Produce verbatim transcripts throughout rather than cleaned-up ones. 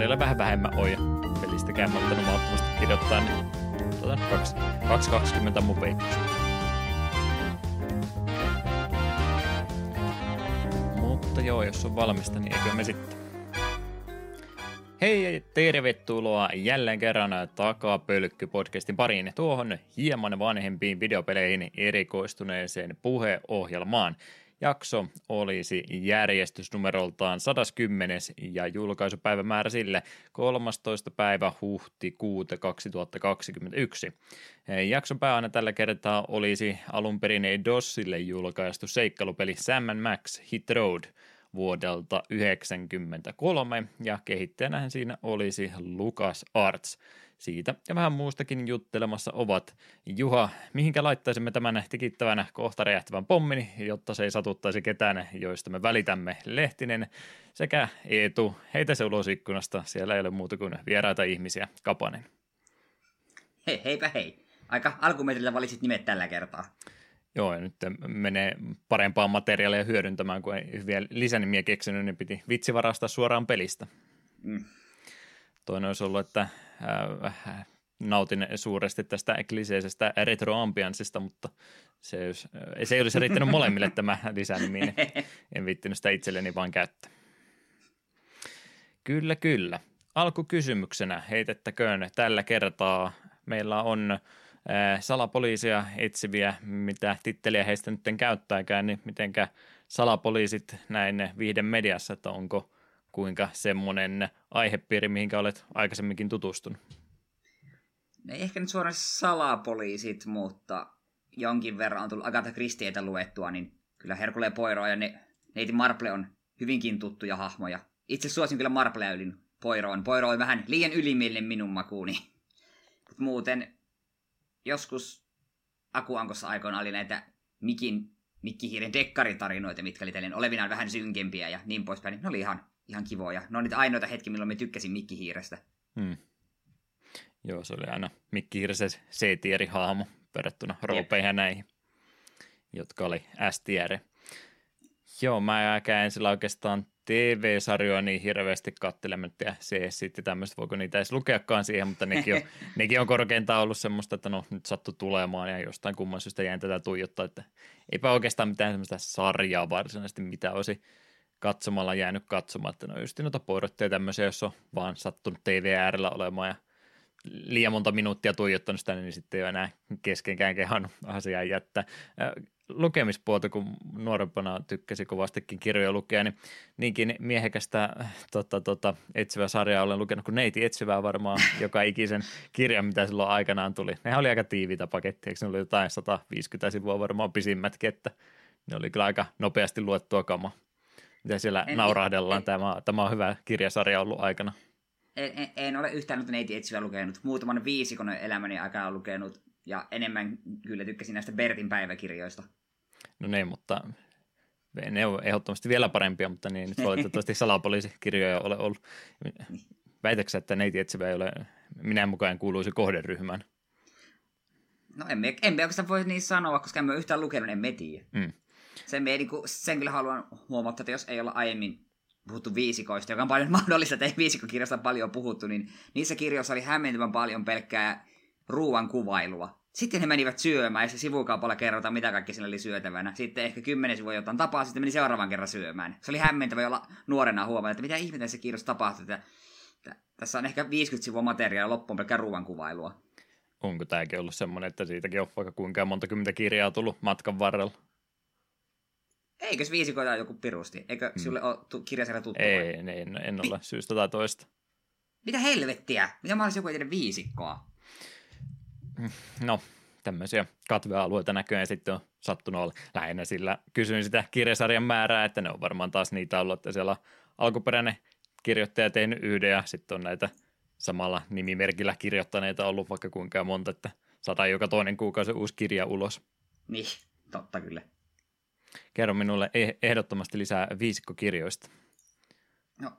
teillä vähän vähemmän on ja pelistäkään mä oon ottanut mahdottomasti kirjoittaa, niin otan kaksi kaksikymmentä mun veikkaus. Mutta joo, jos on valmista, niin eikö me sitten. Hei ja tervetuloa jälleen kerran Takapölkky-podcastin pariin, tuohon hieman vanhempiin videopeleihin erikoistuneeseen puheohjelmaan. Jakso olisi järjestysnumeroltaan sata kymmenen ja julkaisupäivämäärä sille kolmastoista päivä huhtikuuta kaksituhattakaksikymmentäyksi. Jakson pääaina tällä kertaa olisi alun perin DOSille julkaistu seikkailupeli Sam and Max Hit the Road vuodelta yhdeksänkymmentäkolme ja kehittäjänähän siinä olisi LucasArts. Siitä ja vähän muustakin juttelemassa ovat Juha, mihinkä laittaisimme tämän tikittävän kohta räjähtävän pommin, jotta se ei satuttaisi ketään, joista me välitämme, Lehtinen, sekä Eetu, heitä se ulos ikkunasta, siellä ei ole muuta kuin vieraita ihmisiä, Kapanen. Hei, heipä hei, aika alkumetrillä valitsit nimet tällä kertaa. Joo, ja nyt menee parempaan materiaalia hyödyntämään, kun ei hyviä lisänimiä keksinyt, niin piti vitsi varastaa suoraan pelistä. Mm. Toinen olisi ollut, että äh, nautin suuresti tästä kliseisestä retroambianssista, mutta se, jos, se ei olisi riittänyt molemmille tämä lisänimi, niin en viittinyt sitä itselleni vaan käyttää. Kyllä, kyllä. Alkukysymyksenä heitettäköön tällä kertaa. Meillä on äh, salapoliisia etsiviä, mitä titteliä heistä nyt käyttääkään, niin mitenkä salapoliisit näin viihden mediassa, että onko kuinka semmoinen aihepiiri, mihinkä olet aikaisemminkin tutustunut? No ei ehkä nyt suoraan salapoliisit, mutta jonkin verran on tullut Agatha Christieitä luettua, niin kyllä Hercule Poirot ja ne, neiti Marple on hyvinkin tuttuja hahmoja. Itse suosin kyllä Marplea ylin Poiroon. Poirot on vähän liian ylimielinen minun makuuni. Mut muuten joskus Akuankossa aikoina oli näitä Mikin, Mikkihiiren dekkaritarinoita, mitkä oli tälleen olevinaan vähän synkempiä ja niin poispäin. Ne oli ihan Ihan kivoja. Ne on niitä ainoita hetkiä, milloin me tykkäsin Mikkihiirestä. Hmm. Joo, se oli aina Mikkihiiressä C-tieri-haamu verrattuna roopeihin ja näihin, jotka oli S-tieri. Joo, mä käyn sillä oikeastaan T V-sarjoja niin hirveästi kattelematta ja C-sit ja tämmöistä, voiko niitä edes lukeakaan siihen, mutta nekin on, nekin on korkeintaan ollut semmoista, että no nyt sattu tulemaan ja jostain kumman syystä jäin tätä tuijottaa, että eipä oikeastaan mitään semmoista sarjaa varsinaisesti, mitä olisi katsomalla jäänyt katsomatta. No just noita poirotteja tämmöisiä, jos on vaan sattunut T V äärellä olemaan ja liian monta minuuttia tuijottanut sitä, niin sitten ei ole enää keskenkään kehannut asiaa jättää. Lukemispuolta, kun nuorempana tykkäsi kovastikin kirjoja lukea, niin niinkin miehekästä tota, tota, etsivää sarjaa olen lukenut, kun neiti etsivää varmaan joka ikisen kirjan, mitä silloin aikanaan tuli. Nehän oli aika tiiviitä pakettia, eikö ne oli jotain sata viisikymmentä sivua varmaan pisimmätkin, että ne oli kyllä aika nopeasti luettua kamaa. Mitä siellä en, naurahdellaan, en, tämä, tämä on hyvä kirjasarja ollut aikana. En, en, en ole yhtään noita neiti etsiviä lukenut, muutaman viisikon elämäni aikana lukenut, ja enemmän kyllä tykkäsin näistä Bertin päiväkirjoista. No niin, mutta ne on ehdottomasti vielä parempia, mutta niin nyt valitettavasti salapoliisikirjoja ole ollut. Väitäksä, että neiti etsiviä ei ole minä mukaan kuuluisi kohderyhmään? No emme, emme oikeastaan voi niin sanoa, koska emme ole yhtään lukenut, emme tiedä. Mm. Sen, me, niin kuin, sen kyllä haluan huomauttaa, että jos ei olla aiemmin puhuttu viisikoista, joka on paljon mahdollista, että ei viisikokirjasta paljon puhuttu, niin niissä kirjoissa oli hämmentävän paljon pelkkää ruuan kuvailua. Sitten he menivät syömään ja se sivukaupalla kerrotaan, mitä kaikki siinä oli syötävänä. Sitten ehkä kymmenen sivua jotain tapaa, sitten meni seuraavan kerran syömään. Se oli hämmentävä olla nuorena huomata, että mitä ihmettä se kirjoissa tapahtui. Että, että tässä on ehkä viisikymmentä sivua materiaalia, loppuun pelkkää ruuan kuvailua. Onko tämäkin ollut semmoinen, että siitäkin on vaikka kuinka monta kymmentä kirjaa tullut matkan varrella? Eikös viisikoita joku pirusti? Eikö sinulle mm. ole kirjasarja tuttu? Ei, en, en ole Mi- syystä tai toista. Mitä helvettiä? Mitä mä olisin joku eteinen viisikkoa? No, tämmöisiä katvealueita näköjään sitten on sattunut olla. Lähinnä sillä kysyin sitä kirjasarjan määrää, että ne on varmaan taas niitä ollut, että siellä on alkuperäinen kirjoittaja tehnyt yhden ja sitten on näitä samalla nimimerkillä kirjoittaneita ollut vaikka kuinka monta, että saadaan joka toinen kuukausi uusi kirja ulos. Niin, totta kyllä. Kerro minulle ehdottomasti lisää viisikkokirjoista. No.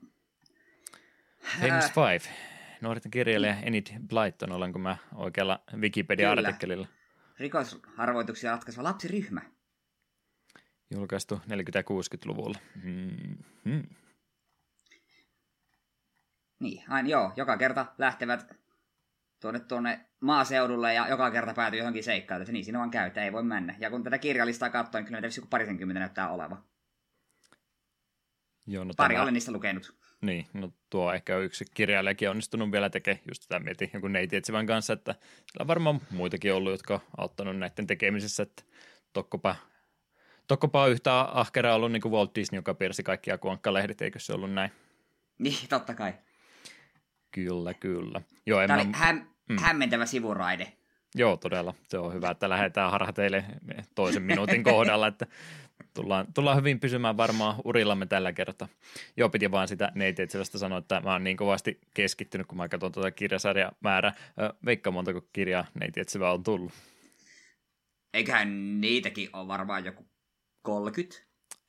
Famous Five. Nuorten kirjailija Enid Blyton, olenko mä oikealla Wikipedia-artikkelilla? Kyllä. Rikosharvoituksia ratkaiseva lapsiryhmä. Julkaistu neljäkymmentä- ja kuusikymmentäluvulla. Mm-hmm. Niin, aina joo. Joka kerta lähtevät tuonne, tuonne maaseudulle ja joka kerta päätyy johonkin seikkaan. Niin siinä vaan käy, ei voi mennä. Ja kun tätä kirjalistaa katsoo, niin kyllä näitä joku parisenkymmentä näyttää oleva. Joo, no Pari tämä... olen niistä lukenut. Niin, no tuo ehkä yksi kirjailijakin onnistunut vielä tekemään just tätä, mietin joku neiti etsivän kanssa, että siellä on varmaan muitakin ollut, jotka on auttanut näiden tekemisessä, että tokkopa, tokkopa on yhtä ahkeraa ollut niin kuin Walt Disney, joka piirsi kaikkia kuankkalehdet, eikö se ollut näin? Niin, totta kai. Kyllä, kyllä. Joo, Tämä en oli mä... häm... mm. hämmentävä sivuraide. Joo, todella. Se on hyvä, että lähdetään harhateille toisen minuutin kohdalla, että tullaan, tullaan hyvin pysymään varmaan urillamme tällä kertaa. Joo, piti vaan sitä neiteitsevästä sanoa, että mä oon niin kovasti keskittynyt, kun mä katson tuota kirjasarjamäärää. Veikka, montako kirjaa neiteitsevää on tullut? Eiköhän niitäkin ole varmaan joku kolmekymmentä?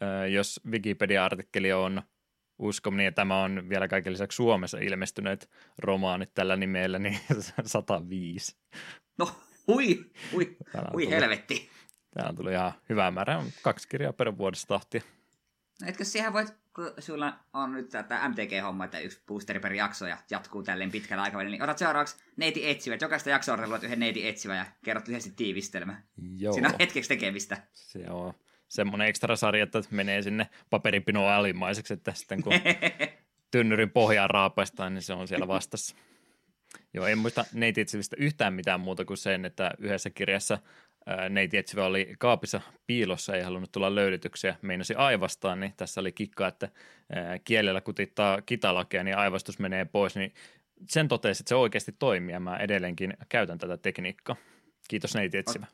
Öö, jos Wikipedia-artikkeli on uskominen, ja tämä on vielä kaiken lisäksi Suomessa ilmestyneet romaanit tällä nimellä, niin sata viisi. No, ui, ui, ui helvetti. Täällä tuli ihan hyvää määrää, kaksi kirjaa per vuodessa tahtia. No etkö siihen voit, kun sulla on nyt tämä M T G-homma, että yksi boosteri per jakso ja jatkuu tälleen pitkällä aikavälillä, niin otat seuraavaksi neiti etsivät. Jokaista jaksoa luot yhden neiti etsivä ja kerrot lyhyesti tiivistelmä. Joo. Siinä on hetkeksi tekemistä. Se on semmoinen ekstra sarja, että menee sinne paperipinoon alimaiseksi, että sitten kun tynnyrin pohjaan raapaistaan, niin se on siellä vastassa. Joo, en muista neitietsivistä yhtään mitään muuta kuin sen, että yhdessä kirjassa ää, neitietsivä oli kaapissa piilossa, ei halunnut tulla löydetyksiä, meinasi aivastaa, niin tässä oli kikka, että ää, kielellä kutittaa kitalakea, niin aivastus menee pois, niin sen totesi, että se oikeasti toimii, ja mä edelleenkin käytän tätä tekniikkaa. Kiitos neitietsivä.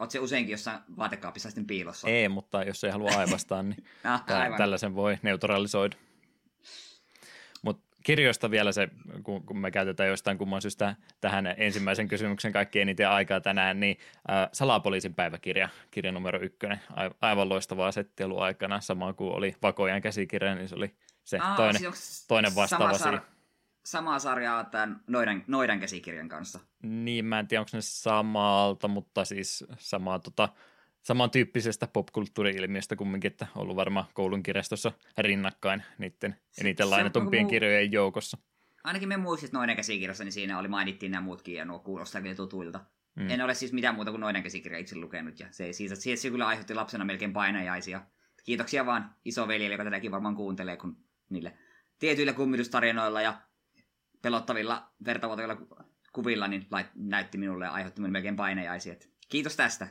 Oot se useinkin jossain vaatekaapissa sitten piilossa? Ei, mutta jos ei halua aivastaa, niin ah, tä- tällaisen voi neutralisoida. Kirjoista vielä se, kun me käytetään jostain kumman syystä tähän ensimmäisen kysymyksen kaikki eniten aikaa tänään, niin Salapoliisin päiväkirja, kirja numero ykkönen, aivan loistavaa settiä ollut aikana, sama kuin oli Vakojan käsikirja, niin se oli se Aa, toinen, siis toinen vastaava sama sar- Samaa sarjaa tämän noidan, noidan käsikirjan kanssa. Niin, mä en tiedä, onko ne samalta, mutta siis samaa tota... samantyyppisestä popkulttuuri-ilmiöstä kumminkin, että ollut varmaan koulun kirjastossa rinnakkain niiden eniten lainatumpien muu... kirjojen joukossa. Ainakin me muistit noiden käsikirjassa, niin siinä oli mainittiin nämä muutkin ja nuo kuulostaa vielä tutuilta. Mm. En ole siis mitään muuta kuin noiden käsikirja itse lukenut ja se, siitä, se, se kyllä aiheutti lapsena melkein painajaisia. Kiitoksia vaan isoveljelle, joka tätäkin varmaan kuuntelee, kun niille tietyillä kummitustarinoilla ja pelottavilla vertavuotavilla kuvilla niin lait, näytti minulle ja aiheutti minulle melkein painajaisia. Et kiitos tästä.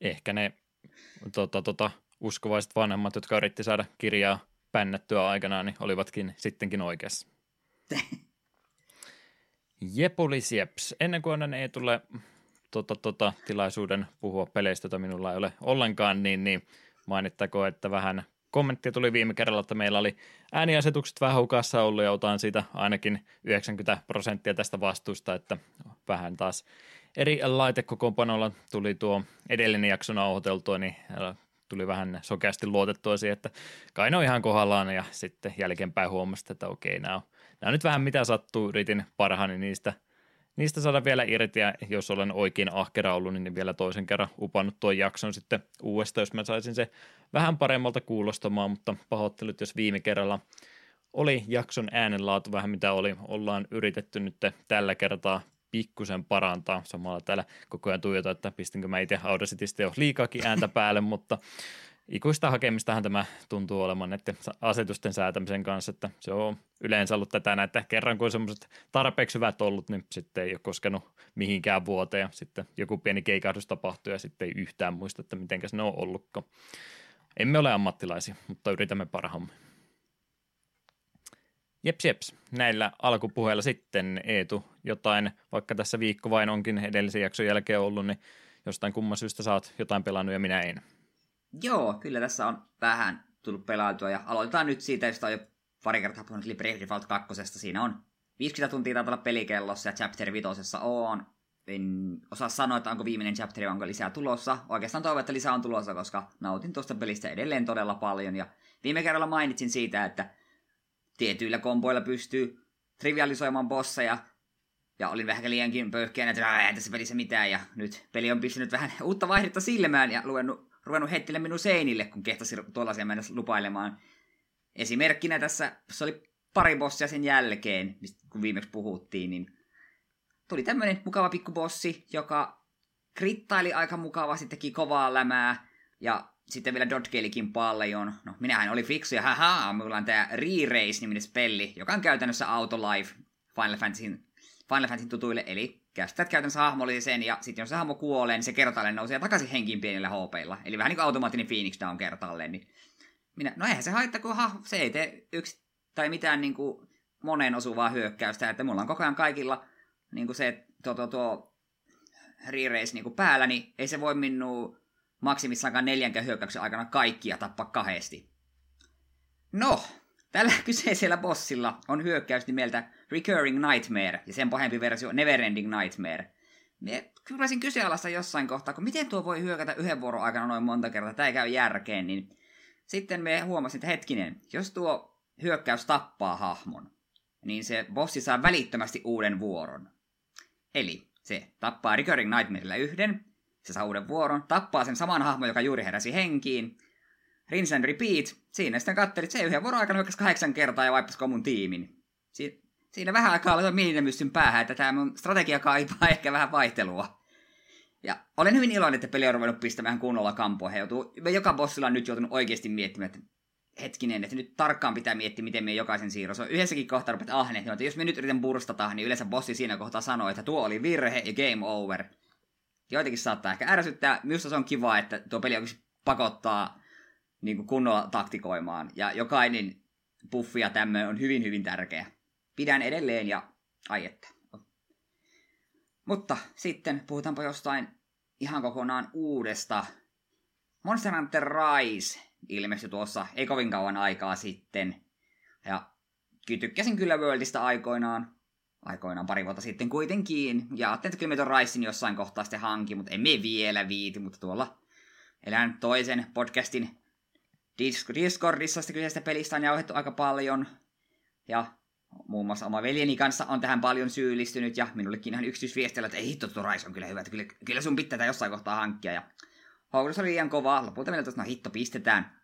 Ehkä ne tota, tota, uskovaiset vanhemmat, jotka yritti saada kirjaa pännättyä aikanaan, niin olivatkin sittenkin oikeassa. Jepulis jeps. Ennen kuin aina ei tule tota, tota, tilaisuuden puhua peleistä, jota minulla ei ole ollenkaan, niin, niin mainittakoon, että vähän kommenttia tuli viime kerralla, että meillä oli ääniasetukset vähän hukassa ollut ja otan siitä ainakin yhdeksänkymmentä prosenttia tästä vastuusta, että vähän taas eri laitekokoonpanolla tuli tuo edellinen jakso nauhoiteltua, niin tuli vähän sokeasti luotettua siihen, että kai ne on ihan kohdallaan ja sitten jälkeenpäin huomasi, että okei, nämä on, nämä on nyt vähän mitä sattuu, yritin parhaani niistä, niistä saada vielä irti ja jos olen oikein ahkera ollut, niin vielä toisen kerran upannut tuon jakson sitten uudestaan, jos mä saisin se vähän paremmalta kuulostamaan, mutta pahoittelut, jos viime kerralla oli jakson äänenlaatu vähän mitä oli, ollaan yritetty nyt tällä kertaa pikkusen parantaa. Samalla täällä koko ajan tuijota, että pistinkö mä itse Audacitista jo liikaakin ääntä päälle, mutta ikuista hakemistahan tämä tuntuu olemaan näiden asetusten säätämisen kanssa, että se on yleensä ollut tätä näitä. Kerran kun on semmoiset tarpeeksi hyvät ollut, niin sitten ei ole koskenut mihinkään vuoteen ja sitten joku pieni keikahdus tapahtuu ja sitten ei yhtään muista, että mitenkäs ne on ollutkaan. Emme ole ammattilaisia, mutta yritämme parhaamme. Jeps, jeps. Näillä alkupuheilla sitten, Eetu, jotain, vaikka tässä viikko vain onkin edellisen jakson jälkeen ollut, niin jostain kumman syystä sä oot jotain pelannut ja minä en. Joo, kyllä tässä on vähän tullut pelailtua ja aloitetaan nyt siitä, josta on jo pari kertaa puhunut, eli Brave Default kaksi. Siinä on viisikymmentä tuntia taitaa olla pelikellossa ja chapter viisi on. En osaa sanoa, että onko viimeinen chapteri vai onko lisää tulossa. Oikeastaan toivon, että lisää on tulossa, koska nautin tuosta pelistä edelleen todella paljon ja viime kerralla mainitsin siitä, että tietyillä komboilla pystyy trivialisoimaan bosseja, ja olin vähän liiankin pöyhkeänä, että ei tässä pelissä mitään, ja nyt peli on pistänyt vähän uutta vaihdetta silmään, ja luvennut, ruvennut heittelemään minun seinille, kun kehtasi tuollaisia mennä lupailemaan. Esimerkkinä tässä, se oli pari bossia sen jälkeen, mistä kun viimeksi puhuttiin, niin tuli tämmöinen mukava pikkubossi, joka krittaili aika mukavasti, teki kovaa lämää, ja sitten vielä dodgeilikin paljon. No, minähän oli fiksu, ja haha, minulla on tämä Re-Race-niminen spelli, joka on käytännössä Autolife Final Fantasyn, Final Fantasyn tutuille, eli kästät käytännössä hahmollisen, ja sitten jos se hahmo kuolee, niin se kertaalleen nousee takaisin henkiin pienillä H P:illa. Eli vähän niin kuin automaattinen Phoenix Down kertaalleen. Niin minä, no eihän se haittaa, kun ha, se ei tee yksi tai mitään niin kuin moneen osuvaa hyökkäystä, että mulla on koko ajan kaikilla niin kuin se tuo, tuo, tuo Re-Race niin kuin päällä, niin ei se voi minua maksimissaankaan neljänkään hyökkäyksen aikana kaikkia tappaa kahdesti. No, tällä kyseisellä bossilla on hyökkäys nimeltä Recurring Nightmare, ja sen pahempi versio Neverending Nightmare. Minä kylläisin kyseenalaista jossain kohtaa, kun miten tuo voi hyökätä yhden vuoron aikana noin monta kertaa, tämä ei käy järkeen, niin sitten me huomasin, että hetkinen, jos tuo hyökkäys tappaa hahmon, niin se bossi saa välittömästi uuden vuoron. Eli se tappaa Recurring Nightmarella yhden, se saa uuden vuoron, tappaa sen saman hahmon, joka juuri heräsi henkiin. Rinse and repeat. Siinä sitten kattelit, se yhden vuoron aikana hyökkäsi kahdeksan kertaa ja vaippasi komun tiimin. Si- siinä vähän aikaa oli miinimyssyn päähän, että tämä mun strategia kaipaa ehkä vähän vaihtelua. Ja olen hyvin iloinen, että peli on ruvennut pistämään kunnolla kampoihin. Joutuu, joka bossilla on nyt joutunut oikeasti miettimään, että hetkinen, että nyt tarkkaan pitää miettiä, miten me jokaisen siirros on. Yhdessäkin kohtaa rupeat ahnehtimaan, että jos me nyt yritän burstata, niin yleensä bossi siinä kohtaa sanoo, että tuo oli virhe ja game over. Joitakin saattaa ehkä ärsyttää. Minusta se on kiva, että tuo peli pakottaa niin kuin kunnolla taktikoimaan. Ja jokainen buffi ja tämmöinen on hyvin, hyvin tärkeä. Pidän edelleen ja aietta. Mutta sitten puhutaanpa jostain ihan kokonaan uudesta. Monster Hunter Rise ilmestyi tuossa ei kovin kauan aikaa sitten. Ja tykkäsin kyllä Worldista aikoinaan. Aikoinaan pari vuotta sitten kuitenkin. Ja ajattelin, että kyllä me tuon Ricein jossain kohtaa sitten hankin, mutta emme vielä viiti. Mutta tuolla elän toisen podcastin Discordissa sitä kyseistä pelistä on jauhettu aika paljon. Ja muun muassa oma veljeni kanssa on tähän paljon syyllistynyt. Ja minullekin ihan yksityisviestillä, että ei hitto, tuo Rice on kyllä hyvä. Että kyllä, kyllä sun pitää tätä jossain kohtaa hankkia. Ja houkutus oli liian kovaa. Lopulta meillä tuossa, no hitto, pistetään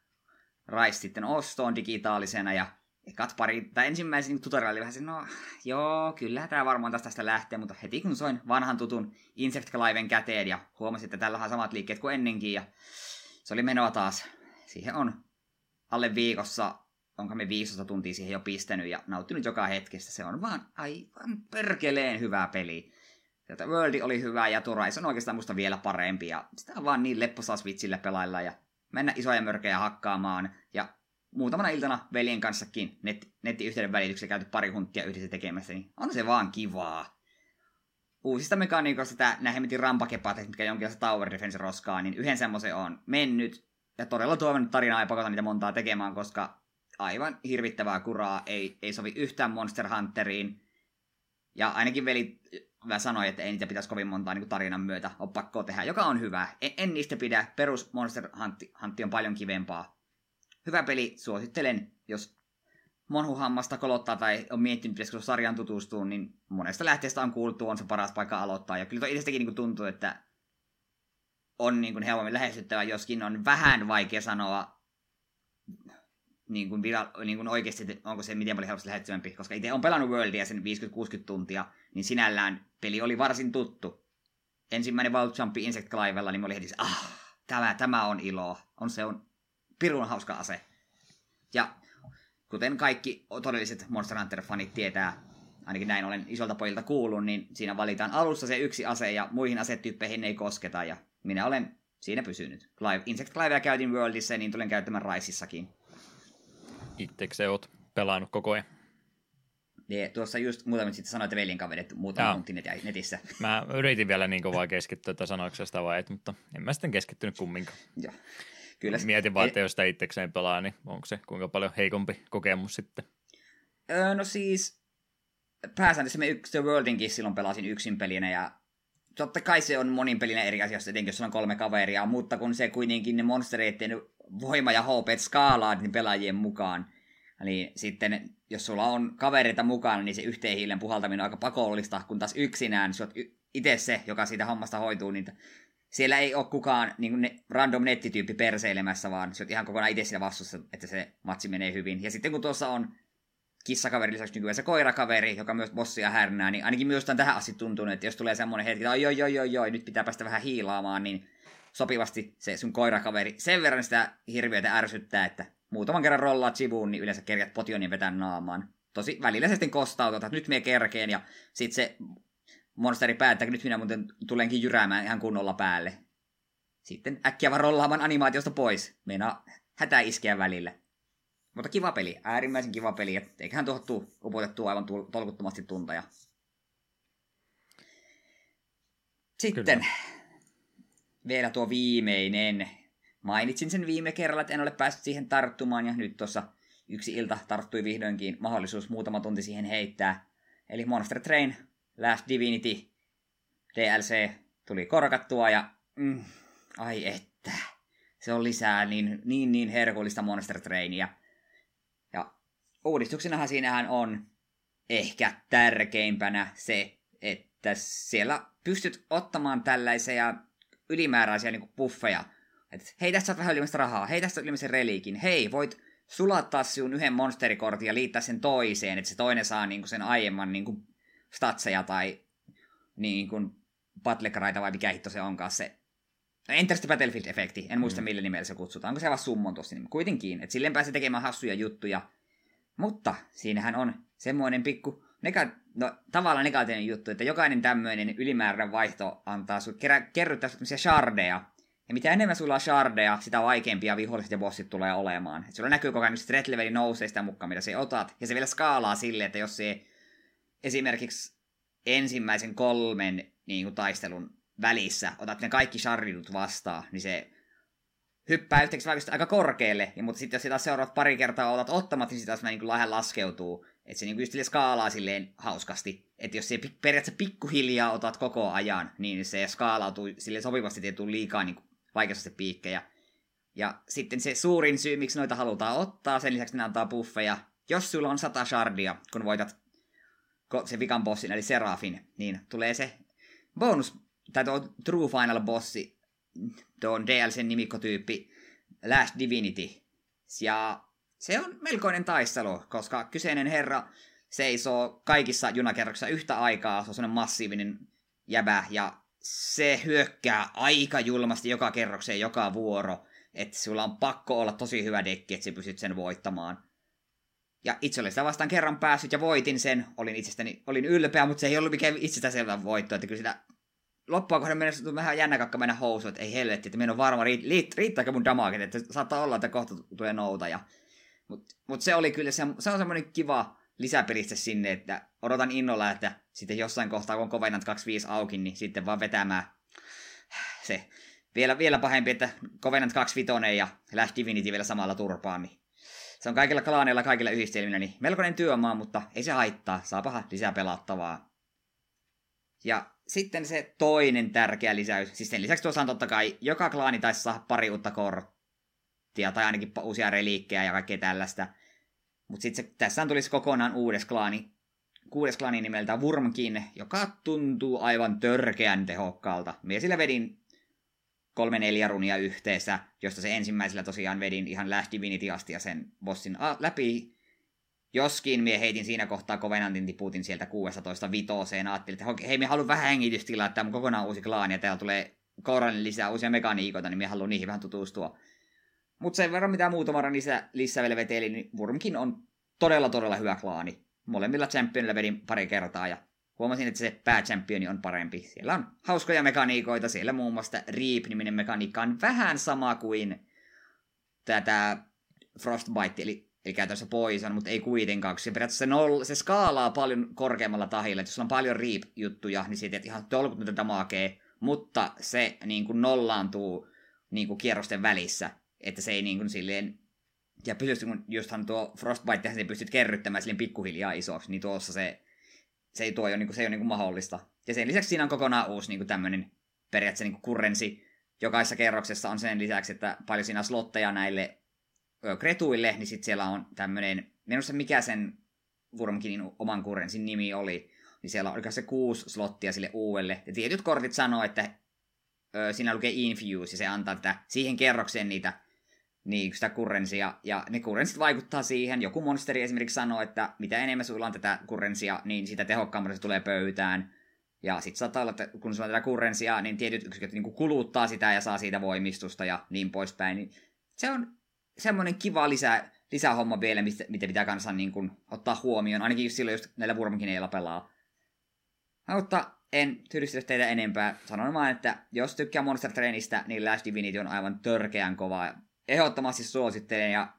Rice sitten ostoon digitaalisena ja ekat pari, tai ensimmäisen tutorialin vähän se, no joo, kyllähän tää varmaan tästä, tästä lähtee, mutta heti kun soin vanhan tutun Insect Cliven käteen ja huomasin, että tällä on samat liikkeet kuin ennenkin ja se oli menoa taas. Siihen on alle viikossa, onko me viisitoista tuntia siihen jo pistänyt ja nauttinut joka hetkestä. Se on vaan aivan perkeleen hyvää peli. Tätä World oli hyvä ja Turais on oikeastaan musta vielä parempi ja sitä on vaan niin lepposaa Switchillä pelailla ja mennä isoja mörkejä hakkaamaan ja muutamana iltana veljen kanssakin net, nettiyhteyden välityksellä käyty pari hunttia yhdessä tekemässä, niin on se vaan kivaa. Uusista mekaniikoista tämä nähemmetin rampakepaat, mitkä jonkinlaista Tower Defense roskaa, niin yhden semmoisen on mennyt ja todella tuonut tarinaa ei pakota niitä montaa tekemään, koska aivan hirvittävää kuraa ei, ei sovi yhtään Monster Hunteriin. Ja ainakin veli sanoi, että ei niitä pitäisi kovin montaa niin kuin tarinan myötä ole pakkoa tehdä, joka on hyvä. En, en niistä pidä, perus Monster Huntti on paljon kivempaa. Hyvä peli, suosittelen, jos monhuhammasta kolottaa tai on miettinyt, pitäisikö sarjaan tutustua, niin monesta lähteestä on kuultu, on se paras paikka aloittaa. Ja kyllä itsestäkin niin kuin tuntuu, että on niin kuin helpommin lähestyttävä, joskin on vähän vaikea sanoa niin kuin vira- niin kuin oikeasti, että onko se miten paljon helposti lähestyvämpi. Koska itse on pelannut Worldia sen viisikymmentä kuusikymmentä tuntia, niin sinällään peli oli varsin tuttu. Ensimmäinen Vault Jump Insect Clivella, niin mä olin heti, ah, tämä, tämä on ilo, on se on pirun hauska ase. Ja kuten kaikki todelliset Monster Hunter-fanit tietää, ainakin näin olen isolta pojilta kuullut, niin siinä valitaan alussa se yksi ase ja muihin asetyyppeihin ei kosketa. Ja minä olen siinä pysynyt. Live, Insect Livea käytin Worldissa, niin tulen käyttämään Riseissakin. Itsekse oot pelannut koko ajan? Ja tuossa just muutamin sitten sanoit, että veljen kaverit muutaman tunti netissä. Mä yritin vielä niin kovaa keskittyä tätä sanoksesta vai et, mutta en mä sitten keskittynyt kumminkaan. Joo. Kyllä. Mietin vaan, että jos sitä itsekseen pelaa, niin onko se kuinka paljon heikompi kokemus sitten? Öö, no siis, pääsääntössä me yks, The Worldinkin silloin pelasin yksin pelinä, ja totta kai se on monin pelinä eri asioissa, etenkin jos on kolme kaveria, mutta kun se kuitenkin ne monstereiden voima ja H P skaalaa niin pelaajien mukaan, niin sitten jos sulla on kavereita mukana, niin se yhteen hiilen puhaltaminen on aika pakollista, kun taas yksinään, sä oot y- itse se, joka siitä hommasta hoituu, niin siellä ei ole kukaan niin ne, random nettityyppi perseilemässä, vaan se on ihan kokonaan itse siinä vastuussa, että se matsi menee hyvin. Ja sitten kun tuossa on kissakaveri lisäksi nykyään se koirakaveri, joka myös bossia härnää, niin ainakin myös on tähän asti tuntunut, että jos tulee semmoinen hetki, että oi, oi, oi, oi, nyt pitää päästä vähän hiilaamaan, niin sopivasti se sun koirakaveri sen verran sitä hirviötä ärsyttää, että muutaman kerran rollaat sivuun, niin yleensä kerjät potion ja vetän naamaan. Tosi välillä se sitten kostautat, että nyt mie kerkeen, ja sit se monsteri päättää, että nyt minä muuten tulenkin jyräämään ihan kunnolla päälle. Sitten äkkiä vaan rollaamaan animaatiosta pois. Meinaa hätää iskeä välillä. Mutta kiva peli, äärimmäisen kiva peli. Eiköhän tuohon tuu upotettua aivan tolkuttomasti tunteja. Sitten kyllä. Vielä tuo viimeinen. Mainitsin sen viime kerralla, että en ole päässyt siihen tarttumaan. Ja nyt tuossa yksi ilta tarttui vihdoinkin mahdollisuus muutama tunti siihen heittää. Eli Monster Train Last Divinity D L C tuli korkattua ja... Mm, ai että. Se on lisää niin niin, niin herkullista Monster Trainia. Ja uudistuksenahan siinähän on ehkä tärkeimpänä se, että siellä pystyt ottamaan tällaisia ylimääräisiä niin kuin buffeja. Et, hei, tässä saat vähän ylimmäistä rahaa. Hei, tässä on ylimmäisen reliikin. Hei, voit sulattaa sinun yhden monsterikortin ja liittää sen toiseen, että se toinen saa niin kuin sen aiemman niin kuin statseja tai niin kuin battlekraita vai mikä hitto se onkaan se. Enter the Battlefield-efekti, en muista mm. millä nimellä se kutsutaan, onko se vaan summon tuossa nimellä, kuitenkin, että silleen pääsee tekemään hassuja juttuja, mutta siinähän on semmoinen pikku, nega- no tavallaan negatiivinen juttu, että jokainen tämmöinen ylimääräinen vaihto antaa sun, kerä- kerryttää sun tämmöisiä shardeja, ja mitä enemmän sulla on shardeja, sitä vaikeampia viholliset ja bossit tulee olemaan, että sulla näkyy koko ajan, kun se threat-leveli nousee sitä mukaan, mitä sä otat, ja se vielä skaalaa silleen, että jos se esimerkiksi ensimmäisen kolmen niin kuin taistelun välissä, otat ne kaikki shardidut vastaan, niin se hyppää yhtäkiksi vaikutusta aika korkealle, ja, mutta sitten jos sitä seuraavat pari kertaa otat ottamatta, niin sitä taas niin lähden laskeutuu. Että se niin just skaalaa silleen hauskasti. Että jos se periaatteessa pikkuhiljaa otat koko ajan, niin se skaalautuu silleen sopivasti, ettei tule liikaa niin vaikeasti piikkejä. Ja sitten se suurin syy, miksi noita halutaan ottaa, sen lisäksi ne antaa buffeja. Jos sulla on sata shardia, kun voitat sen vikan bossin, eli Serafin, niin tulee se bonus tai tuo True Final Bossi, tuon D L C:n nimikkotyyppi Last Divinity. Ja se on melkoinen taistelu, koska kyseinen herra seisoo kaikissa junakerroksissa yhtä aikaa, se on semmoinen massiivinen jäbä, ja se hyökkää aika julmasti joka kerrokseen joka vuoro, että sulla on pakko olla tosi hyvä dekki, että sä pystyt sen voittamaan. Ja itse olen sitä vastaan kerran päässyt, ja voitin sen, olin itsestäni, olin ylpeä, mutta se ei ollut mikään itsestäselvä voitto, että kyllä sitä... Loppua kohden mennessä tuntuu vähän jännä kakka mennä housuun, että ei helvetti, että minä on varma, riittääkö mun damaget, että saattaa olla, että kohta tulee noutaja. Mutta mut se oli kyllä, se, se on semmoinen kiva lisäperiste sinne, että odotan innolla, että sitten jossain kohtaa, kun on Covenant kaksikymmentäviisi auki, niin sitten vaan vetämään se. Vielä, vielä pahempi, että Covenant kaksikymmentäviisi ja Last Divinity vielä samalla turpaan, niin se on kaikilla klaaneilla, kaikilla yhdistelmillä, niin melkoinen työmaa, mutta ei se haittaa, saa paha lisää pelattavaa. Ja sitten se toinen tärkeä lisäys, siis sen lisäksi tuossa on totta kai, joka klaani taisi saada pari uutta korttia, tai ainakin uusia reliikkejä ja kaikkea tällaista. Mutta sitten tässä tulisi kokonaan uudes klaani, kuudes klaani nimeltä Wurmkin, joka tuntuu aivan törkeän tehokkaalta. Mie sillä vedin kolme neljä runia yhteensä, josta se ensimmäisellä tosiaan vedin ihan Last Divinity asti ja sen bossin läpi. Joskin mie heitin siinä kohtaa Covenantin tiputin sieltä kuusitoista viitoseen. Ajattelin, että hei, mie haluan vähän hengitystilaa, että tää on kokonaan uusi klaani ja täällä tulee kourallinen lisää uusia mekaniikoita, niin mie haluan niihin vähän tutustua. Mutta sen verran mitä muutaman lisää lisää vielä veteli, niin Wurmkin on todella todella hyvä klaani. Molemmilla championilla vedin pari kertaa ja huomasin, että se päächampioni on parempi. Siellä on hauskoja mekaniikoita, siellä muun muassa Reap-niminen mekaniikka on vähän sama kuin tätä Frostbite, eli Eli käytännössä poison, mutta ei kuitenkaan, koska se periaatteessa noll, se skaalaa paljon korkeammalla tahilla. Et jos on paljon reap-juttuja, niin siitä ihan tolkutonta damagea, mutta se niin kuin nollaantuu niin kuin kierrosten välissä. Että se ei niin kuin silleen... Ja pystyt, kun justhan tuo Frostbitehän se pystyt kerryttämään silleen pikkuhiljaa isoksi, niin tuossa se, se ei, tuo ole, niin kuin, se ei ole niin kuin mahdollista. Ja sen lisäksi siinä on kokonaan uusi niin kuin tämmöinen periaatteessa niin kuin kurrensi. Jokaisessa kerroksessa on sen lisäksi, että paljon siinä on slotteja näille... kretuille, niin sitten siellä on tämmöinen, minusta mikä sen Wurmkinin oman kurrensin nimi oli, niin siellä on se kuusi slottia sille uudelle. Ja tietyt kortit sanoo, että ö, siinä lukee infuse, ja se antaa tätä, siihen kerrokseen niitä Niin, sitä kurrensia. Ja ne kurrensit vaikuttaa siihen. Joku monsteri esimerkiksi sanoo, että mitä enemmän sulla on tätä kurrensia, niin sitä tehokkaammin se tulee pöytään. Ja sit saattaa olla, että kun sulla on tätä kurrensia, niin tietyt yksiköt niin kuluttaa sitä ja saa siitä voimistusta ja niin poispäin. Niin se on semmoinen kiva lisä, lisähomma vielä, mistä, mitä pitää kanssa niin kuin ottaa huomioon. Ainakin just silloin, jos näillä Wurmkineilla pelaa. Mutta en tyydistä teitä enempää. Sanon vaan, että jos tykkää Monster Trainista, niin Last Divinity on aivan törkeän kovaa. Ehdottomasti suosittelen, ja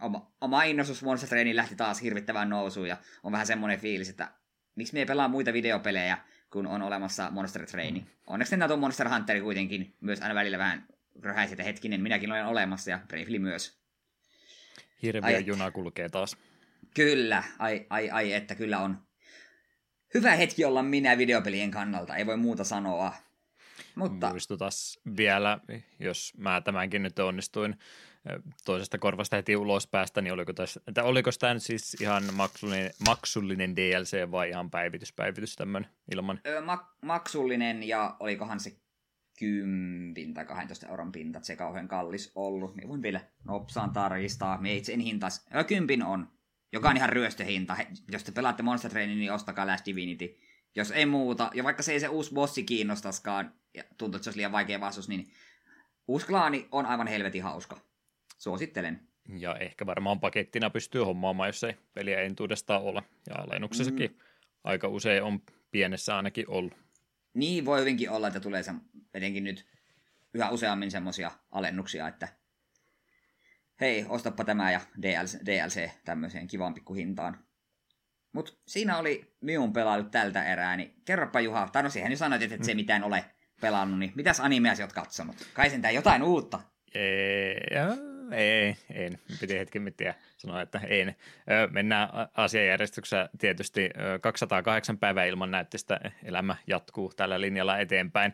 oma, oma innostus Monster Trainiin lähti taas hirvittävään nousuun, ja on vähän semmoinen fiilis, että miksi me ei pelaa muita videopelejä, kun on olemassa Monster Traini. Onneksi nämä tuon Monster Hunteri kuitenkin myös aina välillä vähän röhäisi, että hetkinen, minäkin olen olemassa, ja Bravely myös. Hirveä ai, juna kulkee taas. Kyllä, ai, ai, ai, että kyllä on. Hyvä hetki olla minä videopelien kannalta, ei voi muuta sanoa. Mutta muistutas vielä, jos mä tämänkin nyt onnistuin toisesta korvasta heti ulos päästä, niin oliko, täs, oliko tämä nyt siis ihan maksullinen, maksullinen D L C vai ihan päivitys, päivitys tämmöinen ilman? Öö, mak- maksullinen ja olikohan se kymmenen tai kaksitoista euron pinta, että se kauhean kallis ollut. Minä voin vielä nopsaan tarkistaa, minä itse en hintaisi. Öö, kympin on, joka on ihan ryöstöhinta. He, jos te pelaatte Monster Trainin, niin ostakaa Last Divinity. Jos ei muuta, ja vaikka se ei se uusi bossi kiinnostaskaan, ja tuntuu, että se olisi liian vaikea vastuus, niin uusi klaani on aivan helvetin hauska. Suosittelen. Ja ehkä varmaan pakettina pystyy hommaamaan, jos ei peliä entuudestaan olla. Ja alennuksessakin mm. aika usein on pienessä ainakin ollut. Niin, voi hyvinkin olla, että tulee se, etenkin nyt yhä useammin semmoisia alennuksia, että hei, ostappa tämä ja D L C tämmöiseen kivaan pikkuhintaan. Mut siinä oli minun pelailut tältä erää, niin kerropa Juha, tai no siihen jo sanoit, että et se mitään ole pelannut, niin mitäs animea sä oot katsonut? Kai sentään jotain uutta? Ei, ei, en. Piti hetken miettiä sanoa, että en. Mennään asiajärjestyksessä tietysti kaksisataakahdeksan päivää ilman näyttöstä. Elämä jatkuu tällä linjalla eteenpäin.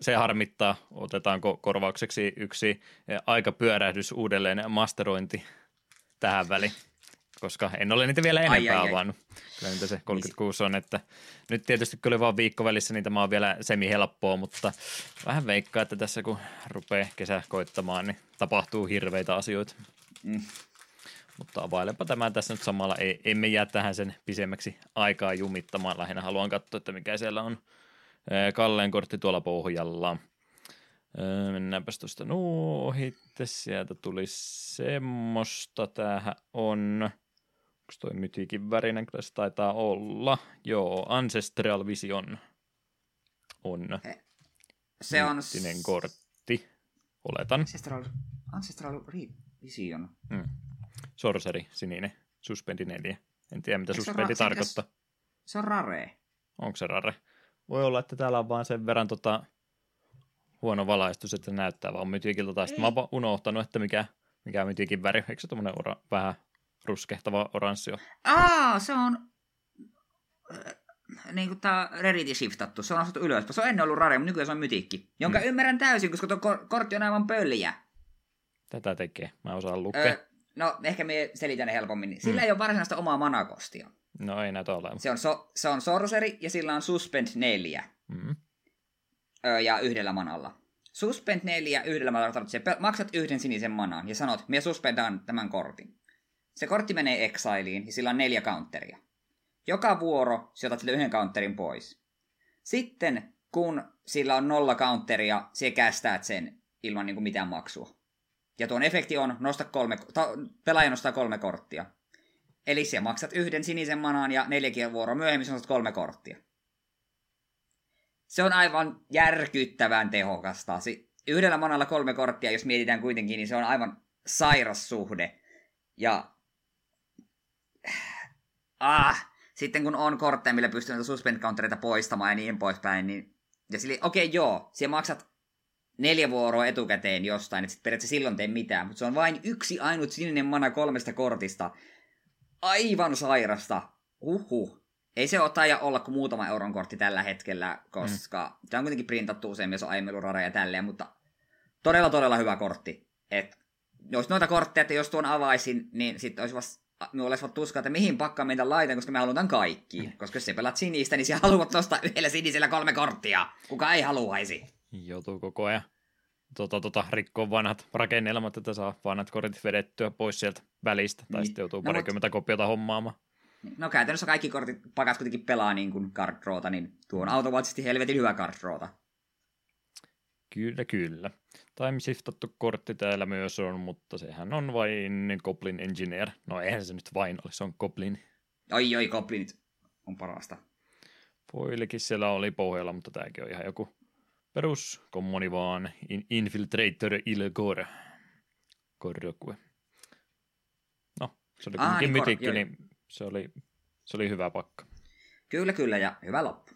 Se harmittaa, otetaanko korvaukseksi yksi aikapyörähdys uudelleen masterointi tähän väliin. Koska en ole niitä vielä enempää avannut. Kyllä niitä se kolmekymmentäkuusi on, että nyt tietysti kun oli vaan viikkovälissä, niin tämä on vielä semi-helppoa, mutta vähän veikkaa, että tässä kun rupeaa kesä koittamaan, niin tapahtuu hirveitä asioileita. Mm. Mutta availenpa tämä tässä nyt samalla. Ei, emme jää tähän sen pisemmäksi aikaa jumittamaan. Lähinnä haluan katsoa, että mikä siellä on Kalleen kortti tuolla pohjalla. Mennäänpäs tuosta nuo ohitte. Sieltä tuli semmoista. Tämähän on. Onko toi mytiikin värinen? Kyllä se taitaa olla. Joo, Ancestral Vision on se on myttinen kortti, oletan. Ancestral, Ancestral Vision. Mm. Sorcery, sininen, suspendi neljä. En tiedä, mitä suspendi ra- tarkoittaa. Se, se on rare. Onko se rare? Voi olla, että täällä on vaan sen verran tota huono valaistus, että näyttää vaan mytiikiltä. Tai sitten mä oon unohtanut, että mikä, mikä mytiikin väri. Eikö se tommonen ora, vähän ruskehtava oranssi ole? Aa, se on niin kuin tää rarity shiftattu. Se on osattu ylöspäin. Se on ennen ollut rare, mutta nykyään se on mytiikki. Jonka hmm. ymmärrän täysin, koska tuo kortti on aivan pöljä. Tätä tekee. Mä osaan lukea. Öö, no, ehkä mä selitän helpommin. Sillä hmm. ei ole varsinaista omaa manakostia. No ei näitä ole. Se on, so, se on sorcery ja sillä on suspend neljä. Hmm. ja yhdellä manalla. Suspend neljä yhdellä manalla tarvitsee. Maksat yhden sinisen manaan ja sanot, minä suspendan tämän kortin. Se kortti menee exileen ja sillä on neljä counteria. Joka vuoro sinä otat sille yhden counterin pois. Sitten kun sillä on nolla counteria, sinä kästäät sen ilman niin kuin mitään maksua. Ja tuon efekti on, nosta kolme, ta, pelaaja nostaa kolme korttia. Eli sinä maksat yhden sinisen manaan ja neljäkin vuoro myöhemmin sinä nostat kolme korttia. Se on aivan järkyttävän tehokasta. Yhdellä manalla kolme korttia, jos mietitään kuitenkin, niin se on aivan sairas suhde. Ja ah, sitten kun on kortteja, millä pystyy näitä suspend-countereita poistamaan ja niin poispäin, niin ja sille, okei okay, joo, siellä maksat neljä vuoroa etukäteen jostain, että sit periaatteessa silloin tee mitään, mutta se on vain yksi ainut sininen mana kolmesta kortista. Aivan sairasta. Huhhuh. Ei se ota ja olla kuin muutama euron kortti tällä hetkellä, koska mm. tämä on kuitenkin printattu usein, jos on aiemmin ollut rareja tälleen, mutta todella, todella hyvä kortti. Et, jos noita kortteja, että jos tuon avaisin, niin sitten olisi vasta, olisi vasta tuskaa, että mihin pakkaan meitä laitan, koska me halutaan kaikkiin. Koska jos sä pelaat sinistä, niin sä haluat nostaa yhdellä sinisellä kolme korttia. Kuka ei haluaisi. Joutuu koko ajan tota, tota, rikkoo vanhat rakennelmat, että saa vanhat kortit vedettyä pois sieltä välistä, tai niin. Sitten joutuu no, parikymmentä mut... kopiota hommaamaan. No käytännössä kaikki kortit, pakat kuitenkin pelaa niin kuin card drawta, niin tuo on automaattisesti helvetin hyvä card drawta. Kyllä, kyllä. Timeshiftattu kortti täällä myös on, mutta sehän on vain Goblin Engineer. No eihän se nyt vain ole, se on Goblin. Oi, oi, Goblinit on parasta. Poillekin siellä oli pohjalla, mutta tämäkin on ihan joku perus kommoni vaan. In- Infiltrator Il-Kor. Korjokue. No, se oli kuitenkin mytikki, niin se oli, se oli hyvä pakka. Kyllä, kyllä ja hyvä loppu.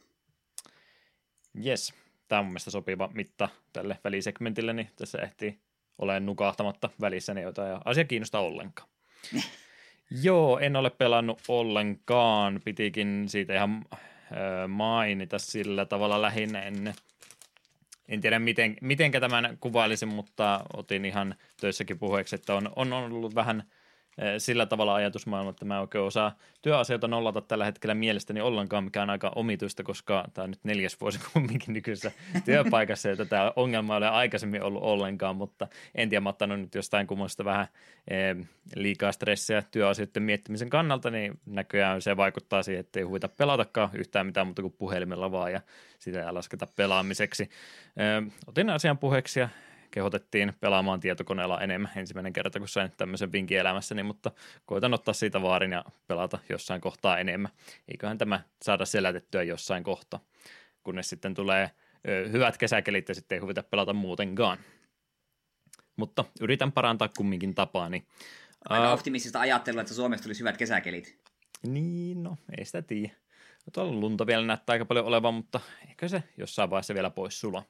Jes. Tämä on mun mielestä sopiva mitta tälle välisegmentille, niin tässä ehtii olemaan nukahtamatta välissä, niin jotain asia kiinnostaa ollenkaan. Joo, en ole pelannut ollenkaan. Pitikin siitä ihan äh, mainita sillä tavalla lähinnä. En, en tiedä, miten, mitenkä tämän kuvailisin, mutta otin ihan töissäkin puheeksi, että on, on ollut vähän äh, sillä tavalla ajatusmaailma, että mä en oikein osaa työasioita nollata tällä hetkellä mielestäni ollenkaan, mikä on aika omituista, koska tämä on nyt neljäs vuosi kumminkin nykyisessä työpaikassa, ja tätä ongelmaa ei ole aikaisemmin ollut ollenkaan, mutta en tiedä, mä ottanut nyt jostain kummoista vähän äh, liikaa stressiä työasioiden miettimisen kannalta, niin näköjään se vaikuttaa siihen, että ei huvita pelatakaan yhtään mitään muuta kuin puhelimella vaan, ja sitä ei lasketa pelaamiseksi. Äh, otin asian puheeksi ja kehotettiin pelaamaan tietokoneella enemmän ensimmäinen kerta, kun sain tämmöisen vinkin elämässäni, mutta koitan ottaa siitä vaarin ja pelata jossain kohtaa enemmän. Eiköhän tämä saada selätettyä jossain kohtaa, kunnes sitten tulee ö, hyvät kesäkelit ja sitten ei huvita pelata muutenkaan. Mutta yritän parantaa kumminkin tapaani. Aika uh, optimistista ajattelua, että Suomessa tulisi hyvät kesäkelit. Niin, no ei sitä tiedä. Tuolla lunta vielä näyttää aika paljon olevan, mutta ehkä se jossain vaiheessa vielä pois sulaa.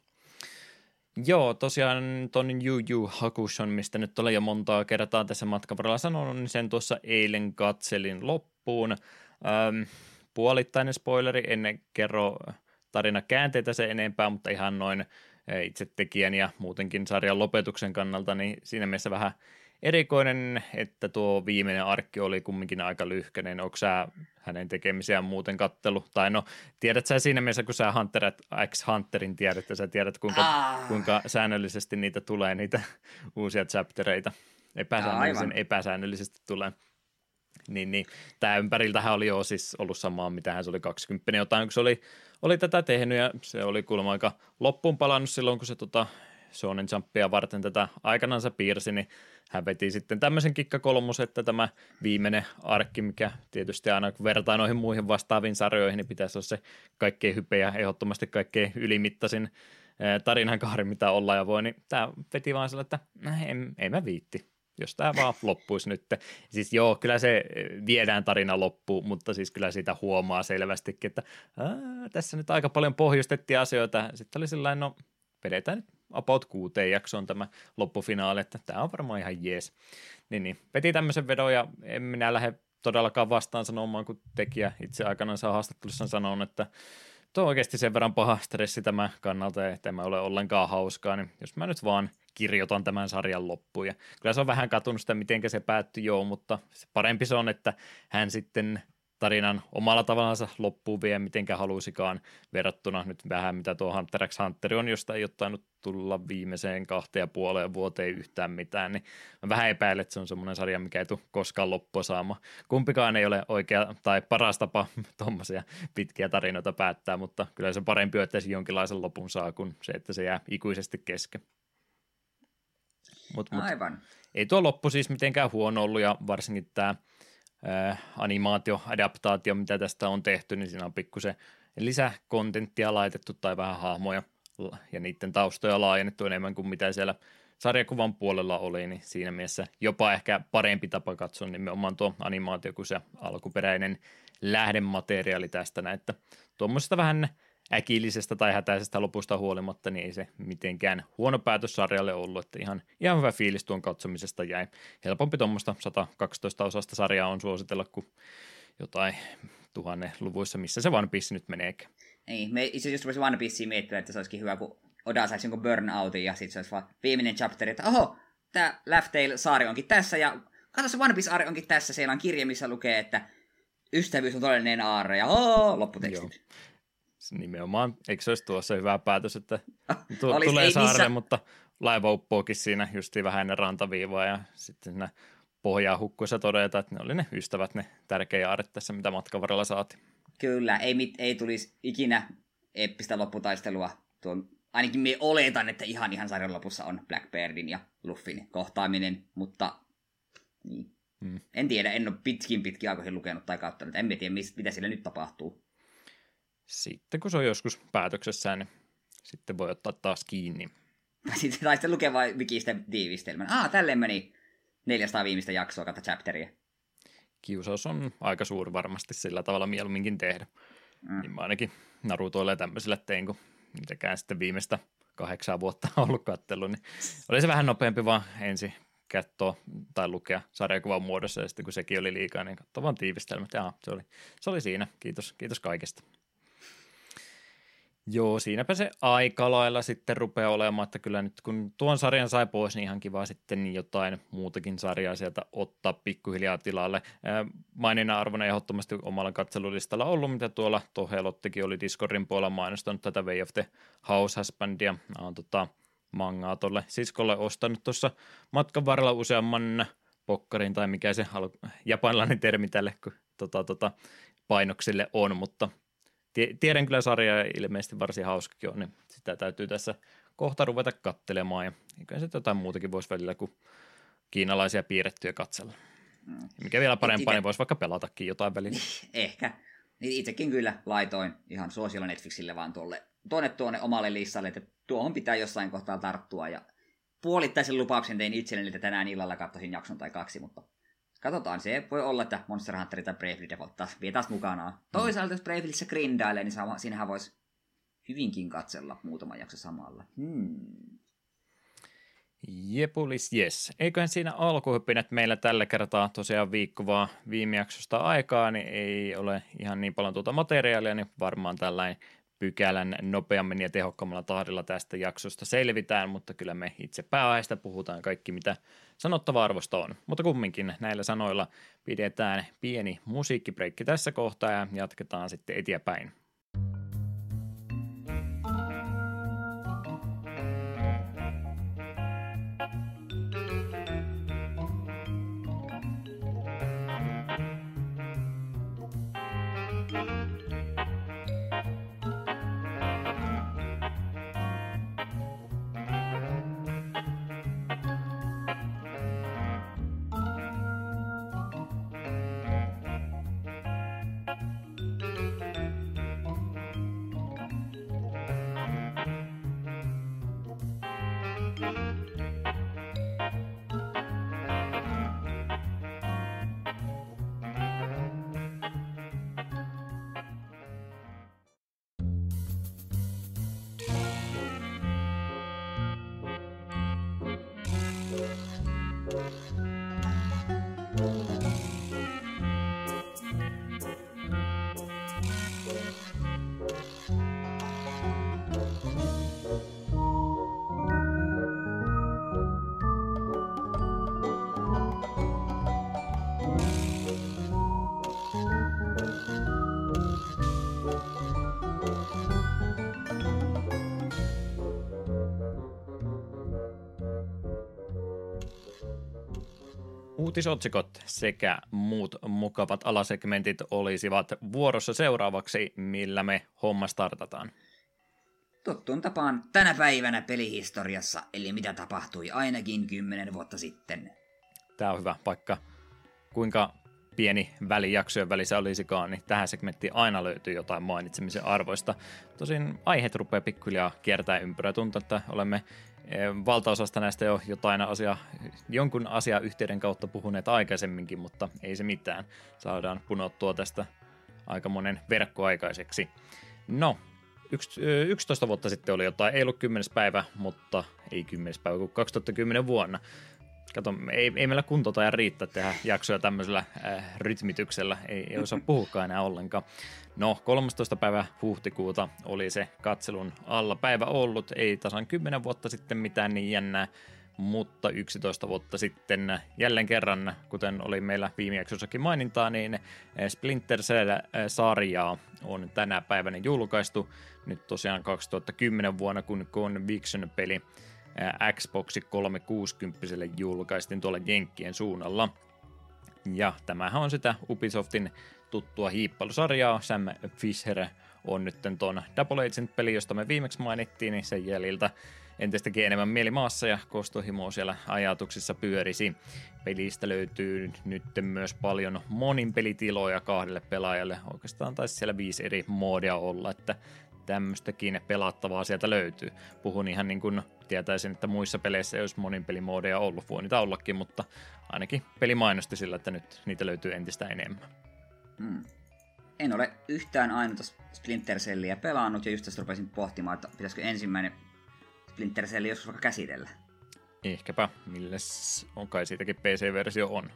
Joo, tosiaan ton Yu Yu Hakushon, mistä nyt olen jo montaa kertaa tässä matkan varrella sanonut, niin sen tuossa eilen katselin loppuun. Ähm, puolittainen spoileri, en kerro tarinakäänteitä sen enempää, mutta ihan noin itse tekijän ja muutenkin sarjan lopetuksen kannalta, niin siinä mielessä vähän erikoinen, että tuo viimeinen arkki oli kumminkin aika lyhkäinen. Onko sä hänen tekemisiään muuten kattelu? Tai no, tiedät sä siinä mielessä, kun sä Hunter x Hunterin tiedät, ja sä tiedät, kuinka, ah. kuinka säännöllisesti niitä tulee, niitä uusia chaptereita. Epäsäännöllisen, epäsäännöllisesti tulee. Niin, niin. Tämä ympäriltähän oli jo siis ollut samaa, mitähän se oli kaksikymmentä jotain, kun se oli, oli tätä tehnyt, ja se oli kuulemma aika loppuun palannut silloin, kun se tota... Shonen Jumpia varten tätä aikanansa piirsi, niin hän veti sitten tämmöisen kikkakolmus, että tämä viimeinen arkki, mikä tietysti aina kun vertaa noihin muihin vastaaviin sarjoihin, niin pitäisi olla se kaikkein hype ja ehdottomasti kaikkein ylimittaisin tarinankaari, mitä ollaan ja voi, niin tämä veti vaan sillä, että en, en mä viitti, jos tämä vaan loppuisi nyt. Siis joo, kyllä se viedään tarina loppuun, mutta siis kyllä siitä huomaa selvästikin, että ää, tässä nyt aika paljon pohjustettiin asioita. Sitten oli sellainen, no vedetään nyt about kuuteen jaksoon tämä loppufinaali, että tämä on varmaan ihan jees. Niin, niin. Veti tämmöisen vedon ja en minä lähde todellakaan vastaan sanomaan, kun tekijä itse aikanaan saa haastattelussaan sanoa, että tuo on oikeasti sen verran paha stressi tämä kannalta, että tämä ei ole ollenkaan hauskaa, niin jos mä nyt vaan kirjoitan tämän sarjan loppuun. Ja kyllä se on vähän katunut sitä, miten se päättyi, joo, mutta parempi se on, että hän sitten tarinan omalla tavallaansa loppuun vie, mitenkä halusikaan verrattuna nyt vähän, mitä tuo Hunter x Hunter on, josta ei ottanut tulla viimeiseen kahteen ja puoleen vuoteen yhtään mitään, niin mä vähän epäilen, että se on semmoinen sarja, mikä ei tule koskaan loppua saamaan. Kumpikaan ei ole oikea tai paras tapa tuommoisia pitkiä tarinoita päättää, mutta kyllä se parempi on, että se jonkinlaisen lopun saa, kuin se, että se jää ikuisesti kesken. Mut, mut, Aivan. Ei tuo loppu siis mitenkään huono ollut, ja varsinkin tämä animaatio, adaptaatio, mitä tästä on tehty, niin siinä on pikkusen lisäkontenttia laitettu tai vähän hahmoja ja niiden taustoja laajennettu enemmän kuin mitä siellä sarjakuvan puolella oli, niin siinä mielessä jopa ehkä parempi tapa katsoa nimenomaan tuo animaatio kuin se alkuperäinen lähdemateriaali tästä näitä. Tuommoisesta vähän äkillisestä tai hätäisestä lopusta huolimatta, niin ei se mitenkään huono päätös sarjalle ollut, että ihan, ihan hyvä fiilis tuon katsomisesta jäi. Helpompi tuommoista sata kaksitoista osasta sarjaa on suositella kuin jotain tuhannen luvuissa, missä se One Piece nyt meneekin. Ei, me itse asiassa rupesin One Piecea miettimään, että se olisikin hyvä, kun Oda saisi jonkun burnoutin ja sitten se olisi vaan viimeinen chapteri, että oho, tämä Laugh Tale-saari onkin tässä ja katso se One Piece-saari onkin tässä, siellä on kirje, missä lukee, että ystävyys on todellinen aarre ja ooo, lopputekstit. Joo. Nimenomaan, eikö se olisi tuossa hyvä päätös, että tuo, tulee saarelle, missä... mutta laivauppoakin siinä justiin vähän ennen rantaviivaa ja sitten siinä pohjaa hukkuissa todeta, että ne oli ne ystävät, ne tärkeä aare tässä, mitä matkan varrella saatiin. Kyllä, ei, mit, ei tulisi ikinä eeppistä lopputaistelua. Tuon, ainakin me oletan, että ihan ihan sarjan lopussa on Blackbeardin ja Luffyn kohtaaminen, mutta niin. Hmm. En tiedä, en ole pitkin pitkin aikoihin lukenut tai kauttanut. En tiedä, mitä siellä nyt tapahtuu. Sitten kun se on joskus päätöksessään, niin sitten voi ottaa taas kiinni. Sitten tai sitten lukee vain Wikistä tiivistelmän. Ah, tälleen meni neljäsataa viimeistä jaksoa kautta chapteria. Kiusaus on aika suuri varmasti sillä tavalla mieluumminkin tehdä. Mm. Niin mä ainakin Narutoilla ja tämmöisillä tein, kun mitäkään sitten viimeistä kahdeksaa vuotta on ollut katsellut. Niin oli se vähän nopeampi vaan ensin katsoa tai lukea sarjakuvan muodossa ja sitten kun sekin oli liikaa, niin katsoa vaan tiivistelmät. Jaa, se oli, se oli siinä. Kiitos, kiitos kaikesta. Joo, siinäpä se aika lailla sitten rupeaa olemaan, että kyllä nyt kun tuon sarjan sai pois, niin ihan kiva sitten jotain muutakin sarjaa sieltä ottaa pikkuhiljaa tilalle. Maininnan arvona ehdottomasti omalla katselulistalla ollut, mitä tuolla Tohelottikin oli Discordin puolella mainostanut tätä Way of the House Husbandia. Mä oon tota mangaa tuolle siskolle ostanut tuossa matkan varrella useamman pokkarin tai mikä se japanilainen termi tälle kun tota, tota, painoksille on, mutta tiedän kyllä sarjaa ja ilmeisesti varsin hauskakin on, niin sitä täytyy tässä kohta ruveta katselemaan ja eiköhän se jotain muutakin voisi välillä kuin kiinalaisia piirrettyjä katsella. Mm. Mikä vielä parempaa, niin voisi vaikka pelatakin jotain välillä. Ehkä. Niin itsekin kyllä laitoin ihan suosiolla Netflixille vaan tuolle, tuonne tuonne omalle listalle, että tuohon pitää jossain kohtaa tarttua ja puolittaisen lupauksen tein itselleni, että tänään illalla katsoisin jakson tai kaksi, mutta katsotaan, se voi olla, että Monster Hunter tai Bravely Default taas vie taas mukanaan. Toisaalta jos Bravelyssä grindailee, niin siinähän voisi hyvinkin katsella muutama jakso samalla. Hmm. Jepulis, jes. Eiköhän siinä alkuhypinät meillä tällä kertaa tosiaan viikko vaan viime jaksosta aikaa, niin ei ole ihan niin paljon tuota materiaalia, niin varmaan tällainen pykälän nopeammin ja tehokkaammalla tahdilla tästä jaksosta selvitään, mutta kyllä me itse pääaiheesta puhutaan kaikki, mitä sanottava arvosta on. Mutta kumminkin näillä sanoilla pidetään pieni musiikkibreikki tässä kohtaa ja jatketaan sitten eteenpäin. Uutisotsikot sekä muut mukavat alasegmentit olisivat vuorossa seuraavaksi, millä me homma startataan. Tottuun tapaan tänä päivänä pelihistoriassa, eli mitä tapahtui ainakin kymmenen vuotta sitten. Tämä on hyvä, vaikka kuinka pieni väli jaksojen välissä olisikaan, niin tähän segmenttiin aina löytyy jotain mainitsemisen arvoista. Tosin aiheet rupeaa pikkuhiljaa kiertää ympyrää, tuntuu, että olemme valtaosasta näistä jo jotain asiaa, jonkun asiayhteyden kautta puhuneet aikaisemminkin, mutta ei se mitään. Saadaan punottua tästä aika monen verkkoaikaiseksi. No, yksitoista vuotta sitten oli jotain, ei ollut kymmenes päivä, mutta ei kymmenes päivä, kun kaksituhattakymmenen vuonna. Kato, ei, ei meillä kuntotaja riittää tehdä jaksoja tämmöisellä äh, rytmityksellä, ei, ei osaa puhukaan enää ollenkaan. No, kolmastoista päivä huhtikuuta oli se katselun alla päivä ollut, ei tasan kymmenen vuotta sitten mitään niin jännää, mutta yksitoista vuotta sitten jälleen kerran, kuten oli meillä viime jaksossakin mainintaa, niin Splinter Cell-sarjaa on tänä päivänä julkaistu, nyt tosiaan kaksituhattakymmenen vuonna, kun Conviction-peli Xbox kolmesataakuusikymmentä julkaistiin tuolla Jenkkien suunnalla. Ja tämähän on sitä Ubisoftin tuttua hiippailusarjaa. Sam Fisher on nyt tuon Double Agent-peli, josta me viimeksi mainittiin, niin sen jäljiltä entistäkin enemmän mielimaassa ja kostohimo siellä ajatuksissa pyörisi. Pelistä löytyy nyt myös paljon monin pelitiloja kahdelle pelaajalle. Oikeastaan taisi siellä viisi eri moodia olla, että tämmöistäkin pelattavaa sieltä löytyy. Puhun ihan niin kuin tietäisin, että muissa peleissä ei olisi monin pelimoodeja ollut. Voi niitä ollakin, mutta ainakin peli mainosti sillä, että nyt niitä löytyy entistä enemmän. Hmm. En ole yhtään ainutta Splinter Celliä pelannut ja just tässä rupesin pohtimaan, että pitäisikö ensimmäinen Splinter Cell joskus vaikka käsitellä. Ehkäpä. Milles on kai siitäkin P C-versio on?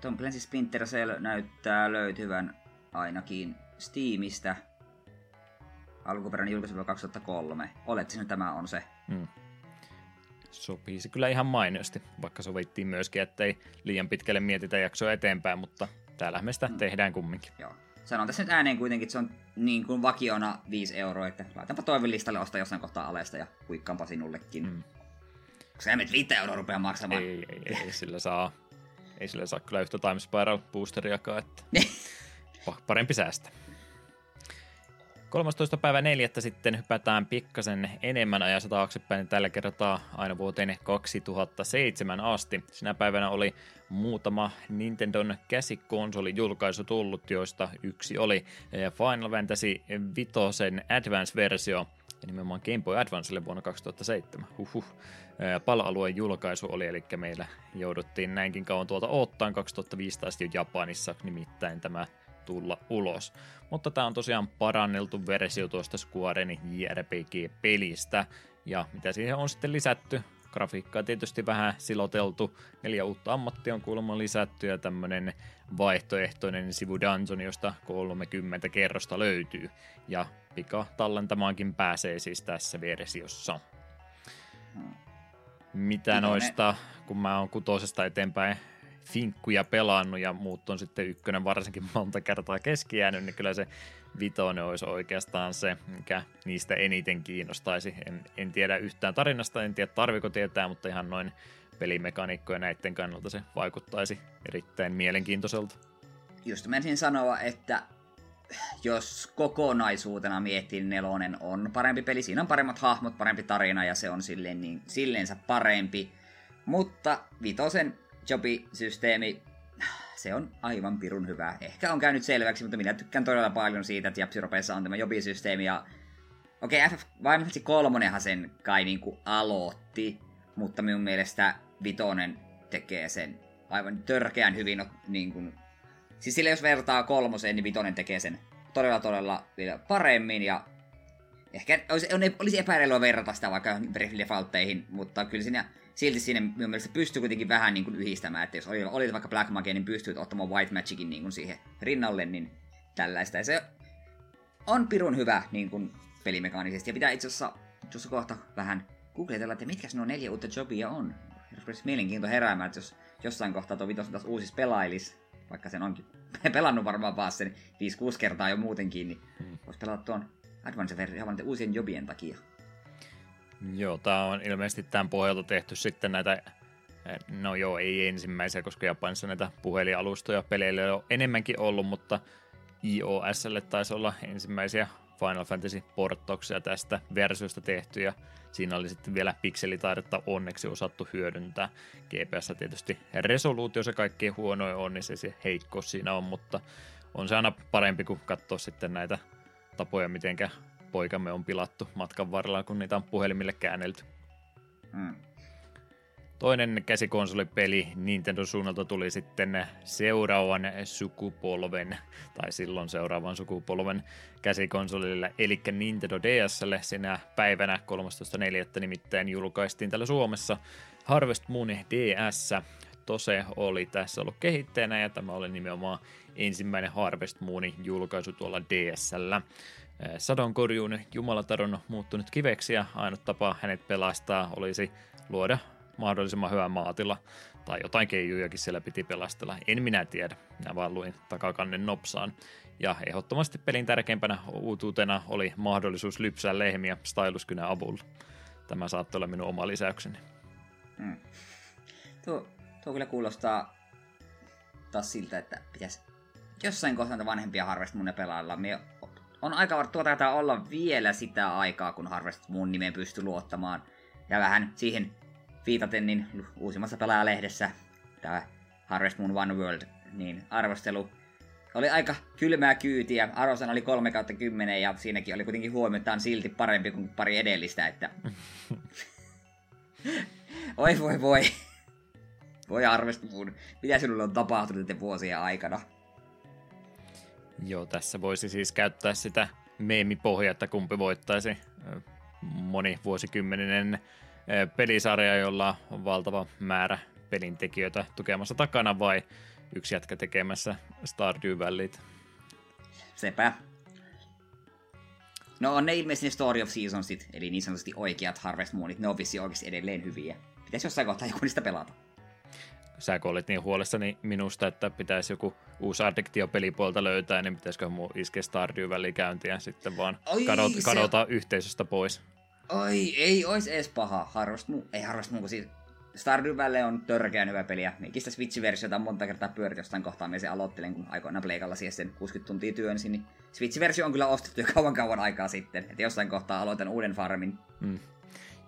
Tom Clancy Splinter Cell näyttää löytyvän ainakin Steamista. Alkuperäinen julkaisu kaksituhattakolme. Oletko tämä on se? Hmm. Sopisi kyllä ihan mainiosti, vaikka sovittiin myöskin, ettei liian pitkälle mietitä jaksoa eteenpäin, mutta täällähän me sitä hmm. tehdään kumminkin. Joo. Sanon tässä nyt ääneen kuitenkin, että se on niin kuin vakiona viisi euroa, että laitanpa toivelistalle ostaa jossain kohtaa alesta ja kuikkaanpa sinullekin. Mm. Koska emme viisi euroa rupea maksamaan. Ei, ei, ei, ei, sillä saa, ei sillä saa kyllä yhtä Time Spiral boosteriakaan, että parempi säästä. kolmastoista päivä neljättä sitten hypätään pikkasen enemmän ajassa taaksepäin, niin tällä kertaa aina vuoteen kaksituhattaseitsemän asti. Sinä päivänä oli muutama Nintendon käsikonsolijulkaisu tullut, joista yksi oli Final Fantasy viiden Advance-versio, ja nimenomaan Game Boy Advancelle vuonna kaksituhattaseitsemän. Huhhuh. Pala-alueen julkaisu oli, eli meillä jouduttiin näinkin kauan tuolta odottamaan kaksituhattaviisitoista jo Japanissa, nimittäin tämä tulla ulos. Mutta tämä on tosiaan paranneltu versio tuosta Squaren J R P G-pelistä. Ja mitä siihen on sitten lisätty? Grafiikkaa tietysti vähän siloteltu. Neljä uutta ammattia on kuulemma lisätty ja tämmöinen vaihtoehtoinen sivudungeon, josta kolmekymmentä kerrosta löytyy. Ja pika tallentamaankin pääsee siis tässä versiossa. Mitä noista, kun mä oon kutosesta eteenpäin finkkuja pelannut ja muut on sitten ykkönen varsinkin monta kertaa keskiäänyt, niin kyllä se vitonen olisi oikeastaan se, mikä niistä eniten kiinnostaisi. En, en tiedä yhtään tarinasta, en tiedä tarviko tietää, mutta ihan noin pelimekaniikkoja näiden kannalta se vaikuttaisi erittäin mielenkiintoiselta. Just menisin sanoa, että jos kokonaisuutena miettii, nelonen on parempi peli, siinä on paremmat hahmot, parempi tarina ja se on silleen niin, silleensä parempi, mutta vitosen Jobi-systeemi, se on aivan pirun hyvää. Ehkä on käynyt selväksi, mutta minä tykkään todella paljon siitä, että Japsiropeessa on tämä Jobi-systeemi. Ja okei, okay, F F kolmehan sen kai niinku aloitti, mutta minun mielestä vitonen tekee sen aivan törkeän hyvin. Niin kun siis sille jos vertaa kolmoseen, niin vitonen tekee sen todella todella paremmin. Ja ehkä olisi, olisi epäreilua verrata sitä vaikka Brefilefaltteihin, mutta kyllä siinä silti siinä minun mielestä pystyy kuitenkin vähän niin kuin yhdistämään, että jos oli, oli vaikka Black Magia, niin pystyy ottamaan White Magicin niin kuin siihen rinnalle, niin tällaista. Ja se on pirun hyvä niin kuin pelimekaanisesti. Ja pitää itse asiassa, tuossa kohta vähän googletella, että mitkä nuo neljä uutta jobia on. Heräsi mielenkiinto heräämään, että jos jossain kohtaa tuo vitosen taas uusis pelailis, vaikka sen onkin pelannut varmaan vaan sen viisi kuusi kertaa jo muutenkin, niin voisi pelata tuon Advance-version uusien jobien takia. Joo, tää on ilmeisesti tämän pohjalta tehty sitten näitä, no joo, ei ensimmäisiä, koska Japanissa näitä puhelinalustoja peleillä on enemmänkin ollut, mutta iOSlle taisi olla ensimmäisiä Final Fantasy-porttauksia tästä versiosta tehty, ja siinä oli sitten vielä pikselitaidetta onneksi osattu hyödyntää. G P S tietysti resoluutio se kaikkein huonoin on, niin se, se heikko siinä on, mutta on se aina parempi kuin katsoa sitten näitä tapoja, mitenkä poikamme on pilattu matkan varrella, kun niitä on puhelimille käännelty. Mm. Toinen käsikonsolipeli Nintendo suunnalta tuli sitten seuraavan sukupolven, tai silloin seuraavan sukupolven käsikonsolille, eli Nintendo D S:lle sinä päivänä kolmastoista neljättä nimittäin julkaistiin täällä Suomessa Harvest Moon D S. Tose oli tässä ollut kehittäjänä, ja tämä oli nimenomaan ensimmäinen Harvest Moonin julkaisu tuolla D S:llä. Sadonkorjuun jumalatar on muuttunut kiveksi ja ainut tapa hänet pelastaa olisi luoda mahdollisimman hyvä maatila. Tai jotain keijujakin siellä piti pelastella, en minä tiedä. Minä vaan luin takakannen nopsaan. Ja ehdottomasti pelin tärkeimpänä uutuutena oli mahdollisuus lypsää lehmiä styluskynän avulla. Tämä saattaa olla minun oma lisäykseni. Mm. Tuo, tuo kyllä kuulostaa taas siltä, että pitäisi jossain kohtaa vanhempia Harvest Moonia pelailla. Me on aika, tuota taitaa olla vielä sitä aikaa, kun Harvest Moon nimeen pystyi luottamaan. Ja vähän siihen viitaten, niin uusimmassa pelaajalehdessä tämä Harvest Moon One World, niin arvostelu oli aika kylmää kyytiä. Arvosana oli kolme kautta kymmenen ja siinäkin oli kuitenkin huomiotaan silti parempi kuin pari edellistä, että... Oi voi voi. Voi arvostelun. Mitä sinulle on tapahtunut te vuosien aikana? Joo, tässä voisi siis käyttää sitä meemipohjaa, että kumpi voittaisi monivuosikymmeninen pelisarja, jolla on valtava määrä pelintekijöitä tukemassa takana, vai yksi jätkä tekemässä Stardew Valleyt. Sepä. No on ne ilmeisesti Story of Seasonsit, eli niin sanotusti oikeat Harvest Moonit. Ne on vissiin oikeasti edelleen hyviä. Pitäisi jossain kohtaa joku niistä pelata. Sä kun olit niin huolestani minusta, että pitäisi joku uusi addiktio pelipuolta löytää, niin pitäisikö muu iskeä Stardew Valley käyntiä ja sitten vaan Oi, kadota, se... kadota yhteisöstä pois. Oi, ei ois ees paha. Harvest Moon, ei Harvest Moon, kun siis Stardew Valley on törkeän hyvä peli, ja niinkistä Switch-versiota on monta kertaa pyörit jostain kohtaa, minä sen aloittelen, kun aikoinaan pleikalla siihen sen kuusikymmentä tuntia työnsin, niin Switch-versio on kyllä ostettu jo kauan kauan aikaa sitten, että jossain kohtaa aloitan uuden farmin. Mm.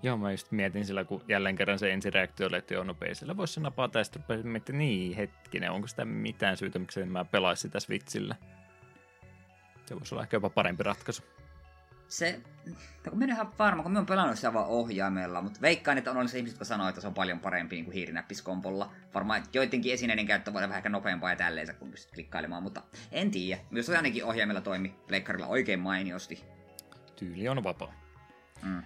Joo, mä just mietin sillä, kun jälleen kerran se ensireaktio oli, että joo, nopea, sillä voisi se napata, ja sitten rupesin miettimään, niin hetkinen, onko sitä mitään syytä, miksi mä pelaisin sitä Switchillä? Se voisi olla ehkä jopa parempi ratkaisu. Se, minä en ihan varma, kun minä olen pelannut sitä vaan ohjaimella, mutta veikkaan, että on olemassa ihmiset, jotka sanoo, että se on paljon parempi niin kuin hiirinäppiskompolla. Varmaan joidenkin esineiden käyttö voi olla vähän nopeampaa ja tälleensä, kun pystyt klikkailemaan, mutta en tiedä. Myös se ainakin ohjaimella toimi pleikkarilla oikein mainiosti. Tyyli on vapaa. Mm.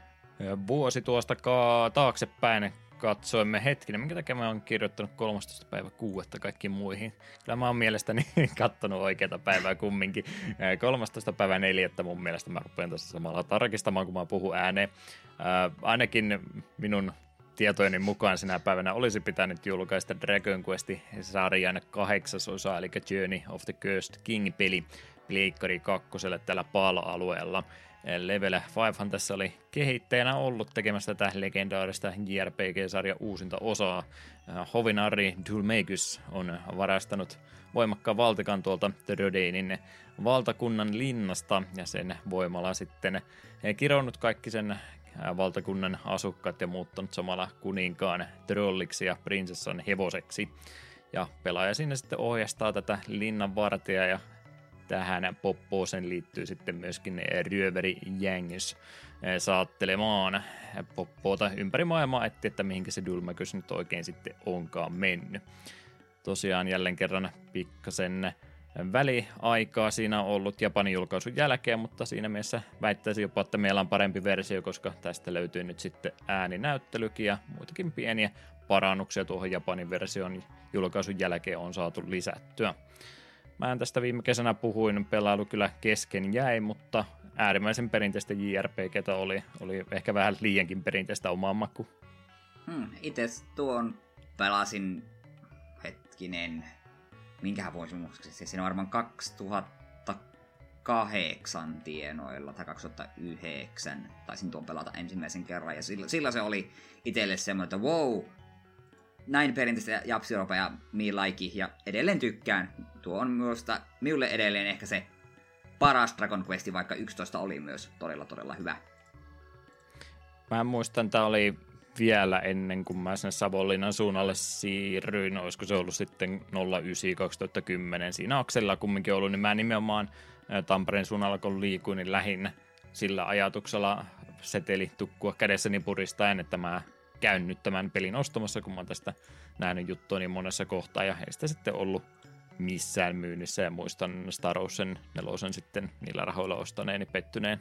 Vuosi tuosta ka- taaksepäin katsoimme hetkinen, minkä takia mä oon kirjoittanut kolmastoista päivä kuudetta kaikkiin muihin. Kyllä mä oon mielestäni kattonut oikeata päivää kumminkin. kolmastoista päivä neljättä mun mielestä mä rupean tässä samalla tarkistamaan, kun mä puhun ääneen. Äh, ainakin minun tietojeni mukaan sinä päivänä olisi pitänyt julkaista Dragon Quest-sarjan kahdeksas osa, eli Journey of the Cursed King-peli Pleikkari kakkoselle tällä Paala-alueella. Level viisihän tässä oli kehittäjänä ollut tekemässä tätä legendaarista J R P G-sarjan uusinta osaa. Hovinari Dulmegus on varastanut voimakkaan valtikan tuolta Tyrödeinin valtakunnan linnasta ja sen voimalla sitten kironnut kaikki sen valtakunnan asukkaat ja muuttanut samalla kuninkaan trolliksi ja prinsessan hevoseksi. Ja pelaaja sinne sitten ohjastaa tätä linnanvartijaa ja tähän poppooseen liittyy sitten myöskin ryöverijängys saattelemaan poppoota ympäri maailmaa, ettei, että mihinkä se Dulmegus nyt oikein sitten onkaan mennyt. Tosiaan jälleen kerran pikkasen väliaikaa siinä on ollut Japanin julkaisun jälkeen, mutta siinä mielessä väittäisin jopa, että meillä on parempi versio, koska tästä löytyy nyt sitten ääninäyttelykin ja muitakin pieniä parannuksia tuohon Japanin version julkaisun jälkeen on saatu lisättyä. Mä en tästä viime kesänä puhuin, pelailu kyllä kesken jäi, mutta äärimmäisen perinteistä J R P G:tä oli, oli ehkä vähän liiankin perinteistä omaan makkuun. Hmm, itse tuon pelasin hetkinen, minkähän voisin muistaa, siinä on varmaan kaksituhattakahdeksan tienoilla tai kaksituhattayhdeksän taisin tuon pelata ensimmäisen kerran ja sillä, sillä se oli itselle semmoinen, että wow, näin perinteistä japsiropa ja millaiki ja edelleen tykkään. Tuo on minusta, minulle edelleen ehkä se paras Dragon Quest, vaikka yksitoista oli myös todella todella hyvä. Mä muistan, tämä oli vielä ennen kuin mä sen Savonlinnan suunnalle siirryin, olisiko se ollut sitten nolla yhdeksän kaksituhattakymmenen siinä akselilla kumminkin ollut, niin mä nimenomaan Tampereen suunnalla kun liikuin, niin lähinnä sillä ajatuksella setelitukkua kädessäni puristaen, että mä käyn nyt tämän pelin ostamassa, kun mä oon tästä nähnyt juttua niin monessa kohtaa, ja heistä sitten ollut missään myynnissä, ja muistan Star Ocean nelosen sitten niillä rahoilla ostaneeni pettyneen.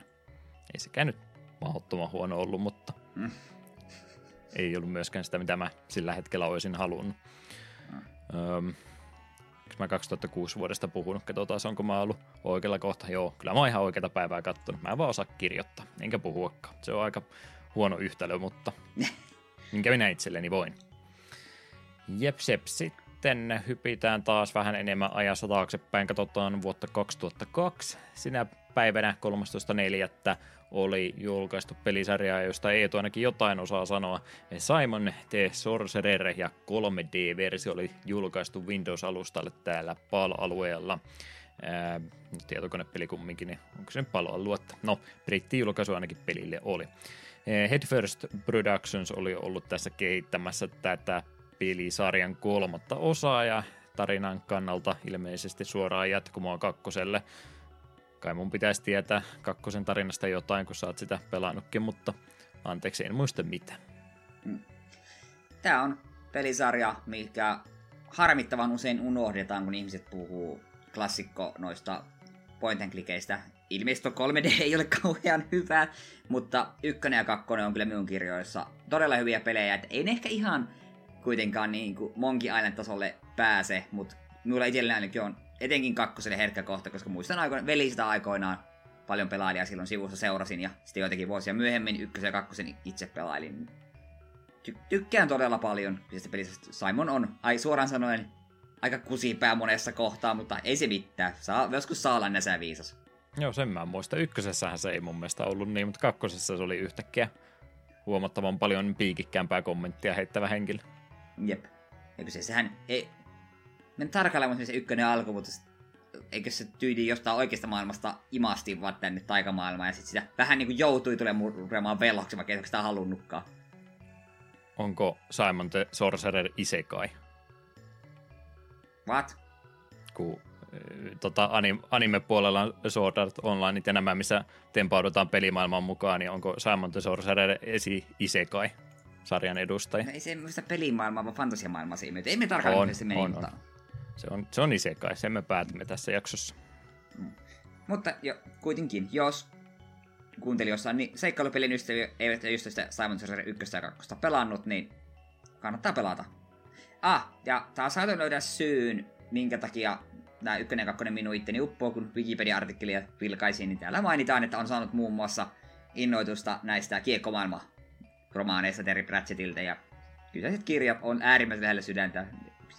Ei sekään nyt mahdottoman huono ollut, mutta mm. ei ollut myöskään sitä, mitä mä sillä hetkellä olisin halunnut. Mm. Öm, onko mä kaksituhattakuusi vuodesta puhunut? Katsotaan, onko mä ollut oikealla kohtaa. Joo, kyllä mä oon ihan oikeata päivää kattonut. Mä en vaan osaa kirjoittaa, enkä puhuakaan. Se on aika huono yhtälö, mutta minkä minä itselleni voin. Jeps, jeps, sit. Sitten hypitään taas vähän enemmän ajassa taaksepäin, katsotaan vuotta kaksituhattakaksi. Sinä päivänä kolmastoista neljättä oli julkaistu pelisarjaa, josta Eetu ainakin jotain osaa sanoa. Simon the Sorcerer ja kolme D-versio oli julkaistu Windows-alustalle täällä P A L-alueella. Ää, tietokonepeli kumminkin, niin onko se nyt P A L-aluetta? No, brittijulkaisu ainakin pelille oli. Headfirst Productions oli ollut tässä kehittämässä tätä pelisarjan kolmatta osaa ja tarinan kannalta ilmeisesti suoraan jatkumoa kakkoselle. Kai mun pitäisi tietää kakkosen tarinasta jotain, kun sä oot sitä pelannutkin, mutta anteeksi, en muista mitä. Tämä on pelisarja, mikä harmittavan usein unohdetaan, kun ihmiset puhuu klassikko noista point and clickeistä. Ilmeisesti kolme D ei ole kauhean hyvä, mutta ykkönen ja kakkonen on kyllä minun kirjoissa todella hyviä pelejä. Et ei ne ehkä ihan kuitenkaan niin kuin Monkey Island -tasolle pääse, mutta minulla itselleni ainakin on etenkin kakkoselle herkkä kohta, koska muistan aikoina, veli sitä aikoinaan paljon pelailijaa silloin sivussa seurasin ja sitten joitakin vuosia myöhemmin ykkösen ja kakkosen itse pelailin. Ty- tykkään todella paljon tästä pelistä. Simon on ai, suoraan sanoen aika kusipää monessa kohtaa, mutta ei se mitään. Saa, joskus saa olla näsää viisas. Joo, sen mä muista. Ykkösessähän se ei mun mielestä ollut niin, mutta kakkosessa se oli yhtäkkiä huomattavan paljon piikikkäämpää kommenttia heittävä henkilö. Jep. Eikö se, sehän ei... Mä en tarkalleen muista, missä ykkönen alkoi, mutta eikö se tyyli jostain oikeasta maailmasta imasti vaan tänne taikamaailmaan, ja sit sitä vähän niinku joutui tulemaan rupeamaan velhoksi, vaikka ei sitä halunnutkaan. Onko Simon the Sorcerer isekai? What? Ku... Tota, anime-puolella on Sword Art Online ja nämä, missä tempaudutaan pelimaailman mukaan, niin onko Simon the Sorcerer esi-isekai sarjan edustaja? No ei se muista pelimaailmaa, vaan fantasiamaailmaa se imeytyy. Ei me tarkalleen se meni, mutta... Se on, se on isekai, sen me päätimme tässä jaksossa. Mm. Mutta jo, kuitenkin, jos kuuntelijoissa niin seikkailupelin ystäviä eivät just sitä Simon the Sorcerer ykköstä ja kakkosta pelannut, niin kannattaa pelata. Ah, ja taas saatoin löydä syyn, minkä takia... Tämä ykkönen ja kakkonen minun itteni uppoo, kun Wikipedia-artikkelia vilkaisin, niin täällä mainitaan, että on saanut muun muassa innoitusta näistä kiekkomaailma-romaaneista Terry Pratchettilta, ja kyseiset kirjat on äärimmäisen lähellä sydäntä,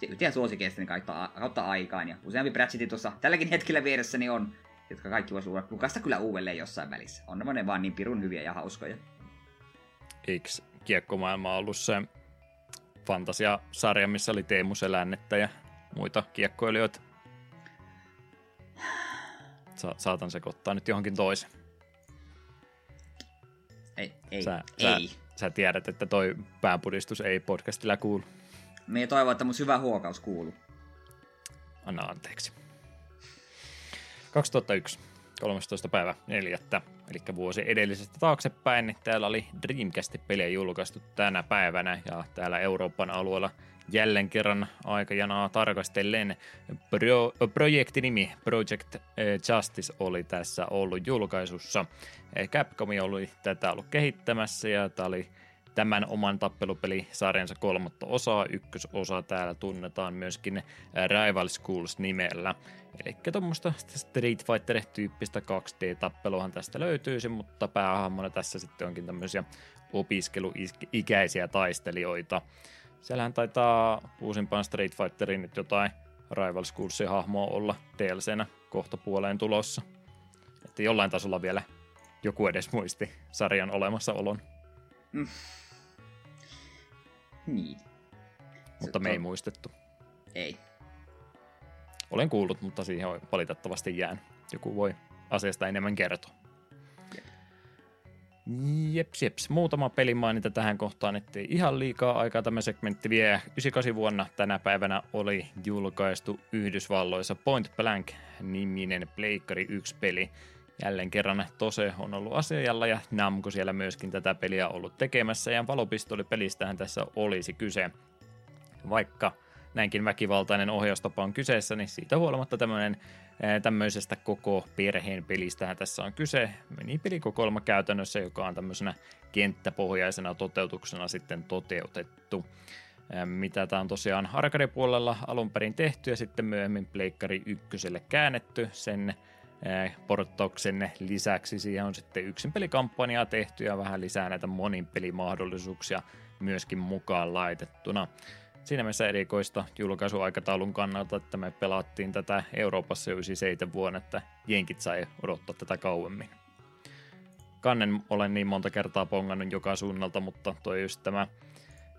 yhteen suosikeisten kautta, kautta aikaan, ja useampi Pratchetti tuossa tälläkin hetkellä vieressäni on, jotka kaikki voisi lukasta kyllä uudelleen jossain välissä. On ne vaan niin pirun hyviä ja hauskoja. Eikö kiekkomaailma ollut se fantasiasarja, missä oli Teemu Selännettä ja muita kiekkoilijoita? Sa- saatan sekoittaa nyt johonkin toisen. Ei, ei, sä, ei. Sä, sä tiedät, että toi pääpudistus ei podcastilla kuulu. Me toivon, että mun syvä huokaus kuuluu. Anna anteeksi. kaksituhattayksi, kolmastoista päivä neljättä, eli vuosi edellisestä taaksepäin, niin täällä oli Dreamcast-pelejä julkaistu tänä päivänä, ja täällä Euroopan alueella jälleen kerran aikajanaa tarkastellen Pro, projektinimi Project Justice oli tässä ollut julkaisussa. Capcom oli tätä ollut kehittämässä ja tämä oli tämän oman tappelupelisarjansa kolmatta osaa. Ykkösosa täällä tunnetaan myöskin Rival Schools -nimellä. Eli tuommoista Street Fighter-tyyppistä kaksi D-tappeluahan tästä löytyisi, mutta päähahmona tässä sitten onkin tämmöisiä opiskeluikäisiä taistelijoita. Siellähän taitaa uusimpaan Street Fighterin nyt jotain Rival Schoolsin hahmoa olla D L C-nä kohta puoleen tulossa. Että jollain tasolla vielä joku edes muisti sarjan olemassaolon. Mm. Niin. Mutta me ei muistettu. Ei. Olen kuullut, mutta siihen on valitettavasti jäänyt. Joku voi asiasta enemmän kertoa. Jeps, jeps. Muutama pelimaininta tähän kohtaan, ettei ihan liikaa aikaa tämä segmentti vie. yhdeksänkymmentäkahdeksan vuonna tänä päivänä oli julkaistu Yhdysvalloissa Point Blank-niminen Pleikkari yksi-peli. Jälleen kerran Tose on ollut asialla ja Namco siellä myöskin tätä peliä ollut tekemässä ja valopistolipelistähän tässä olisi kyse. Vaikka näinkin väkivaltainen ohjaustapa on kyseessä, niin siitä huolimatta tämmöinen tämmöisestä koko perheen pelistähän tässä on kyse. Meni pelikokoelma käytännössä, joka on tämmöisenä kenttäpohjaisena toteutuksena sitten toteutettu. Mitä tämä on tosiaan arcade-puolella alun perin tehty ja sitten myöhemmin Pleikkari ykköselle käännetty. Sen porttauksen lisäksi siihen on sitten yksin pelikampanjaa tehty ja vähän lisää näitä monin pelimahdollisuuksia myöskin mukaan laitettuna. siinä mielessä erikoista julkaisuaikataulun kannalta, että me pelattiin tätä Euroopassa jo yhdeksänkymmentäseitsemän vuonna, että jenkit sai odottaa tätä kauemmin. Kannen olen niin monta kertaa pongannut joka suunnalta, mutta toi just tämä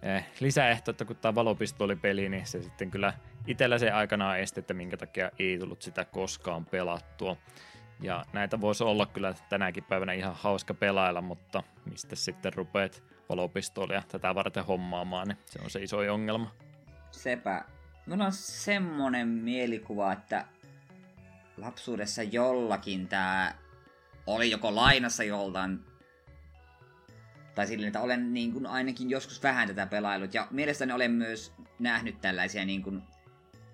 eh, lisäehto, että kun tämä valopistoolipeli, niin se sitten kyllä itsellä se aikanaan esti, että minkä takia ei tullut sitä koskaan pelattua. Ja näitä voisi olla kyllä tänäkin päivänä ihan hauska pelailla, mutta mistä sitten rupeat valopistoolia tätä varten hommaamaan, niin se on se iso ongelma. Sepä. Minulla on semmoinen mielikuva, että lapsuudessa jollakin tämä oli joko lainassa joltain, tai silleen, että olen niin kuin ainakin joskus vähän tätä pelailut. Ja mielestäni olen myös nähnyt tällaisia niin kuin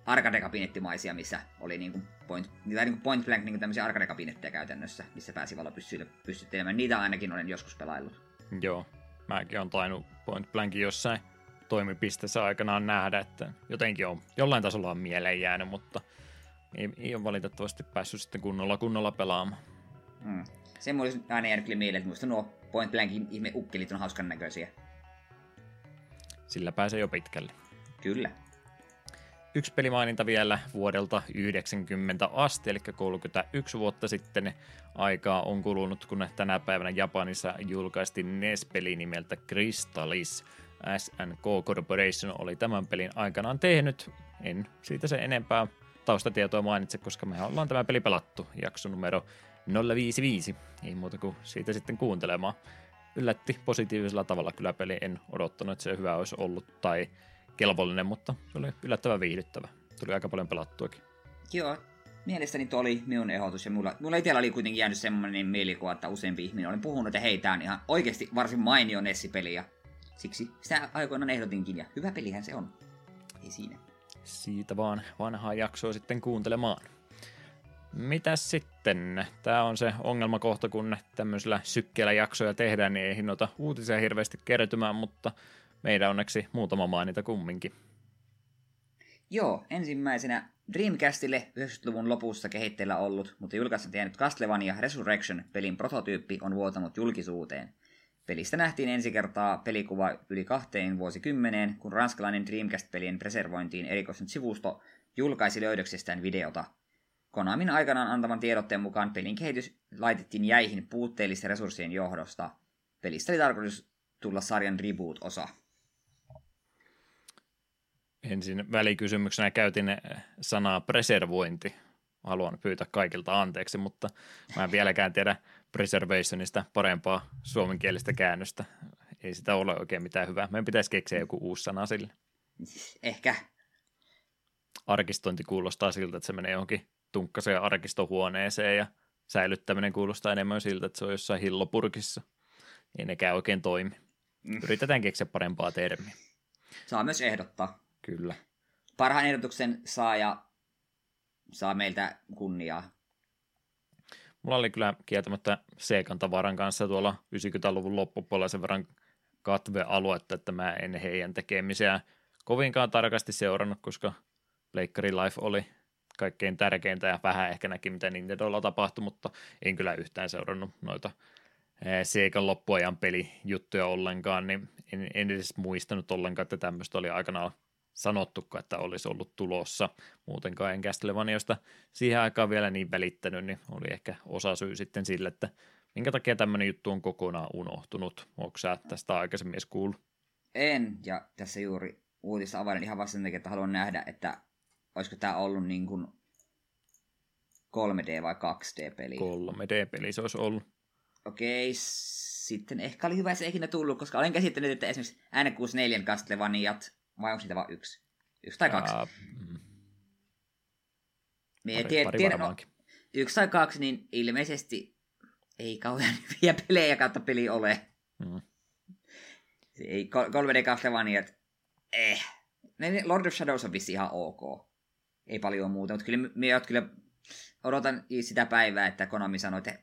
arcade-kabinettimaisia, missä oli niin kuin Point, niin Point Blank, niin kuin tämmöisiä arcade-kabinetteja käytännössä, missä pääsi valopyssyillä pystyttelemään. Niitä ainakin olen joskus pelaillut. Joo, mäkin olen tainnut Point Blankin jossain toimipisteessä aikanaan nähdä, että jotenkin on, jollain tasolla on mieleen jäänyt, mutta ei, ei ole valitettavasti päässyt sitten kunnolla kunnolla pelaamaan. Mm. Sen mulla olisi aina jäänyt kyllä mieleen, että muista nuo Point Blankin ihme ukkelit on hauskan näköisiä. Sillä pääsee jo pitkälle. Kyllä. Yksi pelimaininta vielä vuodelta yhdeksänkymmentä asti, eli kolmekymmentäyksi vuotta sitten aikaa on kulunut, kun tänä päivänä Japanissa julkaistiin N E S-peli nimeltä Crystalis. S N K Corporation oli tämän pelin aikanaan tehnyt. En siitä sen enempää taustatietoa mainitse, koska me ollaan tämä peli pelattu. Jakso numero nolla viisi viisi, ei muuta kuin siitä sitten kuuntelemaan. Yllätti positiivisella tavalla kyllä peli, en odottanut, että se hyvä olisi ollut tai kelvollinen, mutta oli yllättävän viihdyttävä. Tuli aika paljon pelattuakin. Joo, mielestäni tuo oli minun ehdotus ja mulla, mulla itsellä oli kuitenkin jäänyt semmoinen mielikuva, että useampi ihminen oli puhunut, että hei, tää on ihan oikeasti varsin mainio N E S-peli ja siksi sitä aikoinaan ehdotinkin ja hyvä pelihän se on. Ei siinä. Siitä vaan vanhaa jaksoa sitten kuuntelemaan. Mitäs sitten? Tämä on se ongelmakohta, kun tämmöisillä sykkeellä jaksoja tehdään, niin ei hinnoita uutisia hirveästi kertymään, mutta meidän onneksi muutama mainita kumminkin. Joo, ensimmäisenä Dreamcastille yhdeksänkymmentäluvun lopussa kehitteillä ollut, mutta julkaistaan jäänyt Castlevania Resurrection-pelin prototyyppi on vuotanut julkisuuteen. Pelistä nähtiin ensi kertaa pelikuva yli kahteen vuosikymmeneen, kun ranskalainen Dreamcast-pelien preservointiin erikoistunut sivusto julkaisi löydöksestään videota. Konamin aikanaan antavan tiedotteen mukaan pelin kehitys laitettiin jäihin puutteellisten resurssien johdosta. Pelistä oli tarkoitus tulla sarjan reboot-osa. Ensin välikysymyksenä käytin sanaa preservointi. Haluan pyytää kaikilta anteeksi, mutta mä en vieläkään tiedä preservationista parempaa suomenkielistä käännöstä. Ei sitä ole oikein mitään hyvää. Meidän pitäisi keksiä joku uusi sana sille. Ehkä. Arkistointi kuulostaa siltä, että se menee johonkin tunkkaseen arkistohuoneeseen ja säilyttäminen kuulostaa enemmän siltä, että se on jossain hillopurkissa. Ei nekään oikein toimi. Yritetään keksiä parempaa termiä. Saa myös ehdottaa. Kyllä. Parhaan ehdotuksen saaja saa meiltä kunniaa. Mulla oli kyllä kieltämättä Seikan tavaran kanssa tuolla yhdeksänkymmentäluvun loppupuolella sen verran katvealuetta, että mä en heidän tekemisiä kovinkaan tarkasti seurannut, koska Pleikkari Life oli kaikkein tärkeintä ja vähän ehkä näki, mitä Nintendolla tapahtui, mutta en kyllä yhtään seurannut noita Seikan loppuajan pelijuttuja ollenkaan, niin en, en edes muistanut ollenkaan, että tämmöistä oli aikanaan sanottukaan, että olisi ollut tulossa. Muutenkaan en Castlevaniasta siihen aikaan vielä niin välittänyt, niin oli ehkä osa syy sitten sille, että minkä takia tämmöinen juttu on kokonaan unohtunut. Oletko sä tästä aikaisemmin edes kuullut? En, ja tässä juuri uutissa availen ihan vasta sen takia, että haluan nähdä, että olisiko tämä ollut niin kuin kolme D vai kaksi D-peli? kolme D-peli se olisi ollut. Okei, sitten ehkä oli hyvä, että se ikinä tullut, koska olen käsittänyt, että esimerkiksi N kuusikymmentäneljä Castlevaniat, vai onko niitä vaan yksi? Yksi tai kaksi? Ää, mm. Pari, tiedän, pari varmaankin. No, yksi tai kaksi, niin ilmeisesti ei kauhean hyviä pelejä kautta peli ole. Mm. Ei, kolme D Castlevaniat, eh. Lord of Shadows on vissi ihan ok. Ei paljon muuta, mutta kyllä minä kyllä odotan sitä päivää, että Konami sanoi, että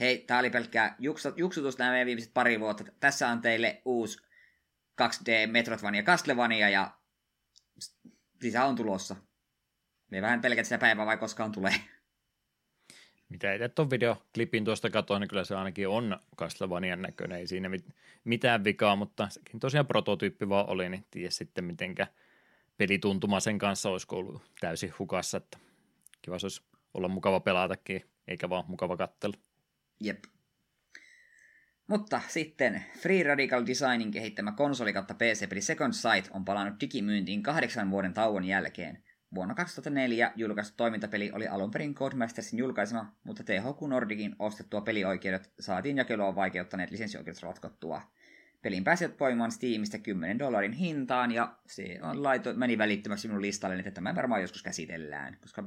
hei, tää oli pelkkää juksutus nämä meidän viimeiset pari vuotta. Tässä on teille uusi kaksi D Metroidvania Castlevania ja lisää on tulossa. Me vähän pelkät sitä päivää vai koskaan tulee. Mitä itse tuon videoklipin tuosta katsoin, niin kyllä se ainakin on Castlevanian näköinen. Ei siinä mitään vikaa, mutta sekin tosiaan prototyyppi vaan oli, niin tiedä sitten mitenkä pelituntuma sen kanssa olisiko ollut täysin hukassa, että kiva se olisi olla mukava pelatakin, eikä vaan mukava katsella. Jep. Mutta sitten Free Radical Designin kehittämä konsolikatta P C-peli Second Sight on palannut digimyyntiin kahdeksan vuoden tauon jälkeen. Vuonna kaksituhattaneljä julkaistu toimintapeli oli alunperin Codemastersin julkaisema, mutta T H Q Nordicin ostettua pelioikeudet saatiin jakelua vaikeuttaneet lisenssioikeudet ratkottua. Pelin pääset poimaan Steamista kymmenen dollarin hintaan, ja se on laito, meni välittömästi minun listalle, että tämä varmaan joskus käsitellään. Koska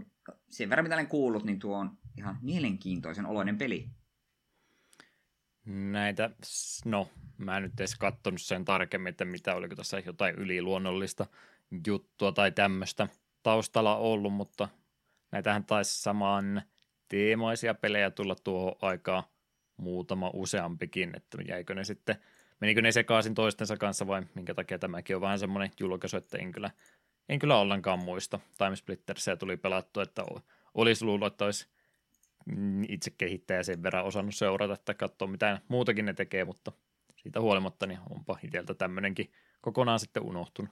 sen verran mitä olen kuullut, niin tuo on ihan mielenkiintoisen oloinen peli. Näitä, no, mä en nyt edes katsonut sen tarkemmin, että mitä, oliko tässä jotain yliluonnollista juttua tai tämmöistä taustalla ollut, mutta näitähän taisi saman teemaisia pelejä tulla tuohon aikaan muutama useampikin, että jäikö ne sitten, menikö ne sekaisin toistensa kanssa vai minkä takia tämäkin on vähän semmoinen julkaisu, että en kyllä, en kyllä ollenkaan muista. Time Splittersia tuli pelattua, että olisi luullut, että olisi itse kehittäjä sen verran osannut seurata tai katsoa mitään muutakin ne tekee, mutta siitä huolimatta niin onpa itseltä tämmöinenkin kokonaan sitten unohtunut.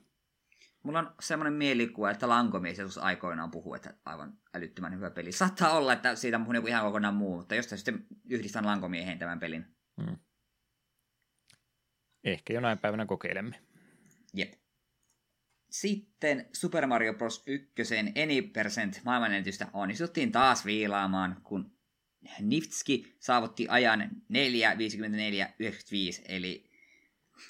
Mulla on semmoinen mielikuva, että Lankomies joskus aikoinaan puhuu, että aivan älyttömän hyvä peli. Saattaa olla, että siitä on puhunut ihan kokonaan muu, mutta jostain sitten yhdistän Lankomieheen tämän pelin. Hmm. Ehkä jonain päivänä kokeilemme. Jep. Sitten Super Mario Bros. yksi Any% maailmanennätystä onnistuttiin taas viilaamaan, kun Niftski saavutti ajan neljä viisikymmentäneljä yhdeksänkymmentäviisi, eli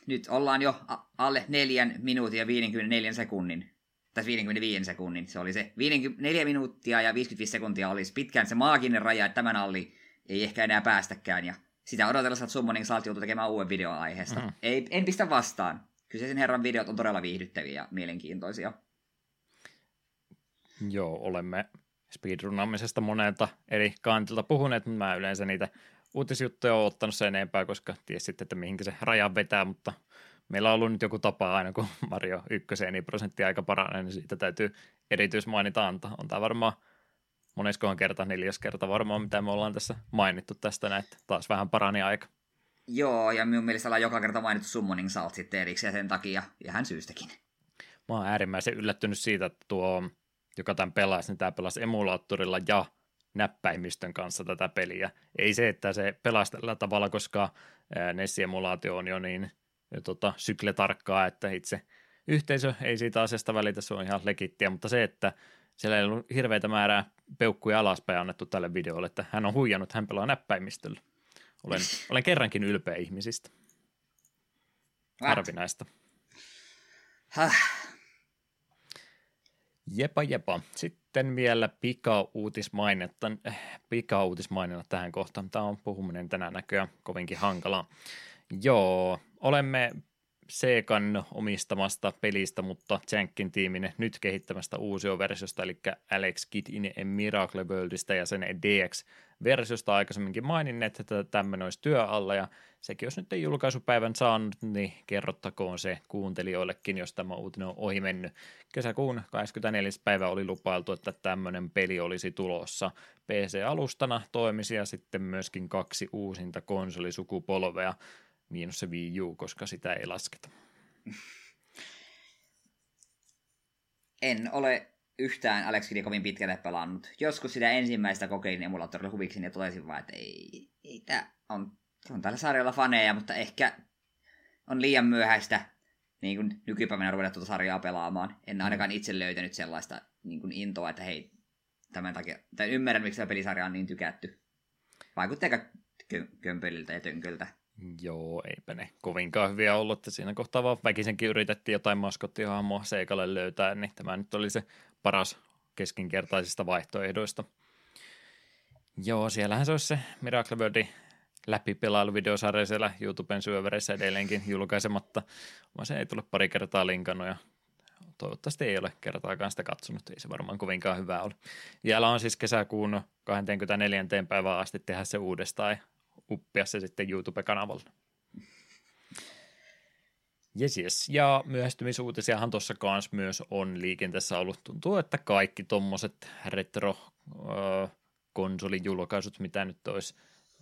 nyt ollaan jo alle neljä minuuttia viisikymmentäneljä sekunnin. Tai viisikymmentäviisi sekunnin, se oli se. neljä minuuttia ja viisikymmentäviisi sekuntia olisi pitkään se maaginen raja, että tämän alli ei ehkä enää päästäkään. Ja sitä odotellessa, että Summoning Salt joutuu tekemään uuden videon aiheesta. Mm. Ei, en pistä vastaan. Kyseisen herran videot on todella viihdyttäviä ja mielenkiintoisia. Joo, olemme speedrunnaamisesta monelta eri kantilta puhuneet, mutta mä yleensä niitä uutisjuttuja on ottanut sen enempää, koska tiesit, että mihinkä se raja vetää, mutta meillä on ollut nyt joku tapa aina, kun Mario ykköseen, niin prosentti aika paranee, niin siitä täytyy erityismainita antaa. On tämä varmaan moneskohan kerta, neljäs kerta varmaan, mitä me ollaan tässä mainittu tästä näin, että taas vähän parani aika. Joo, ja minun mielestä ollaan joka kerta mainittu Summoning Salt sitten erikseen sen takia, ihan syystäkin. Mä oon äärimmäisen yllättynyt siitä, että tuo, joka tämän pelasi, niin tämä pelasi emulaattorilla ja näppäimistön kanssa tätä peliä. Ei se, että se pelasi tällä tavalla, koska N E S-emulaatio on jo niin tota, sykletarkkaa, että itse yhteisö ei siitä asiasta välitä, se on ihan legittiä, mutta se, että siellä ei ollut hirveätä määrää peukkuja alaspäin annettu tälle videolle, että hän on huijannut, hän pelaa näppäimistöllä. Olen, olen kerrankin ylpeä ihmisistä. Harvinaista. Jepa, jepa. Sitten vielä pikauutismainetta, pikauutismainetta tähän kohtaan. Tämä on puhuminen tänään näköjään kovinkin hankalaa. Joo, olemme Segan omistamasta pelistä, mutta Jankin tiimin nyt kehittämästä uusioversiosta, eli Alex Kidd in a Miracle Worldista ja sen D X-versiosta aikaisemminkin maininneet, että tämmöinen olisi työ alla, ja sekin jos nyt ei julkaisupäivän saanut, niin kerrottakoon se kuuntelijoillekin, jos tämä uutinen on ohi mennyt. Kesäkuun kahdeskymmenesneljäs päivä oli lupailtu, että tämmöinen peli olisi tulossa. P C-alustana toimisi ja sitten myöskin kaksi uusinta konsolisukupolvea, miinus se Wii U, koska sitä ei lasketa. En ole yhtään Alex Kidia kovin pitkälle pelannut. Joskus sitä ensimmäistä kokeilin emulaattorilla huvikseni ja totesin vaan, että ei, ei tää on, on täällä sarjalla faneja, mutta ehkä on liian myöhäistä niin kuin nykypäivänä ruveta tuota sarjaa pelaamaan. En ainakaan itse löytänyt sellaista niin kuin intoa, että hei, tämän takia, tai ymmärrän, miksi tämä pelisarja on niin tykätty. Vaikuttaa aika kö- kömpeliltä ja tönköltä. Joo, eipä ne kovinkaan hyviä ollut, että siinä kohtaa vaan väkisenkin yritettiin jotain maskottihahmoa Segalle löytää, niin tämä nyt oli se paras keskinkertaisista vaihtoehdoista. Joo, siellähän se olisi se Miracle Worldin läpipelailuvideosarja siellä YouTuben syövereissä edelleenkin julkaisematta. Mä sen ei tule pari kertaa linkannut ja toivottavasti ei ole kertaakaan sitä katsonut, ei se varmaan kovinkaan hyvää ole. Vielä on siis kesäkuun kahdeskymmenesneljäs päivään asti tehdä se uudestaan. Uppia se sitten YouTube-kanavalla. Jes, jes. Ja myöhästymisuutisiahan tuossa kanssa myös on liikenteessä ollut. Tuntuu, että kaikki tommoset retro-konsolijulkaisut, mitä nyt olisi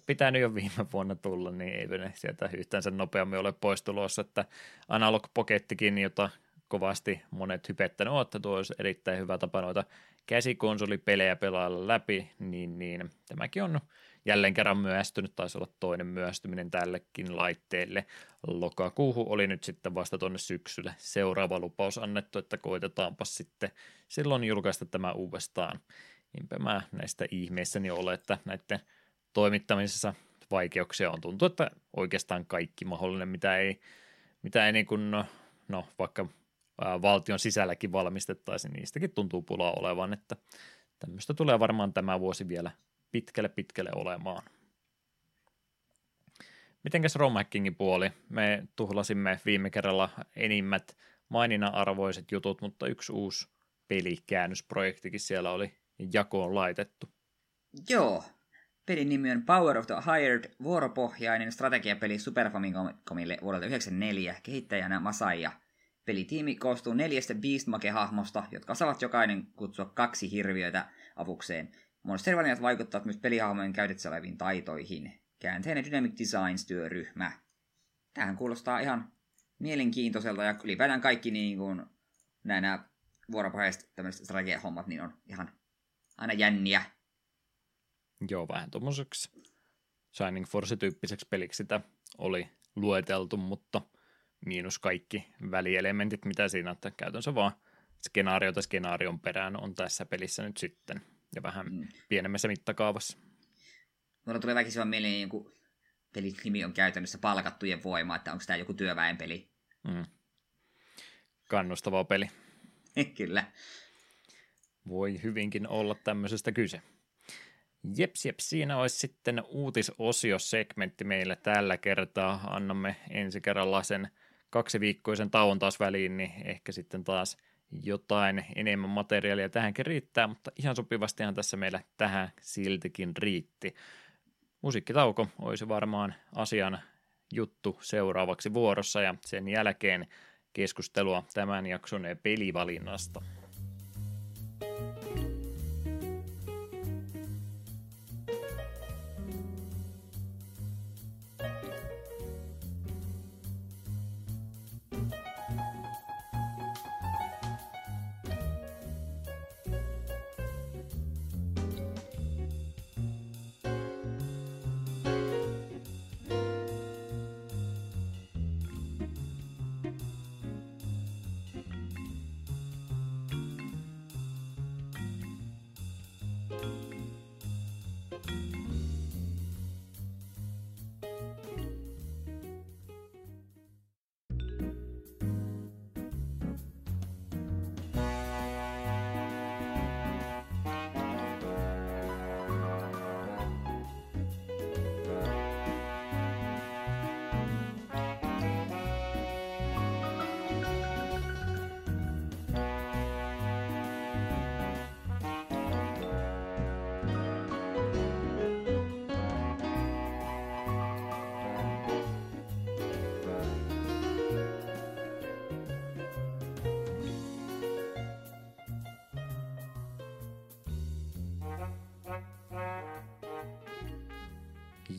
pitänyt jo viime vuonna tulla, niin ei ne sieltä yhtään sen nopeammin ole pois tulossa, että Analog Pockettikin, jota kovasti monet hypettäneet, että tuo olisi erittäin hyvä tapa noita käsikonsolipelejä pelailla läpi, niin, niin tämäkin on jälleen kerran myöhästynyt, taisi olla toinen myöhästyminen tällekin laitteelle. Lokakuuhun oli nyt sitten vasta tuonne syksyllä seuraava lupaus annettu, että koitetaanpa sitten silloin julkaista tämä uudestaan. Niinpä mä näistä ihmeissäni ole, että näiden toimittamisessa vaikeuksia on, tuntuu, että oikeastaan kaikki mahdollinen, mitä ei, mitä ei niin kuin, no, no vaikka ää, valtion sisälläkin valmistettaisiin, niistäkin tuntuu pulaa olevan, että tämmöistä tulee varmaan tämä vuosi vielä pitkälle pitkälle olemaan. Mitenkäs romhackingin puoli? Me tuhlasimme viime kerralla enimmät maininnan arvoiset jutut, mutta yksi uusi pelikäännösprojektikin siellä oli jakoon laitettu. Joo. Pelin nimi on Power of the Hired, vuoropohjainen strategiapeli Super Famicomille vuodelta yhdeksänkymmentäneljä, kehittäjänä Masai. Pelitiimi koostuu neljästä Beastmake-hahmosta, jotka saavat jokainen kutsua kaksi hirviötä avukseen. Monsterivalinnat vaikuttavat myös pelihahmojen käytettävissä oleviin taitoihin. Käänteinen Dynamic Designs-työryhmä. Tämähän kuulostaa ihan mielenkiintoiselta, ja ylipäätään kaikki niin kuin nämä vuoropohjaiset tämmöiset strategiahommat niin on ihan aina jänniä. Joo, vähän tuommoiseksi Shining Force-tyyppiseksi peliksi sitä oli lueteltu, mutta miinus kaikki välielementit, mitä siinä, että käytännössä vaan skenaariota skenaarion perään on tässä pelissä nyt sitten, ja vähän mm. pienemmässä mittakaavassa. Mulla tulee väkisin mieleen, niin kun pelin nimi on käytännössä palkattujen voima, että onko tämä joku työväenpeli. Mm. Kannustava peli. Kyllä. Voi hyvinkin olla tämmöisestä kyse. Jeps, jeps, siinä olisi sitten uutisosiosegmentti meillä tällä kertaa. Annamme ensi kerralla sen kaksiviikkoisen tauon taas väliin, niin ehkä sitten taas jotain enemmän materiaalia tähänkin riittää, mutta ihan sopivastihan tässä meillä tähän siltikin riitti. Musiikkitauko olisi varmaan asian juttu seuraavaksi vuorossa, ja sen jälkeen keskustelua tämän jakson pelivalinnasta.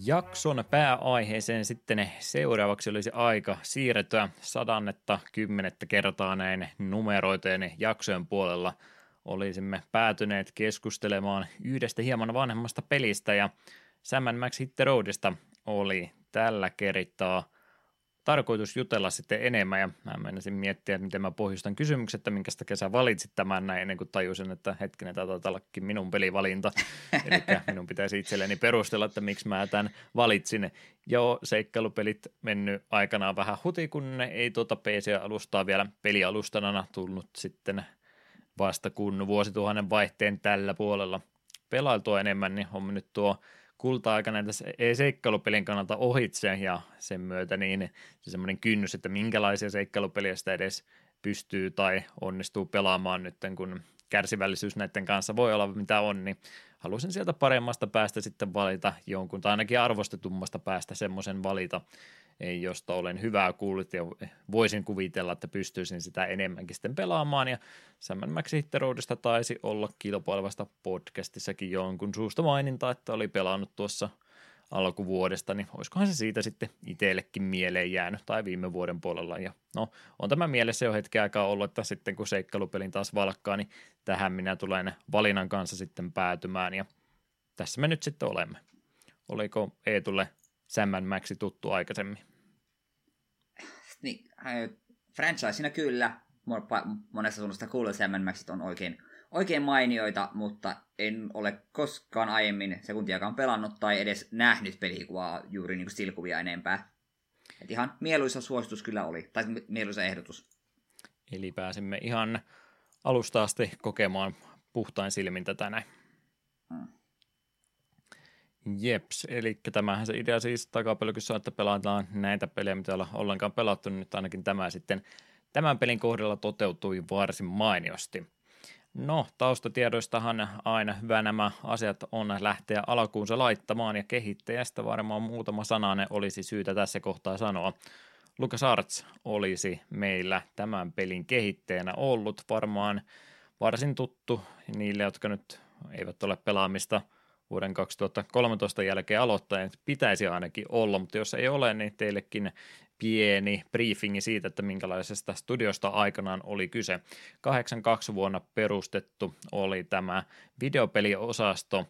Jakson pääaiheeseen sitten seuraavaksi olisi aika siirtyä sadannetta kymmenettä kertaa näin numeroiteen jaksojen puolella. Olisimme päätyneet keskustelemaan yhdestä hieman vanhemmasta pelistä, ja Sam and Max Hit the Roadista oli tällä kertaa tarkoitus jutella sitten enemmän, ja mä menisin miettiä, että miten mä pohjustan kysymykset, että minkä sitä kesä valitsit tämän näin, ennen kuin tajusin, että hetkinen, tämä taitaa ollakin minun pelivalinta, eli minun pitäisi itselleni perustella, että miksi mä tämän valitsin. Joo, seikkailupelit mennyt aikanaan vähän huti, kun ne ei tuota P C-alustaa vielä pelialustanana tullut sitten vasta kun vuosituhannen vaihteen tällä puolella pelailtua enemmän, niin on nyt tuo kulta-aikana tässä seikkailupelin kannalta ohitse, ja sen myötä niin se semmoinen kynnys, että minkälaisia seikkailupeliä sitä edes pystyy tai onnistuu pelaamaan nyt, kun kärsivällisyys näiden kanssa voi olla mitä on, niin halusin sieltä paremmasta päästä sitten valita jonkun, tai ainakin arvostetummasta päästä semmoisen valita, josta olen hyvää kuullut, ja voisin kuvitella, että pystyisin sitä enemmänkin sitten pelaamaan, ja Sam and Max Hit the Roadista taisi olla kilpailevasta podcastissakin jonkun suusta maininta, että oli pelannut tuossa alkuvuodesta, niin olisikohan se siitä sitten itsellekin mieleen jäänyt tai viime vuoden puolella. Ja no, on tämä mielessä jo hetken aikaa ollut, että sitten kun seikkailupelin taas valkkaa, niin tähän minä tulen valinnan kanssa sitten päätymään ja tässä me nyt sitten olemme. Oliko Eetulle Sam and Maxi tuttu aikaisemmin? Niin, franchiseina kyllä. Monessa suunnasta kuulee Sam and Maxit on oikein, oikein mainioita, mutta en ole koskaan aiemmin sekuntiakaan pelannut tai edes nähnyt pelikuvaa juuri niin kuin silkuvia enempää. Et ihan mieluisa suositus kyllä oli, tai mieluisa ehdotus. Eli pääsimme ihan alusta asti kokemaan puhtain silmin tätä näin. Hmm. Jeps, eli tämähän se idea siis takapelkyssä on, että pelataan näitä pelejä, mitä ollaan ollenkaan pelattu, niin nyt ainakin tämä sitten tämän pelin kohdalla toteutui varsin mainiosti. No, taustatiedoistahan aina hyvä nämä asiat on lähteä alkuunsa laittamaan, ja kehittäjästä varmaan muutama sananen olisi syytä tässä kohtaa sanoa. LucasArts olisi meillä tämän pelin kehittäjänä ollut varmaan varsin tuttu niille, jotka nyt eivät ole pelaamista vuoden kaksituhattakolmetoista jälkeen aloittaen, pitäisi ainakin olla, mutta jos ei ole, niin teillekin pieni briefingi siitä, että minkälaisesta studiosta aikanaan oli kyse. kahdeksankymmentäkaksi vuonna perustettu oli tämä videopeliosasto,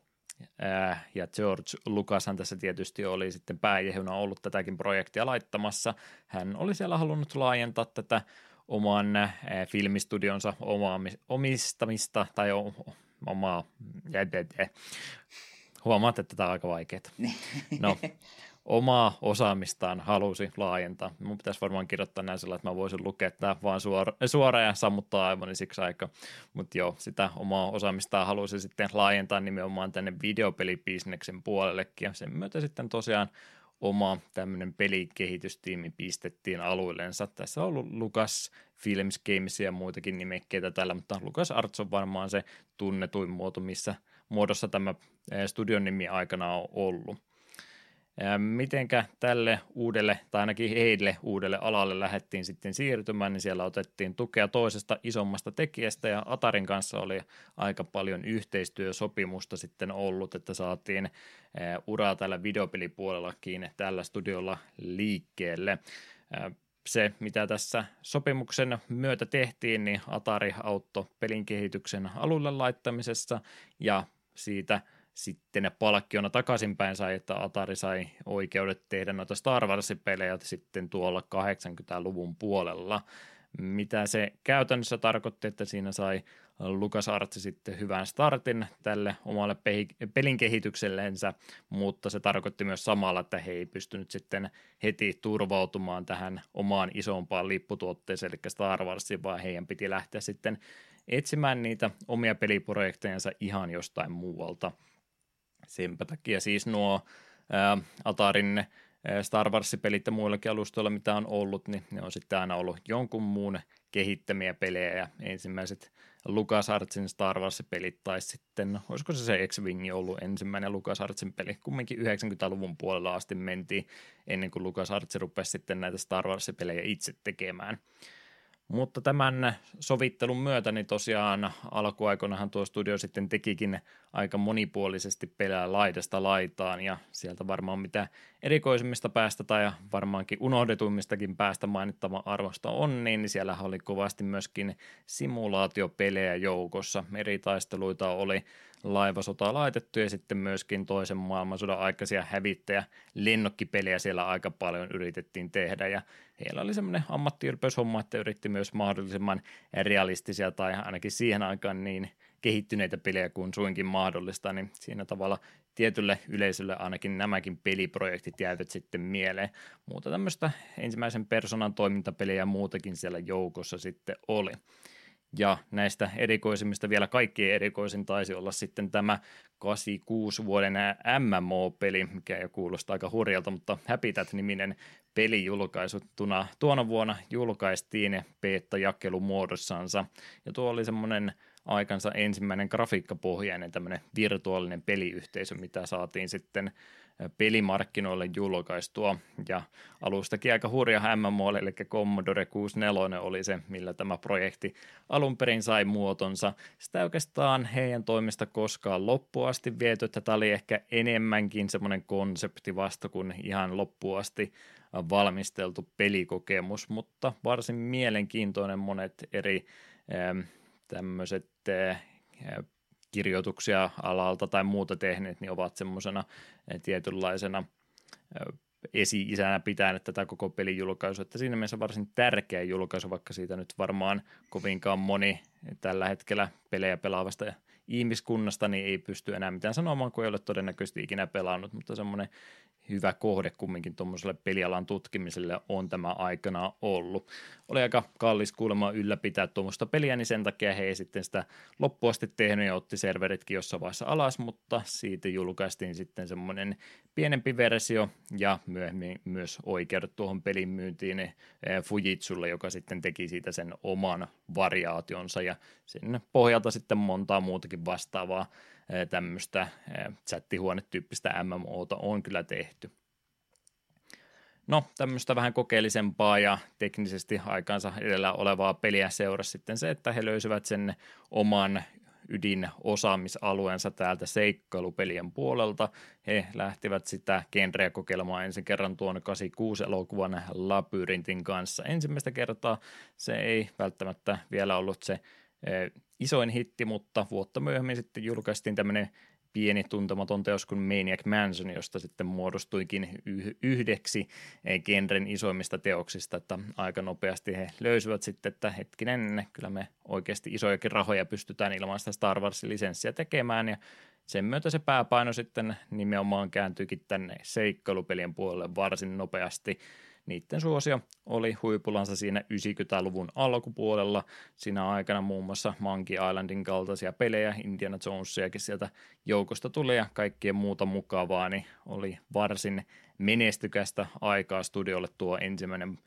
ja George Lucashan tässä tietysti oli sitten pääjehynä ollut tätäkin projektia laittamassa. Hän oli siellä halunnut laajentaa tätä oman filmistudionsa omistamista, tai omaa, huomaat, että tämä on aika vaikeaa. No, omaa osaamistaan halusi laajentaa. Mun pitäisi varmaan kirjoittaa näin sillä, että mä voisin lukea tämä vaan suora, suoraan ja sammuttaa aivoni siksi aikaa. Mutta joo, sitä omaa osaamistaan halusi sitten laajentaa nimenomaan tänne videopelibisneksen puolellekin. Ja sen myötä sitten tosiaan oma tämmöinen pelikehitystiimi pistettiin aluillensa. Tässä on ollut Lucas Films, Games ja muitakin nimekkeitä täällä, mutta LucasArts on varmaan se tunnetuin muoto, missä muodossa tämä studion nimi aikana on ollut. Mitenkä tälle uudelle, tai ainakin heille uudelle alalle lähdettiin sitten siirtymään, niin siellä otettiin tukea toisesta isommasta tekijästä, ja Atarin kanssa oli aika paljon yhteistyösopimusta sitten ollut, että saatiin uraa tällä videopelipuolellakin tällä studiolla liikkeelle. Se, mitä tässä sopimuksen myötä tehtiin, niin Atari auttoi pelin kehityksen alulle laittamisessa, ja siitä sitten palkkiona takaisinpäin sai, että Atari sai oikeudet tehdä noita Star Wars-pelejä sitten tuolla kahdeksankymmentäluvun puolella. Mitä se käytännössä tarkoitti, että siinä sai LucasArts sitten hyvän startin tälle omalle pelin kehityksellensä, mutta se tarkoitti myös samalla, että he ei pystynyt sitten heti turvautumaan tähän omaan isompaan lipputuotteeseen, eli Star Warsiin, vaan heidän piti lähteä sitten etsimään niitä omia peliprojektejansa ihan jostain muualta. Senpä takia siis nuo ää, Atarin Star Wars-pelit ja muillakin alustoilla, mitä on ollut, niin ne on sitten aina ollut jonkun muun kehittämiä pelejä, ja ensimmäiset LucasArtsin Star Wars-pelit, tai sitten, olisiko se se X-Wing ollut ensimmäinen LucasArtsin peli, kumminkin yhdeksänkymmentäluvun puolella asti mentiin, ennen kuin LucasArts rupesi sitten näitä Star Wars-pelejä itse tekemään. Mutta tämän sovittelun myötä, niin tosiaan alkuaikoinahan tuo studio sitten tekikin aika monipuolisesti pelää laidasta laitaan, ja sieltä varmaan mitä erikoisimmista päästä tai varmaankin unohdetuimmistakin päästä mainittavan arvosta on, niin siellä oli kovasti myöskin simulaatiopelejä joukossa. Meritaisteluita oli laivasotaa laitettu, ja sitten myöskin toisen maailmansodan aikaisia hävittäjä lennokkipelejä siellä aika paljon yritettiin tehdä, ja heillä oli semmoinen ammattiylpeyshomma, että yritti myös mahdollisimman realistisia tai ainakin siihen aikaan niin kehittyneitä pelejä kuin suinkin mahdollista, niin siinä tavalla tietylle yleisölle ainakin nämäkin peliprojektit jäävät sitten mieleen. Muuta tämmöistä ensimmäisen persoonan toimintapelejä ja muutakin siellä joukossa sitten oli. Ja näistä erikoisimmista vielä kaikkien erikoisin taisi olla sitten tämä kahdeksankymmentäkuusi vuoden M M O-peli, mikä jo kuulostaa aika hurjalta, mutta Happy Death-niminen peli julkaisuttuna tuona vuonna julkaistiin beta-jakelumuodossansa. Ja tuo oli semmoinen aikansa ensimmäinen grafiikkapohjainen tämmöinen virtuaalinen peliyhteisö, mitä saatiin sitten pelimarkkinoille julkaistua, ja alustakin aika hurja M M O:lle, eli Commodore kuusikymmentäneljä oli se, millä tämä projekti alun perin sai muotonsa. Sitä oikeastaan heidän toimesta koskaan loppuun asti viety, että tämä oli ehkä enemmänkin semmoinen konsepti vasta kuin ihan loppuun asti valmisteltu pelikokemus, mutta varsin mielenkiintoinen monet eri äh, tämmöiset äh, kirjoituksia alalta tai muuta tehneet, niin ovat semmoisena tietynlaisena esi-isänä pitäneet tätä koko pelin julkaisua, että siinä mielessä varsin tärkeä julkaisu, vaikka siitä nyt varmaan kovinkaan moni tällä hetkellä pelejä pelaavasta ihmiskunnasta niin ei pysty enää mitään sanomaan, kun ei ole todennäköisesti ikinä pelannut, mutta semmoinen hyvä kohde kumminkin tuommoiselle pelialan tutkimiselle on tämä aikana ollut. Oli aika kallis kuulemma ylläpitää tuommoista peliä, niin sen takia he ei sitten sitä loppuasti tehnyt ja otti serveritkin jossain vaiheessa alas, mutta siitä julkaistiin sitten semmoinen pienempi versio ja myöhemmin myös oikeudet tuohon pelin myyntiin Fujitsulle, joka sitten teki siitä sen oman variaationsa ja sen pohjalta sitten montaa muutakin vastaavaa tämmöistä chattihuone-tyyppistä M M O:ta on kyllä tehty. No, tämmöistä vähän kokeellisempaa ja teknisesti aikaansa edellä olevaa peliä seurasi sitten se, että he löysivät sen oman ydinosaamisalueensa täältä seikkailupelien puolelta. He lähtivät sitä genreä kokeilemaan ensi kerran tuon kahdeksankymmentäkuusi elokuvan Labyrintin kanssa. Ensimmäistä kertaa se ei välttämättä vielä ollut se isoin hitti, mutta vuotta myöhemmin sitten julkaistiin tämmöinen pieni tuntematon teos kuin Maniac Mansion, josta sitten muodostuikin yhdeksi genren isoimmista teoksista, että aika nopeasti he löysivät sitten, että hetkinen, kyllä me oikeasti isojakin rahoja pystytään ilman sitä Star Wars-lisenssiä tekemään, ja sen myötä se pääpaino sitten nimenomaan kääntyykin tänne seikkailupelien puolelle varsin nopeasti. Niiden suosio oli huipullansa siinä yhdeksänkymmentäluvun alkupuolella. Siinä aikana muun muassa Monkey Islandin kaltaisia pelejä, Indiana Jonesiakin sieltä joukosta tuli ja kaikkien muuta mukavaa, niin oli varsin menestykästä aikaa studiolle tuo ensimmäinen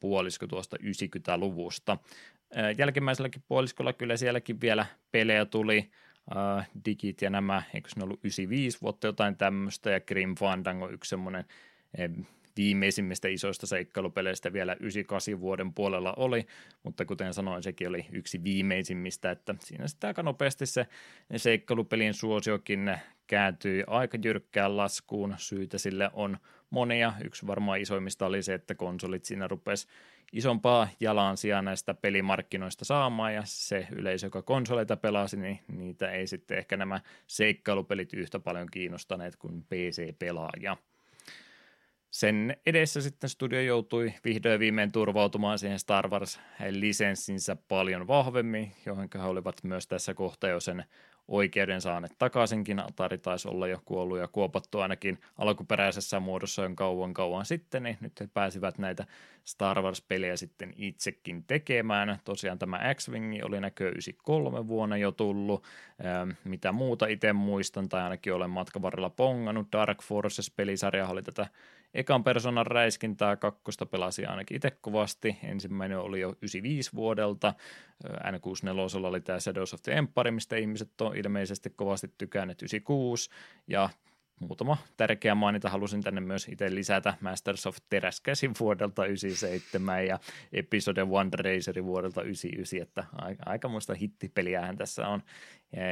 puolisko tuosta yhdeksänkymmentäluvusta. Jälkimmäiselläkin puoliskolla kyllä sielläkin vielä pelejä tuli. Uh, digit ja nämä, eikö ne ollut yhdeksänkymmentäviisi vuotta jotain tämmöistä, ja Grim Fandango yksi semmoinen viimeisimmistä isoista seikkailupeleistä vielä yhdeksänkymmentäkahdeksan vuoden puolella oli, mutta kuten sanoin, sekin oli yksi viimeisimmistä, että siinä sitten aika nopeasti se seikkailupelien suosiokin kääntyi aika jyrkkään laskuun. Syitä sille on monia. Yksi varmaan isoimmista oli se, että konsolit siinä rupesi isompaa jalansijaa näistä pelimarkkinoista saamaan, ja se yleisö, joka konsoleita pelasi, niin niitä ei sitten ehkä nämä seikkailupelit yhtä paljon kiinnostaneet kuin P C-pelaaja. Sen edessä sitten studio joutui vihdoin viimein turvautumaan siihen Star Wars-lisenssinsä paljon vahvemmin, johon he olivat myös tässä kohtaa jo sen oikeuden saaneet takaisinkin. Atari taisi olla jo kuollut ja kuopattu ainakin alkuperäisessä muodossa jo kauan kauan sitten, niin nyt he pääsivät näitä Star Wars-pelejä sitten itsekin tekemään. Tosiaan tämä X-Wing oli näköjään yhdeksänkymmentäkolme vuonna jo tullut, ähm, mitä muuta itse muistan, tai ainakin olen matkan varrella pongannut. Dark Forces-pelisarja oli tätä ekan persoonan räiskintää, kakkosta pelasi ainakin itse kovasti, ensimmäinen oli jo yhdeksänkymmentäviisi vuodelta, N kuusikymmentäneljä oli tämä Shadows of the Empire, mistä ihmiset on ilmeisesti kovasti tykänneet yhdeksänkymmentäkuusi, ja muutama tärkeä mainita halusin tänne myös itse lisätä, Masters of Teräs Käsi vuodelta yhdeksänkymmentäseitsemän ja Episode One Racerin vuodelta yhdeksänkymmentäyhdeksän, että aikamoista hittipeliähän tässä on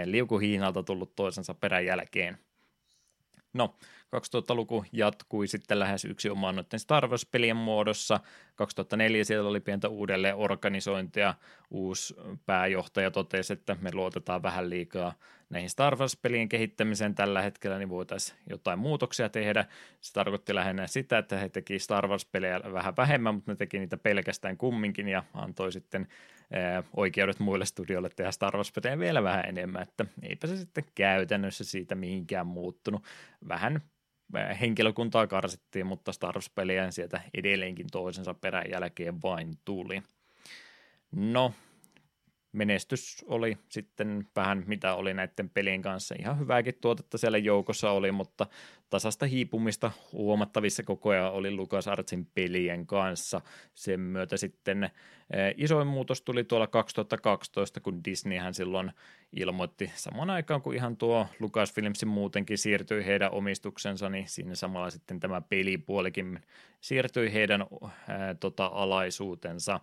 liukuhiinalta tullut toisensa perän jälkeen. No, kaksituhattaluku jatkui sitten lähes yksi omaan noiden Star Wars-pelien muodossa. kaksituhattaneljä siellä oli pientä uudelleen organisointia. Uusi pääjohtaja totesi, että me luotetaan vähän liikaa näihin Star Wars-pelien kehittämiseen tällä hetkellä, niin voitaisiin jotain muutoksia tehdä. Se tarkoitti lähinnä sitä, että he teki Star Wars-pelejä vähän vähemmän, mutta ne teki niitä pelkästään kumminkin ja antoi sitten ää, oikeudet muille studioille tehdä Star Wars-pelejä vielä vähän enemmän, että eipä se sitten käytännössä siitä mihinkään muuttunut. Vähän henkilökuntaa karsittiin, mutta Star Wars-pelejä sieltä edelleenkin toisensa perän jälkeen vain tuli. No, menestys oli sitten vähän mitä oli näiden pelien kanssa. Ihan hyvääkin tuotetta siellä joukossa oli, mutta tasasta hiipumista huomattavissa koko ajan oli LucasArtsin pelien kanssa. Sen myötä sitten isoin muutos tuli tuolla kaksituhattakaksitoista, kun Disneyhän silloin ilmoitti samaan aikaan, kun ihan tuo Lucasfilms muutenkin siirtyi heidän omistuksensa, niin siinä samalla sitten tämä pelipuolikin siirtyi heidän ää, tota, alaisuutensa.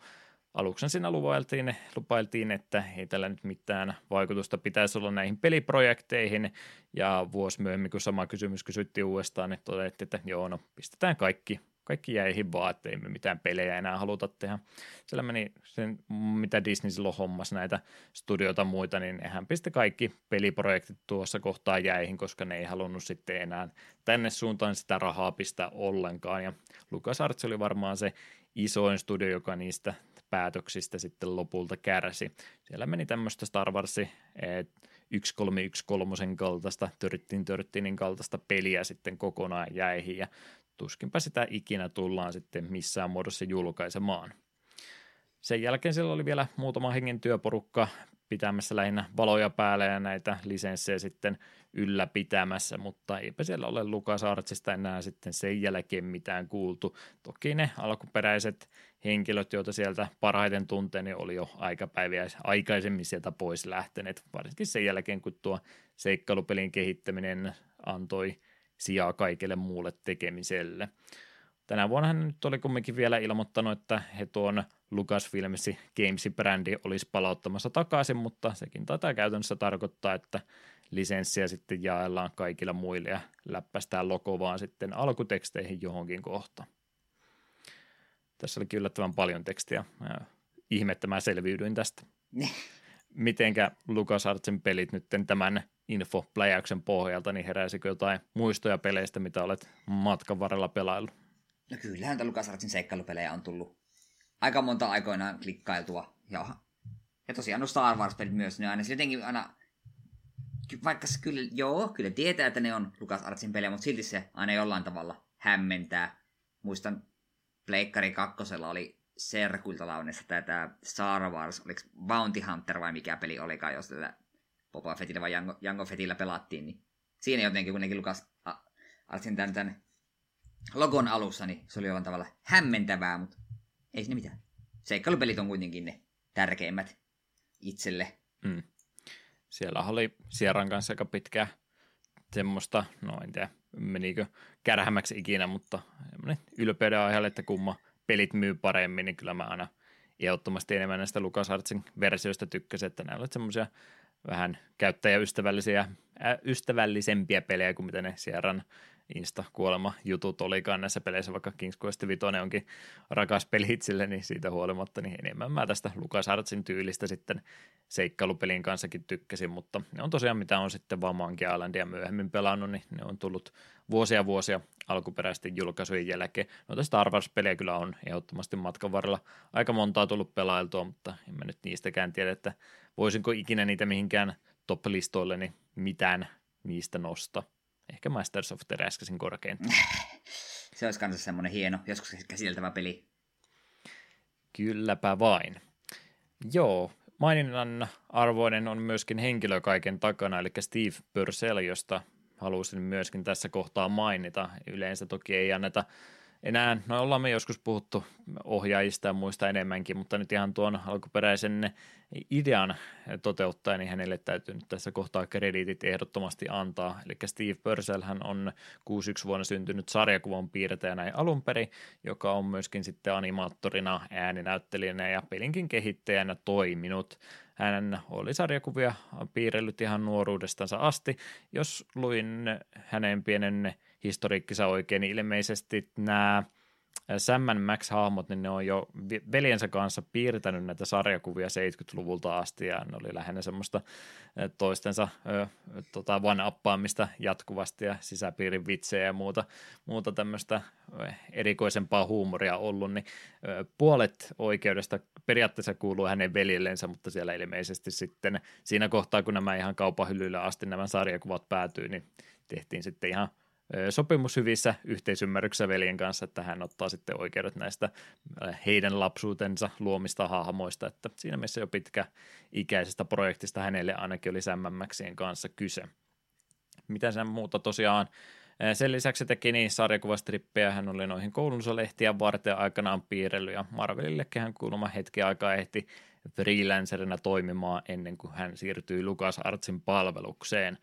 Aluksen siinä lupailtiin, lupailtiin, että ei tällä nyt mitään vaikutusta pitäisi olla näihin peliprojekteihin, ja vuosi myöhemmin, kun sama kysymys kysyttiin uudestaan, niin todettiin, että joo, no pistetään kaikki, kaikki jäihin vaan, että ei me mitään pelejä enää haluta tehdä. Siellä meni sen, mitä Disney silloin hommasi näitä studioita muita, niin eihän piste kaikki peliprojektit tuossa kohtaa jäihin, koska ne ei halunnut sitten enää tänne suuntaan sitä rahaa pistää ollenkaan, ja LucasArts oli varmaan se isoin studio, joka niistä päätöksistä sitten lopulta kärsi. Siellä meni tämmöistä Star Warsi kolmesataakolmekymmentäkolme kaltaista, törttiin törttinin kaltaista peliä sitten kokonaan jäihin, ja tuskinpä sitä ikinä tullaan sitten missään muodossa julkaisemaan. Sen jälkeen siellä oli vielä muutama hengen työporukka pitämässä lähinnä valoja päällä ja näitä lisenssejä sitten ylläpitämässä, mutta eipä siellä ole LucasArtsista enää sitten sen jälkeen mitään kuultu. Toki ne alkuperäiset henkilöt, joita sieltä parhaiten tuntee, niin oli jo aikapäiviä aikaisemmin sieltä pois lähteneet, varsinkin sen jälkeen, kun tuo seikkailupelin kehittäminen antoi sijaa kaikille muulle tekemiselle. Tänä vuonna hän nyt oli kumminkin vielä ilmoittanut, että he tuon Lucasfilms Games-brändi olisi palauttamassa takaisin, mutta sekin taitaa käytännössä tarkoittaa, että lisenssiä sitten jaellaan kaikilla muille ja läppästään logo vaan sitten alkuteksteihin johonkin kohtaan. Tässä oli yllättävän paljon tekstiä. Mä ihmettämään selviydyin tästä. Mitenkä LucasArtsin pelit nyt tämän infopläjäyksen pohjalta, niin heräisikö jotain muistoja peleistä, mitä olet matkan varrella pelaillut? No kyllähän tämä LucasArtsin seikkailupelejä on tullut aika monta aikoinaan klikkailtua. Ja, ja tosiaan no Star Wars-pelit myös, ne aina jotenkin aina, vaikka se kyllä, joo, kyllä tietää, että ne on LucasArtsin pelejä, mutta silti se aina jollain tavalla hämmentää. Muistan, Pleikkari kakkosella oli Serkulta launessa tämä Star Wars, oliko Bounty Hunter vai mikä peli olikaan, jos tätä Boba Fettillä vai Jango, Jango Fettillä pelattiin, niin siinä jotenkin kuitenkin LucasArtsin tämän, tämän logon alussa, niin se oli jollain tavalla hämmentävää, mutta ei siinä mitään. Seikkailupelit on kuitenkin ne tärkeimmät itselle. Mm. Siellä oli Sierran kanssa aika pitkää semmoista, no en tiedä, menikö kärhämäksi ikinä, mutta ylpeyden aiheelle, että kumma pelit myy paremmin, niin kyllä mä aina ehdottomasti enemmän näistä LucasArtsin versioista tykkäsin, että nämä olivat semmoisia vähän käyttäjäystävällisiä, ää, ystävällisempiä pelejä kuin mitä ne Sierran Insta-kuolema-jutut olikaan näissä peleissä, vaikka King's Quest viisi onkin rakas peli itselle, niin siitä huolimatta, niin enemmän mä tästä LucasArtsin tyylistä sitten seikkailupelin kanssakin tykkäsin, mutta ne on tosiaan, mitä on sitten vaan Monkey Islandia myöhemmin pelannut, niin ne on tullut vuosia vuosia alkuperäisten julkaisujen jälkeen. Noita Star Wars-pelejä kyllä on ehdottomasti matkan varrella aika montaa tullut pelailtua, mutta en mä nyt niistäkään tiedä, että voisinko ikinä niitä mihinkään top-listoille, niin mitään niistä nostaa. Ehkä Masters of Teräs Käsin korkein. Se olisi kanssa semmoinen hieno, joskus käsiteltävä peli. Kylläpä vain. Joo, maininnan arvoinen on myöskin henkilö kaiken takana, eli Steve Purcell, josta halusin myöskin tässä kohtaa mainita. Yleensä toki ei anneta enää, no ollaan me joskus puhuttu ohjaajista ja muista enemmänkin, mutta nyt ihan tuon alkuperäisen idean toteuttaja, niin hänelle täytyy nyt tässä kohtaa krediitit ehdottomasti antaa. Eli Steve Purcell hän on kuusikymmentäyksi vuonna syntynyt sarjakuvan piirtäjä näin alun perin, joka on myöskin sitten animaattorina, ääninäyttelijänä ja pelinkin kehittäjänä toiminut. Hän oli sarjakuvia piirrellyt ihan nuoruudestansa asti. Jos luin hänen pienen historiikkinsa oikein, niin ilmeisesti nämä Sam and Max-hahmot, niin ne on jo veljensä kanssa piirtänyt näitä sarjakuvia seitsemänkymmentäluvulta asti, ja ne oli lähinnä semmoista toistensa ö, tota, one-uppaamista jatkuvasti, ja sisäpiirin vitsejä ja muuta, muuta tämmöistä erikoisempaa huumoria ollut, niin ö, puolet oikeudesta periaatteessa kuuluu hänen veljellensä, mutta siellä ilmeisesti sitten siinä kohtaa, kun nämä ihan kaupahyllyillä asti nämä sarjakuvat päätyy, niin tehtiin sitten ihan sopimus hyvissä yhteisymmärryksessä veljen kanssa, että hän ottaa sitten oikeudet näistä heidän lapsuutensa luomista hahmoista, että siinä mielessä jo pitkäikäisestä projektista hänelle ainakin oli Sam and Maxien kanssa kyse. Mitä sen muuta tosiaan? Sen lisäksi teki niin sarjakuvastrippejä, hän oli noihin koulunsa lehtiä varten aikanaan piirrellyt, ja Marvelillekin hän kuulemma hetki aikaa ehti freelancerina toimimaan ennen kuin hän siirtyi LucasArtsin palvelukseen,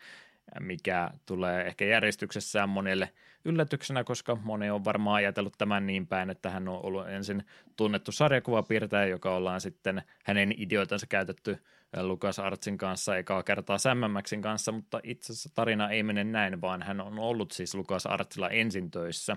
mikä tulee ehkä järjestyksessään monelle yllätyksenä, koska moni on varmaan ajatellut tämän niin päin, että hän on ollut ensin tunnettu sarjakuvapiirtäjä, joka ollaan sitten hänen ideoitansa käytetty LucasArtsin kanssa, ekaa kertaa Sam and Maxin kanssa, mutta itse asiassa tarina ei mene näin, vaan hän on ollut siis LucasArtsilla ensin töissä.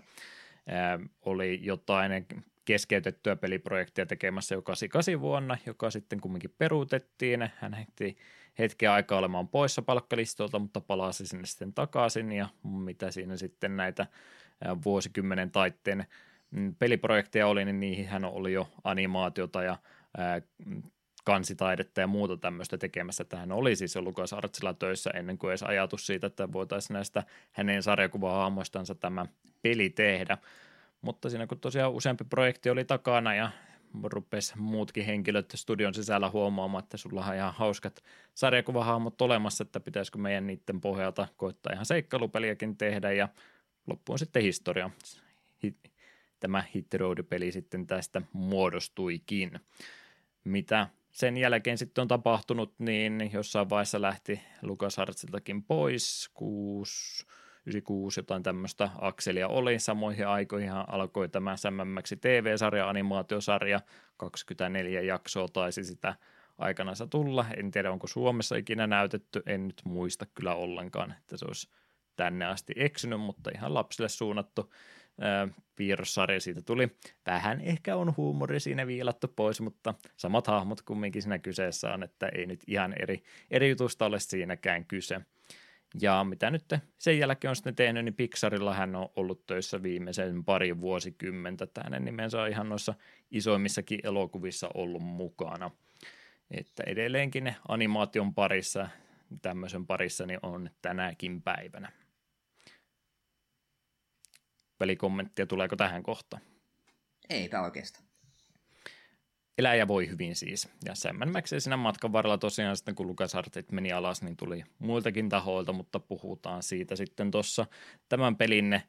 Ää, oli jotain keskeytettyä peliprojektia tekemässä jo kahdeksankymmentäkahdeksan vuonna, joka sitten kumminkin peruutettiin. Hän heti hetken aikaa olemaan poissa palkkalistoilta, mutta palasi sinne sitten takaisin, ja mitä siinä sitten näitä vuosikymmenen taitteen peliprojekteja oli, niin niihin hän oli jo animaatiota ja ää, kansitaidetta ja muuta tämmöistä tekemässä, että hän oli siis jo LucasArtsilla töissä ennen kuin edes ajatus siitä, että voitaisiin näistä hänen sarjakuvahahmoistansa tämä peli tehdä. Mutta siinä kun tosiaan useampi projekti oli takana ja rupesi muutkin henkilöt studion sisällä huomaamaan, että sulla on ihan hauskat sarjakuvahahmot olemassa, että pitäisikö meidän niiden pohjalta koittaa ihan seikkailupeliäkin tehdä, ja loppuun sitten historia. Tämä Hit Road-peli sitten tästä muodostuikin. Mitä sen jälkeen sitten on tapahtunut, niin jossain vaiheessa lähti LucasArtsiltakin pois, kuusi, yhdeksänkymmentäkuusi jotain tämmöistä akselia oli. Samoihin aikoihinhan alkoi tämä Sam and Maxin T V-sarja, animaatiosarja, kaksikymmentäneljä jaksoa taisi sitä aikanaan tulla. En tiedä, onko Suomessa ikinä näytetty, en nyt muista kyllä ollenkaan, että se olisi tänne asti eksynyt, mutta ihan lapsille suunnattu piirrossarja siitä tuli. Vähän ehkä on huumori siinä viilattu pois, mutta samat hahmot kumminkin siinä kyseessä on, että ei nyt ihan eri, eri jutusta ole siinäkään kyse. Ja mitä nyt sen jälkeen on sitten tehnyt, niin Pixarilla hän on ollut töissä viimeisen pari vuosikymmentä. Hänen nimensä on ihan noissa isoimmissakin elokuvissa ollut mukana. Että edelleenkin ne animaation parissa, tämmöisen parissa, niin on tänäkin päivänä. Välikommenttia tuleeko tähän kohtaan? Eipä oikeastaan. Eläjä voi hyvin siis. Ja Sam and Maxin siinä matkan varrella tosiaan sitten, kun LucasArtsit meni alas, niin tuli muiltakin tahoilta, mutta puhutaan siitä sitten tuossa tämän pelin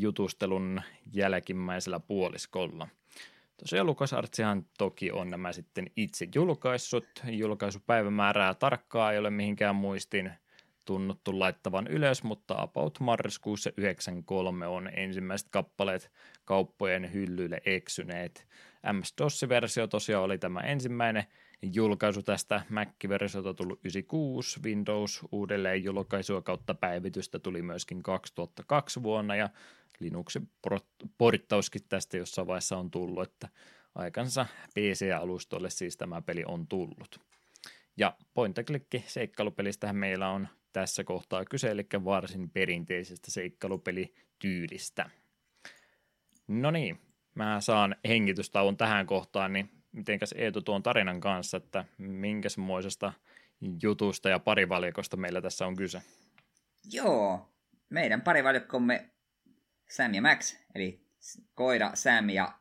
jutustelun jälkimmäisellä puoliskolla. Tosiaan LucasArtsihan toki on nämä sitten itse julkaissut. Julkaisupäivämäärää tarkkaa ei ole mihinkään muistiin tunnuttu laittavan ylös, mutta about marraskuussa yhdeksänkymmentäkolme on ensimmäiset kappaleet kauppojen hyllyille eksyneet. M S-DOS-versio tosiaan oli tämä ensimmäinen julkaisu tästä, Mac-versiota tullut yhdeksänkymmentäkuusi, Windows uudelleen julkaisua kautta päivitystä tuli myöskin kaksituhattakaksi vuonna, ja Linuxin porttauskin tästä jossain vaiheessa on tullut, että aikansa P C-alustoille siis tämä peli on tullut. Ja point and click seikkailupelistähän meillä on tässä kohtaa kyse, eli varsin perinteisestä seikkailupelityylistä. No niin, mä saan hengitystauon tähän kohtaan, niin mitenkäs Eetu tuon tarinan kanssa, että minkäsmoisesta jutusta ja parivalikosta meillä tässä on kyse? Joo, meidän parivalikkomme Sam ja Max, eli koira Sam ja,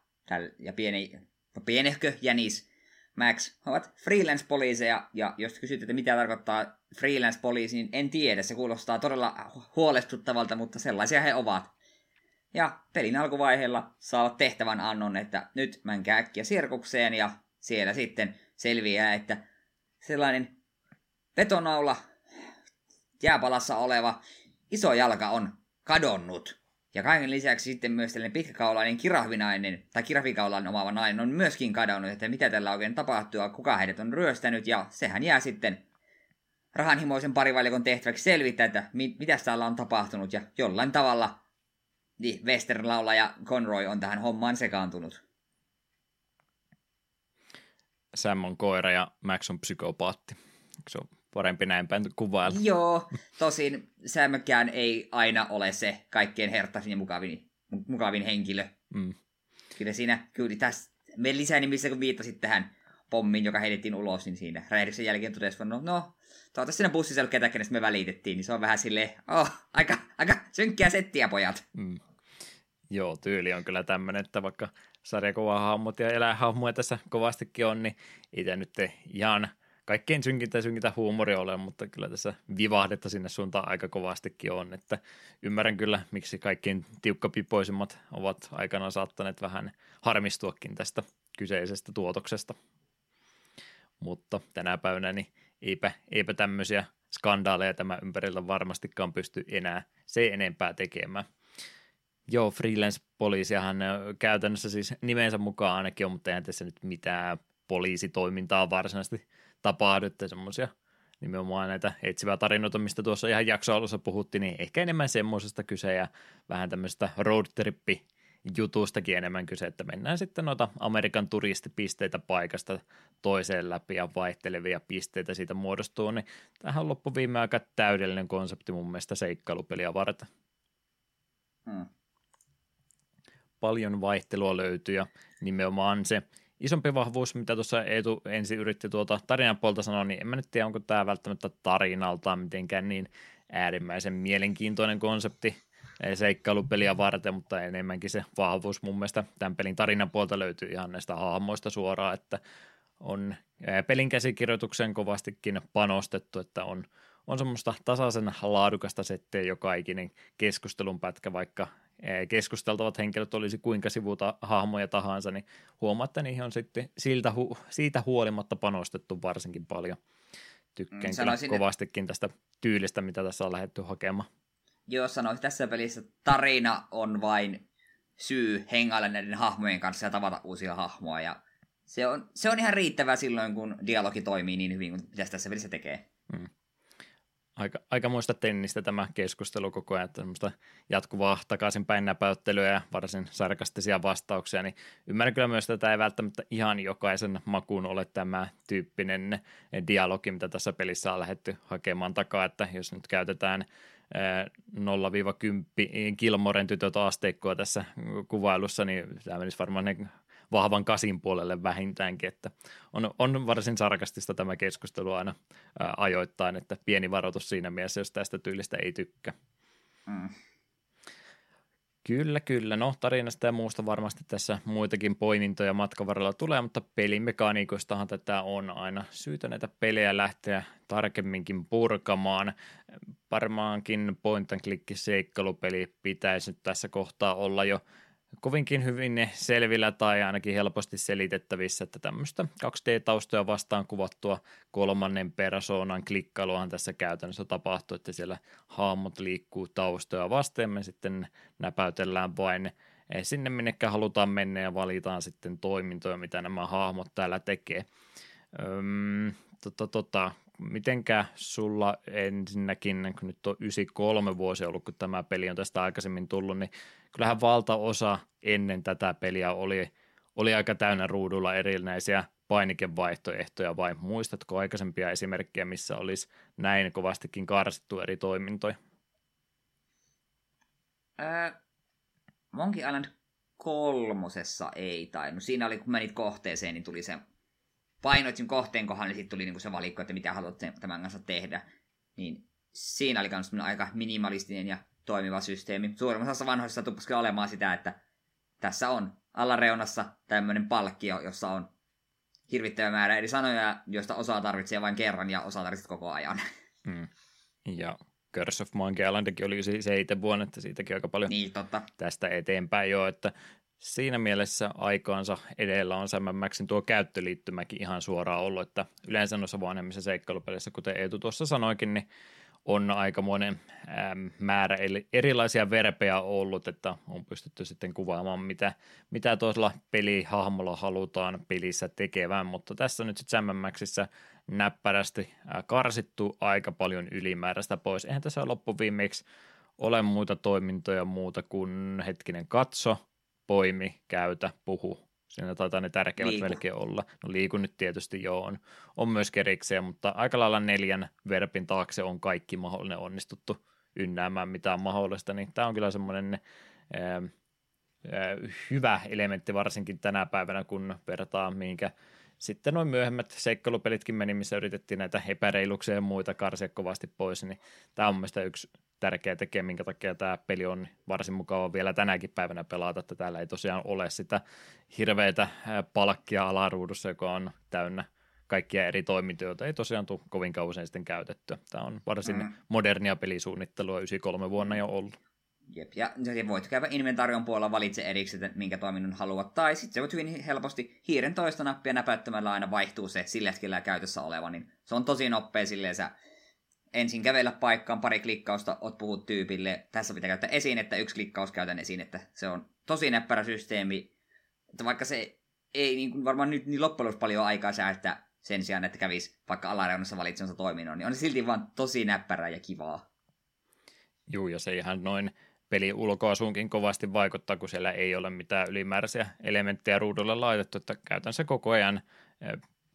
ja pieni, pienehkö jänis Max ovat freelance-poliiseja, ja jos kysyt, että mitä tarkoittaa freelance-poliisi, niin en tiedä. Se kuulostaa todella huolestuttavalta, mutta sellaisia he ovat. Ja pelin alkuvaiheella saavat tehtävän annon, että nyt mänkää äkkiä sirkukseen, ja siellä sitten selviää, että sellainen vetonaula jääpalassa oleva iso jalka on kadonnut. Ja kaiken lisäksi sitten myös tällainen pitkäkaulainen kirahvinainen tai kirahvikaulan omaava nainen on myöskin kadonnut, että mitä tällä oikein tapahtuu ja kuka heidät on ryöstänyt. Ja sehän jää sitten rahanhimoisen parivalikon tehtäväksi selvittää, että mit- mitä täällä on tapahtunut. Ja jollain tavalla niin Western-laulaja Conroy on tähän hommaan sekaantunut. Sam on koira ja Max on psykopaatti. Se on parempi näin päin kuvailla. Joo, tosin Sämmökään ei aina ole se kaikkein herttaisin ja mukavin, mukavin henkilö. Mm. Kyllä siinä, kyllä tässä lisänimissä kun viittasit tähän pommiin, joka heitettiin ulos, niin siinä räjähdyksen jälkeen totesi, että no, no toivottavasti siinä bussissa ei ollut ketään, kenestä me välitettiin, niin se on vähän silleen, oh, aika, aika synkkiä settiä, pojat. Mm. Joo, tyyli on kyllä tämmöinen, että vaikka sarjakuvahahmot ja eläinhahmoja tässä kovastikin on, niin itse nyt ihan kaikkein synkintä ja synkintä huumoria ole, mutta kyllä tässä vivahdetta sinne suuntaan aika kovastikin on, että ymmärrän kyllä, miksi kaikkein tiukkapipoisimmat ovat aikanaan saattaneet vähän harmistuakin tästä kyseisestä tuotoksesta. Mutta tänä päivänä niin eipä, eipä tämmöisiä skandaaleja tämä ympärillä varmastikaan pysty enää se enempää tekemään. Joo, freelance-poliisiahan käytännössä siis nimensä mukaan ainakin on, mutta eihän tässä nyt mitään poliisitoimintaa varsinaisesti tapahdu, että semmoisia nimenomaan näitä etsivää tarinoita, mistä tuossa ihan jaksoalussa puhuttiin, niin ehkä enemmän semmoisesta kyse ja vähän tämmöistä roadtrippi jutustakin enemmän kyse, että mennään sitten noita Amerikan turistipisteitä paikasta toiseen läpi ja vaihtelevia pisteitä siitä muodostuu, niin tämähän on loppu viime aika täydellinen konsepti mun mielestä seikkailupeliä varten. Hmm. Paljon vaihtelua löytyy ja nimenomaan se isompi vahvuus, mitä tuossa Eetu ensin yritti tuota tarinan puolta sanoa, niin en mä nyt tiedä, onko tämä välttämättä tarinaltaan mitenkään niin äärimmäisen mielenkiintoinen konsepti seikkailupeliä varten, mutta enemmänkin se vahvuus mun mielestä tämän pelin tarinan puolta löytyy ihan näistä hahmoista suoraan, että on pelin käsikirjoitukseen kovastikin panostettu, että on On semmoista tasaisen laadukasta settiä joka ikinen keskustelun pätkä, vaikka keskusteltavat henkilöt olisi kuinka sivuta hahmoja tahansa, niin huomaa, että niihin on sitten siltä, siitä huolimatta panostettu varsinkin paljon. Tykkään mm, sanoisin, kovastikin tästä tyylistä, mitä tässä on lähdetty hakemaan. Joo, sanoisin, tässä pelissä tarina on vain syy hengailla näiden hahmojen kanssa ja tavata uusia hahmoja. Ja se, on, se on ihan riittävää silloin, kun dialogi toimii niin hyvin, kuin mitä tässä pelissä tekee. Mm. Aika, aika muista tennistä tämä keskustelu koko ajan, että semmoista jatkuvaa takaisinpäin näpäyttelyä ja varsin sarkastisia vastauksia, niin ymmärrän kyllä myös, että tämä ei välttämättä ihan jokaisen makuun ole tämä tyyppinen dialogi, mitä tässä pelissä on lähdetty hakemaan takaa, että jos nyt käytetään nolla-kymmenen Kilmoren tytöt asteikkoa tässä kuvailussa, niin tämä menisi varmaan ne vahvan kasin puolelle vähintäänkin, että on, on varsin sarkastista tämä keskustelu aina ää, ajoittain, että pieni varoitus siinä mielessä, jos tästä tyylistä ei tykkää. Mm. Kyllä, kyllä. No tarinasta ja muusta varmasti tässä muitakin poimintoja matkan varrella tulee, mutta pelimekaniikoistahan tätä on aina syytä näitä pelejä lähteä tarkemminkin purkamaan. Varmaankin point and click seikkailupeli pitäisi nyt tässä kohtaa olla jo kovinkin hyvin ne selvillä tai ainakin helposti selitettävissä, että tämmöistä kaksi D-taustoja vastaan kuvattua kolmannen persoonan klikkailuahan tässä käytännössä tapahtuu, että siellä hahmot liikkuu taustoja vasten, me sitten näpäytellään vain sinne, minnekä halutaan mennä ja valitaan sitten toimintoja, mitä nämä hahmot täällä tekee. Öm, tota, tota, mitenkä sulla ensinnäkin, kun nyt on yhdeksänkymmentäkolme vuosi ollut, kun tämä peli on tästä aikaisemmin tullut, niin kyllähän valtaosa ennen tätä peliä oli, oli aika täynnä ruudulla erinäisiä painikevaihtoehtoja, vai muistatko aikaisempia esimerkkejä, missä olisi näin kovastikin karsittu eri toimintoja? Äh, Monkey Island kolmosessa ei tainnut. Siinä oli, kun menit kohteeseen, niin tuli se painoit sen kohteen kohdalla, niin sitten tuli niinku se valikko, että mitä haluat tämän kanssa tehdä. Niin siinä oli myös aika minimalistinen ja toimiva systeemi. Suurimmassa osassa vanhoissa tuppasikin olemaan sitä, että tässä on alareunassa tämmöinen palkkio, jossa on hirvittävä määrä eri sanoja, joista osaa tarvitsee vain kerran ja osaa tarvitsee koko ajan. Mm. Ja Curse of Monkey Islandikin oli seitsemän vuonna, että siitäkin aika paljon niin, totta. Tästä eteenpäin jo, että siinä mielessä aikaansa edellä on Sam and Maxin tuo käyttöliittymäkin ihan suoraan ollut, että yleensä noissa vanhemmissa seikkailupelissä, kuten Eetu tuossa sanoikin, niin on aikamoinen määrä erilaisia verpejä ollut, että on pystytty sitten kuvaamaan, mitä, mitä tuolla pelihahmolla halutaan pelissä tekevään, mutta tässä nyt sitten Sam and Maxissä näppärästi karsittu aika paljon ylimääräistä pois. Eihän tässä loppuviimeksi ole muita toimintoja muuta kuin hetkinen katso, poimi, käytä, puhu. Siinä taitaa ne tärkeimmät melkein olla. No liiku nyt tietysti joo on, on myös erikseen, mutta aika lailla neljän verpin taakse on kaikki mahdollinen onnistuttu ynnäämään mitään mahdollista, niin tämä on kyllä semmoinen ää, ää, hyvä elementti varsinkin tänä päivänä, kun vertaa mihinkä sitten noin myöhemmät seikkailupelitkin meni, missä yritettiin näitä epäreiluksia ja muita karsia kovasti pois, niin tämä on mielestäni yksi tärkeä tekijä, minkä takia tämä peli on varsin mukava vielä tänäkin päivänä pelata, että täällä ei tosiaan ole sitä hirveätä palkkia alaruudussa, joka on täynnä kaikkia eri toimintoja, joita ei tosiaan tule kovinkaan usein sitten käytettyä. Tämä on varsin mm. modernia pelisuunnittelua, yhdeksänkymmentäkolme vuonna jo ollut. Jep, ja voit käydä inventaarion puolella, valitse erikseen, minkä toiminnon haluat, tai sitten voit hyvin helposti hiiren toista nappia näpäyttämällä aina vaihtuu se sillä hetkellä käytössä oleva, niin se on tosi nopea silleen, sä ensin kävellä paikkaan, pari klikkausta, oot puhut tyypille, tässä pitää käyttää esinettä, yksi klikkaus käytän esinettä, se on tosi näppärä systeemi, että vaikka se ei niin kuin varmaan nyt niin loppujen lopuksi paljon aikaa säästää sen sijaan, että kävisi vaikka alareunassa valitsemansa toiminnon, niin on se silti vaan tosi näppärää ja kivaa. Juu, ja se ihan noin peli ulkoasuunkin kovasti vaikuttaa, kun siellä ei ole mitään ylimääräisiä elementtejä ruudulle laitettu, että käytännössä koko ajan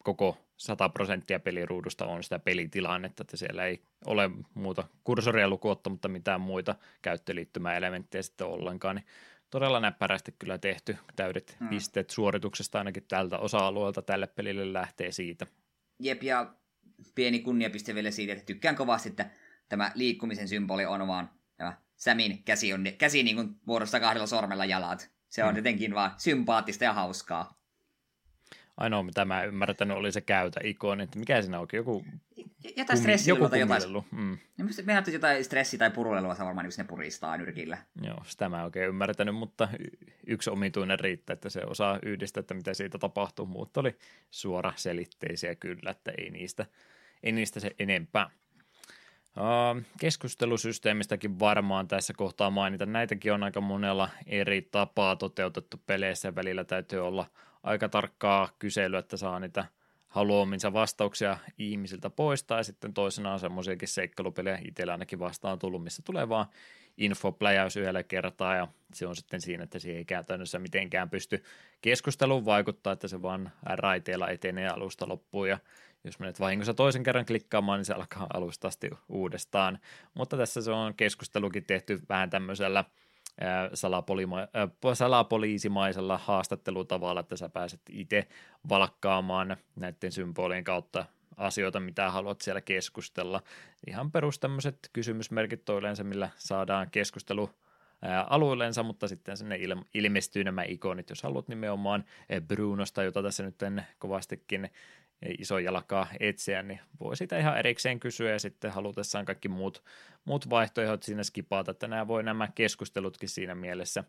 koko sata prosenttia peliruudusta on sitä pelitilannetta, että siellä ei ole muuta kursoria lukuotta, mutta mitään muita käyttöliittymäelementtejä sitten ollenkaan, niin todella näppärästi kyllä tehty, täydet mm. pisteet suorituksesta ainakin tältä osa-alueelta tälle pelille lähtee siitä. Jep, ja pieni kunniapiste vielä siitä, että tykkään kovasti, että tämä liikkumisen symboli on vaan tämä Samin käsi, on, käsi niin kuin muodostaa kahdella sormella jalat. Se on mm. jotenkin vaan sympaattista ja hauskaa. Ainoa mitä mä en ymmärtänyt oli se käytä-ikoni, että mikä siinä onkin, joku Jätä stressiluota jotain. Mm. Mehän jotain stressi- tai purulelua, se varmaan ne puristaa nyrkillä. Joo, sitä mä en oikein ymmärtänyt, mutta yksi omituinen riittää, että se osaa yhdistää, että mitä siitä tapahtuu. Muut oli suoraselitteisiä kyllä, että ei niistä, ei niistä se enempää. Keskustelusysteemistäkin varmaan tässä kohtaa mainita. Näitäkin on aika monella eri tapaa toteutettu peleissä. Välillä täytyy olla aika tarkkaa kyselyä, että saa niitä haluaminsa vastauksia ihmisiltä poistaa, ja sitten toisena on semmoisiakin seikkailupelejä itsellä ainakin vastaan tullut, missä tulee vaan infopläjäys yhdellä kertaa, ja se on sitten siinä, että siihen ei käytännössä mitenkään pysty keskusteluun vaikuttaa, että se vaan raiteilla etenee alusta loppuun, ja jos menet vahingossa toisen kerran klikkaamaan, niin se alkaa alusta asti uudestaan, mutta tässä se on keskustelukin tehty vähän tämmöisellä Salapolima- salapoliisimaisella haastattelutavalla, että sä pääset itse valkkaamaan näiden symbolien kautta asioita, mitä haluat siellä keskustella. Ihan perus tämmöiset kysymysmerkit on yleensä, millä saadaan keskustelu aluillensa, mutta sitten sinne il- ilmestyy nämä ikonit, jos haluat nimenomaan Brunosta, jota tässä nyt en kovastikin iso jalkaa etsiä, niin voi sitä ihan erikseen kysyä, ja sitten halutessaan kaikki muut, muut vaihtoehdot siinä skipaata, että nämä voi nämä keskustelutkin siinä mielessä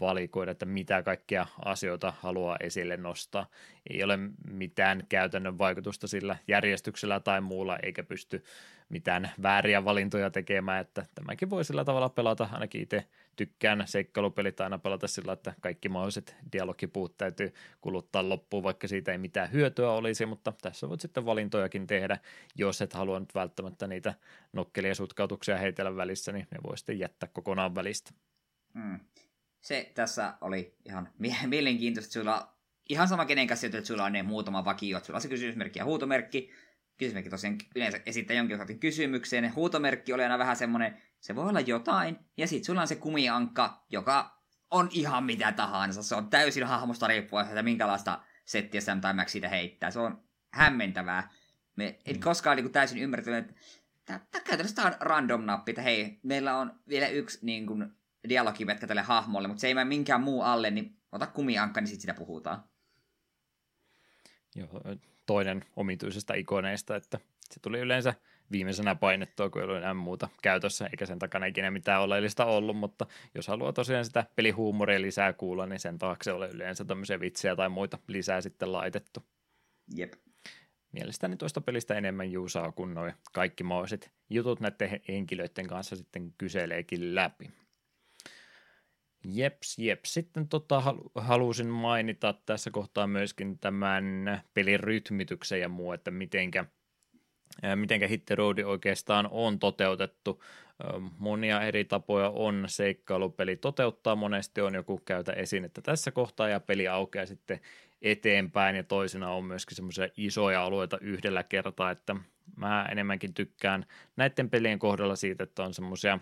valikoida, että mitä kaikkia asioita haluaa esille nostaa. Ei ole mitään käytännön vaikutusta sillä järjestyksellä tai muulla, eikä pysty mitään vääriä valintoja tekemään, että tämäkin voi sillä tavalla pelata, ainakin itse tykkään seikkailupelit aina pelata sillä, että kaikki mahdolliset dialogipuut täytyy kuluttaa loppuun, vaikka siitä ei mitään hyötyä olisi, mutta tässä voit sitten valintojakin tehdä, jos et halua nyt välttämättä niitä nokkelia sutkautuksia heitellä välissä, niin ne voi sitten jättää kokonaan välistä. Mm. Se tässä oli ihan mielenkiintoista, että sulla ihan sama kenen kanssa, että sulla on ne muutama vakio, että sulla on se kysymysmerkki ja huutomerkki. Kysymysmerkki tosiaan yleensä esittää jonkin osaten kysymykseen, ja huutomerkki oli aina vähän semmoinen, se voi olla jotain, ja sitten sulla on se kumiankka, joka on ihan mitä tahansa. Se on täysin hahmosta riippuen, että minkälaista settiä Sam tai Max siitä heittää. Se on hämmentävää. Me en koskaan niin kuin täysin ymmärtänyt, että tämä käytännössä on random-nappi, että hei, meillä on vielä yksi niin kuin dialogipätkä tälle hahmolle, mutta se ei mene minkään muu alle, niin ota kumiankka, niin sitten sitä puhutaan. Joo, toinen omituisesta ikoneista, että se tuli yleensä viimeisenä painettua, kun ei ollut enää muuta käytössä, eikä sen takana ikinä mitään oleellista ollut, mutta jos haluaa tosiaan sitä pelihuumoria lisää kuulla, niin sen taakse ole yleensä tämmöisiä vitsejä tai muita lisää sitten laitettu. Jep. Mielestäni tuosta pelistä enemmän juusaa, kun noi kaikki mahdolliset jutut näiden henkilöiden kanssa sitten kyseleekin läpi. Jeps, jeps. Sitten tota, halusin mainita tässä kohtaa myöskin tämän pelin rytmityksen ja muu, että mitenkä, mitenkä Hit the Road oikeastaan on toteutettu. Monia eri tapoja on seikkailupeli toteuttaa. Monesti on joku käytä esiin, että tässä kohtaa ja peli aukeaa sitten eteenpäin, ja toisena on myöskin semmoisia isoja alueita yhdellä kertaa, että mä enemmänkin tykkään näiden pelien kohdalla siitä, että on semmoisia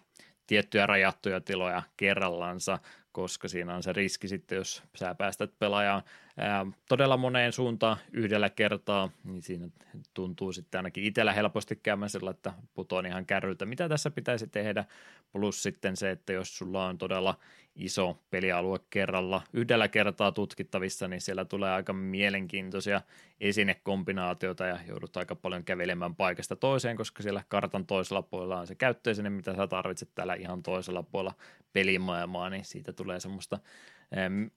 tiettyjä rajattuja tiloja kerrallansa, koska siinä on se riski sitten, jos sä päästät pelaajaan ää, todella moneen suuntaan yhdellä kertaa, niin siinä tuntuu sitten ainakin itsellä helposti käymään sillä, että putoon ihan kärryltä, mitä tässä pitäisi tehdä, plus sitten se, että jos sulla on todella iso pelialue kerralla yhdellä kertaa tutkittavissa, niin siellä tulee aika mielenkiintoisia esinekombinaatioita ja joudut aika paljon kävelemään paikasta toiseen, koska siellä kartan toisella puolella on se käyttöesine, mitä sä tarvitset täällä ihan toisella puolella pelimaailmaa, niin siitä tulee semmoista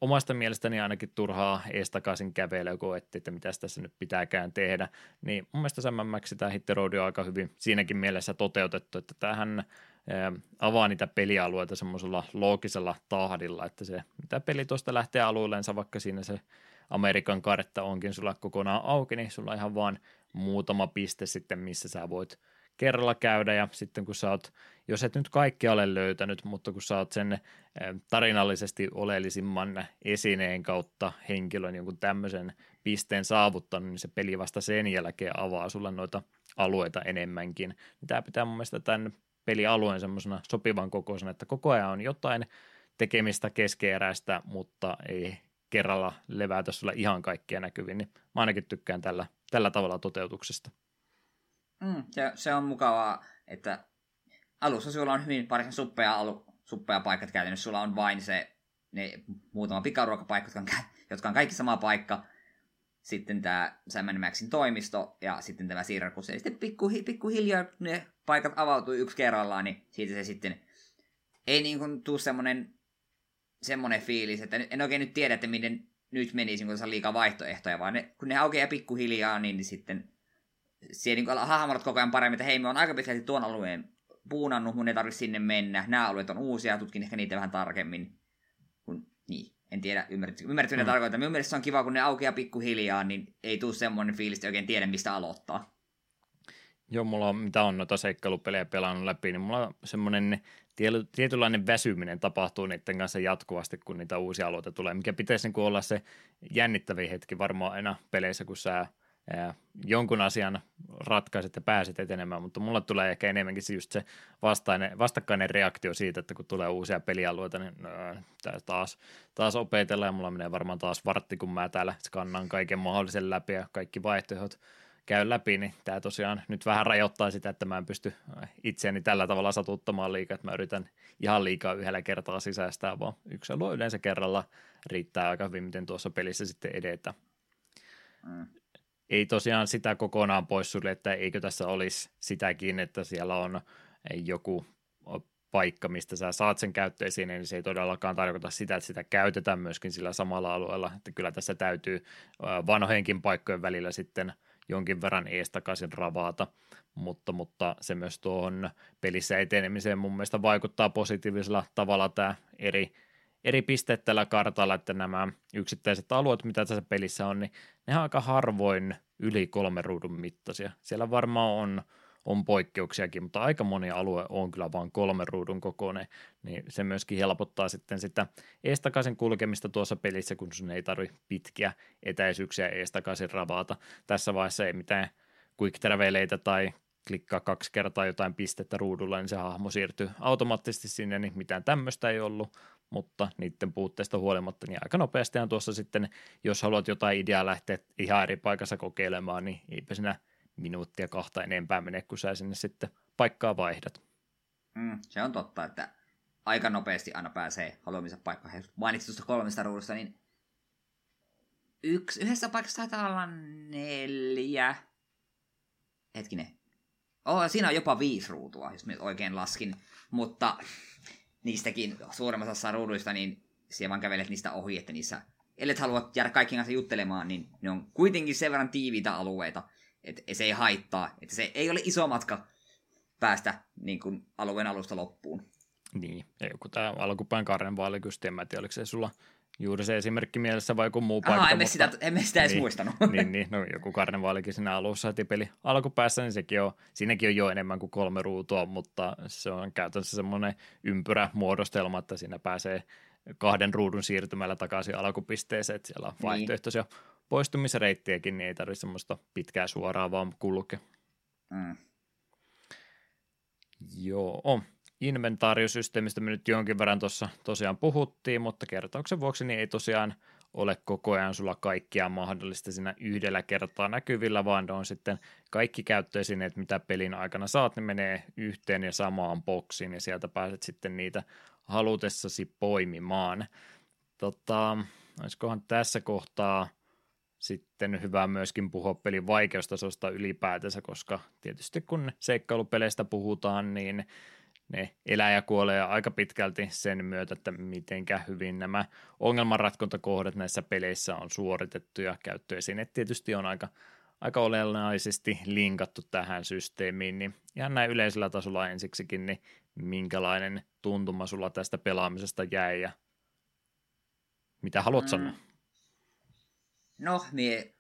omasta mielestäni ainakin turhaa eestakaisin kävelyä, kun etsii, että mitäs tässä nyt pitääkään tehdä, niin mun mielestä Sam and Max tämä Hit the Road on aika hyvin siinäkin mielessä toteutettu, että tämähän avaa niitä pelialueita semmoisella loogisella tahdilla, että se mitä peli tuosta lähtee alueellensa, vaikka siinä se Amerikan kartta onkin sulla kokonaan auki, niin sulla on ihan vaan muutama piste sitten, missä sä voit kerralla käydä ja sitten kun sä oot, jos et nyt kaikki ole löytänyt, mutta kun sä oot sen tarinallisesti oleellisimman esineen kautta henkilön jonkun tämmöisen pisteen saavuttanut, niin se peli vasta sen jälkeen avaa sulla noita alueita enemmänkin. Tämä pitää mun mielestä tämän pelialueen semmoisena sopivan kokoisena, että koko ajan on jotain tekemistä keskeeräistä, mutta ei kerralla levätä sulla ihan kaikkia näkyviin, niin mä ainakin tykkään tällä, tällä tavalla toteutuksesta. Mm, se, se on mukavaa, että alussa sulla on hyvin parisen suppea, alu, suppea paikka, että käytännössä sulla on vain se ne muutama pikaruokapaikka, jotka on, jotka on kaikki sama paikka, sitten tämä Sam and Maxin toimisto ja sitten tämä sirkus, ja sitten pikkuhiljaa pikku ne paikat avautuu yksi kerrallaan, niin siitä se sitten ei niin kuin tule semmoinen semmoinen fiilis, että en oikein nyt tiedä, että miten nyt menisi, kun tässä on liikaa vaihtoehtoja, vaan ne, kun ne aukeaa pikkuhiljaa, niin, niin sitten siellä niin hahmot koko ajan paremmin, että hei, me on aika pitkälti tuon alueen puunannut, mun ei tarvitse sinne mennä, nämä alueet on uusia, tutkin ehkä niitä vähän tarkemmin, kun niin. En tiedä, ymmärrätkö mitä mm. tarkoittaa. Minun mielestä se on kiva, kun ne aukeaa pikkuhiljaa, niin ei tule semmoinen fiilis, että oikein tiedä, mistä aloittaa. Joo, mulla on, mitä on noita seikkailupelejä pelannut läpi, niin mulla on semmoinen tietynlainen väsyminen tapahtuu niiden kanssa jatkuvasti, kun niitä uusia aloita tulee, mikä pitäisi niin kuin olla se jännittävin hetki varmaan aina peleissä, kun sä ää, jonkun asian ratkaiset ja pääset etenemään, mutta mulla tulee ehkä enemmänkin just se vastainen, vastakkainen reaktio siitä, että kun tulee uusia pelialueita, niin öö, taas, taas opetella ja mulla menee varmaan taas vartti, kun mä täällä skannan kaiken mahdollisen läpi ja kaikki vaihtoehdot käyn läpi, niin tämä tosiaan nyt vähän rajoittaa sitä, että mä en pysty itseäni tällä tavalla satuttamaan liikaa, että mä yritän ihan liikaa yhdellä kertaa sisäistää, vaan yksi alue yleensä kerralla riittää aika hyvin, miten tuossa pelissä sitten edetä. Mm. Ei tosiaan sitä kokonaan pois sulle, että eikö tässä olisi sitäkin, että siellä on joku paikka, mistä sä saat sen käyttöesineen, niin se ei todellakaan tarkoita sitä, että sitä käytetään myöskin sillä samalla alueella, että kyllä tässä täytyy vanhojenkin paikkojen välillä sitten jonkin verran eestakaisin ravaata, mutta, mutta se myös tuohon pelissä etenemiseen mun mielestä vaikuttaa positiivisella tavalla tämä eri eri pisteet tällä kartalla, että nämä yksittäiset alueet, mitä tässä pelissä on, niin ne on aika harvoin yli kolme ruudun mittaisia. Siellä varmaan on, on poikkeuksiakin, mutta aika moni alue on kyllä vaan kolme ruudun kokoinen, niin se myöskin helpottaa sitten sitä eestakaisin kulkemista tuossa pelissä, kun sun ei tarvitse pitkiä etäisyyksiä eestakaisin ravaata. Tässä vaiheessa ei mitään quick traveleitä tai klikkaa kaksi kertaa jotain pistettä ruudulla, niin se hahmo siirtyy automaattisesti sinne, niin mitään tämmöistä ei ollut, mutta niiden puutteista huolimatta, niin aika nopeasti on tuossa sitten, jos haluat jotain ideaa lähteä ihan eri paikassa kokeilemaan, niin eipä sinä minuuttia kahta enempää mene, kun sä sinne sitten paikkaa vaihdat. Mm, se on totta, että aika nopeasti aina pääsee haluamisen paikkaan. Jos mainitsit tuosta kolmesta ruudusta, niin yksi, yhdessä paikassa taitaa olla neljä. Hetkinen. Oh, siinä on jopa viisi ruutua, jos minä oikein laskin, mutta niistäkin suuremmassa osassa ruuduista, niin siellä vaan kävelet niistä ohi, että niissä, ellet halua jäädä kaikkien kanssa juttelemaan, niin ne on kuitenkin sen verran tiiviitä alueita, että se ei haittaa, että se ei ole iso matka päästä niin kuin alueen alusta loppuun. Niin, ja joku tämä alkupään karnevaalikysti, en mä tiedä, oliko se sulla juuri se esimerkki mielessä vai joku muu Aha, paikka. Aha, emme sitä, emme sitä niin, edes muistanut. Niin, niin, no joku karnevaalikin siinä alussa heti peli alkupäässä, niin sekin on, siinäkin on jo enemmän kuin kolme ruutua, mutta se on käytännössä semmoinen ympyrämuodostelma, että siinä pääsee kahden ruudun siirtymällä takaisin alkupisteeseen, että siellä on vaihtoehtoisia niin poistumisreittiäkin, niin ei tarvitse semmoista pitkää suoraa vaan kulkea. Mm. Joo, on. Inventaariosysteemistä me nyt jonkin verran tuossa tosiaan puhuttiin, mutta kertauksen vuoksi niin ei tosiaan ole koko ajan sulla kaikkia mahdollista siinä yhdellä kertaa näkyvillä, vaan on sitten kaikki käyttöesineet, mitä pelin aikana saat, ne menee yhteen ja samaan boksiin, ja sieltä pääset sitten niitä halutessasi poimimaan. Tota, olisikohan tässä kohtaa sitten hyvä myöskin puhua pelin vaikeustasosta ylipäätänsä, koska tietysti kun seikkailupeleistä puhutaan, niin ne elää ja kuolee aika pitkälti sen myötä, että mitenkä hyvin nämä ongelmanratkontakohdat näissä peleissä on suoritettu ja käyttöesineet tietysti on aika, aika olennaisesti linkattu tähän systeemiin, niin ihan näin yleisellä tasolla ensiksikin, niin minkälainen tuntuma sulla tästä pelaamisesta jäi ja mitä haluat mm. sanoa? No, mie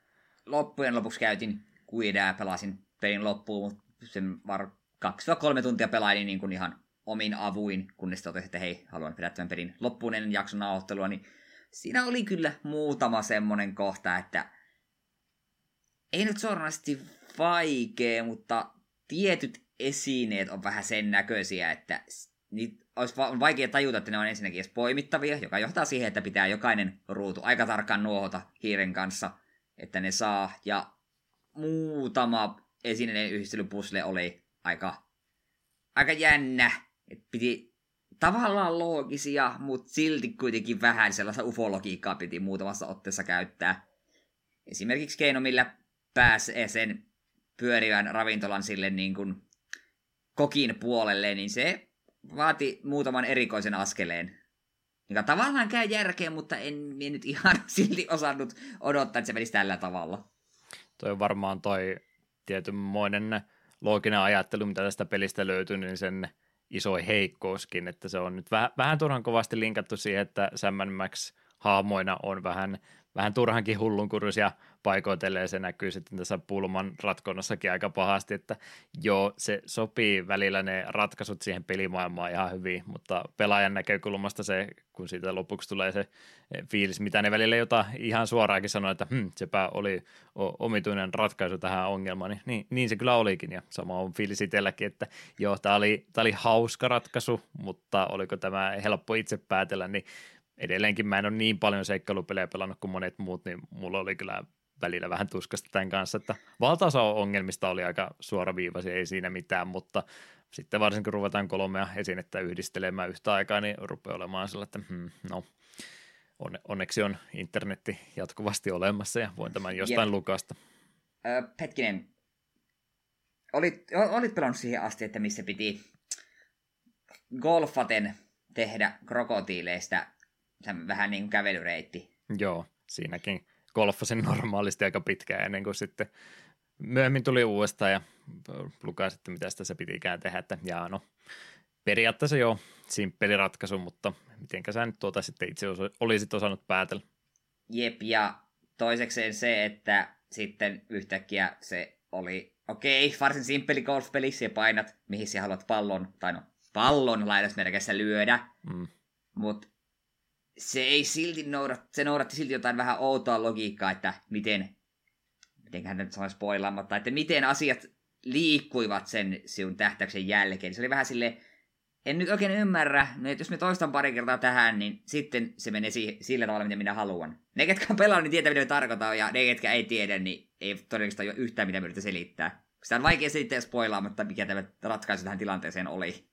loppujen lopuksi käytin kuidää, pelasin pelin loppuun, mutta sen varmaan kaksi kolme tuntia pelailin niin kuin ihan omin avuin, kunnes totesin, että hei, haluan pitää tämän pelin loppuun ennen jakson nauhoittelua, niin siinä oli kyllä muutama semmoinen kohta, että ei nyt suoranaisesti vaikea, mutta tietyt esineet on vähän sen näköisiä, että niitä olisi vaikea tajuta, että ne on ensinnäkin edes poimittavia, joka johtaa siihen, että pitää jokainen ruutu aika tarkkaan nuohota hiiren kanssa, että ne saa, ja muutama esineiden yhdistelypusle oli Aika, aika jännä, että piti tavallaan loogisia, mutta silti kuitenkin vähän sellaista ufologiikkaa piti muutamassa otteessa käyttää. Esimerkiksi keino, millä pääsee sen pyörivän ravintolan sille niin kuin kokin puolelle, niin se vaati muutaman erikoisen askeleen, joka tavallaan käy järkeen, mutta en minä nyt ihan silti osannut odottaa, että se menisi tällä tavalla. Toi on varmaan toi tietynmoinen looginen ajattelu, mitä tästä pelistä löytyy, niin sen isoin heikkouskin, että se on nyt vähän, vähän turhan kovasti linkattu siihen, että Sam and Max haamoina on vähän, vähän turhankin hullunkuruisia paikoitelleen, se näkyy sitten tässä pulman ratkonnassakin aika pahasti, että joo, se sopii välillä ne ratkaisut siihen pelimaailmaan ihan hyvin, mutta pelaajan näkökulmasta se, kun siitä lopuksi tulee se fiilis, mitä ne välillä jota ihan suoraankin sanoo, että hm, sepä oli omituinen ratkaisu tähän ongelmaan, niin, niin, niin se kyllä olikin, ja sama on fiilis itselläkin, että joo, tämä oli, tämä oli hauska ratkaisu, mutta oliko tämä helppo itse päätellä, niin edelleenkin mä en ole niin paljon seikkailupelejä pelannut kuin monet muut, niin mulla oli kyllä välillä vähän tuskasta tämän kanssa, että valtaosa ongelmista oli aika suoraviivaisia, ei siinä mitään, mutta sitten varsinkin kun ruvetaan kolmea esinettä yhdistelemään yhtä aikaa, niin rupeaa olemaan sillä, että hmm, no onneksi on internetti jatkuvasti olemassa ja voin tämän jostain yep. lukasta. Ö, hetkinen, olit, olit pelannut siihen asti, että missä piti golfaten tehdä krokotiileista vähän niin kuin kävelyreitti. Joo, siinäkin golfasin normaalisti aika pitkään ennen kuin sitten myöhemmin tuli uudestaan ja lukasin, että mitä sitä se pitikään tehdä, että jaa, no periaatteessa joo, simppeli ratkaisu, mutta mitenkä sä nyt tuota sitten itse olisit osannut päätellä. Jep, ja toisekseen se, että sitten yhtäkkiä se oli, okei, okay, varsin simppeli golfpeli, sä painat, mihin sä haluat pallon, tai no pallon lainausmerkissä lyödä, mm. mutta Se, ei silti noudat, se noudatti silti jotain vähän outoa logiikkaa, että miten, mitenköhän nyt sanoisi spoilaamatta, että miten asiat liikkuivat sen sinun tähtäyksen jälkeen. Se oli vähän silleen, en nyt oikein ymmärrä, no, että jos me toistan pari kertaa tähän, niin sitten se menee si- sillä tavalla, mitä minä haluan. Ne, ketkä on pelannut, niin tietää, mitä me tarkoitan, ja ne, ketkä ei tiedä, niin ei todennäköisesti ole yhtään, mitä me yritän selittää. Sitä on vaikea selittää spoilaamatta, mikä tämä ratkaisu tähän tilanteeseen oli.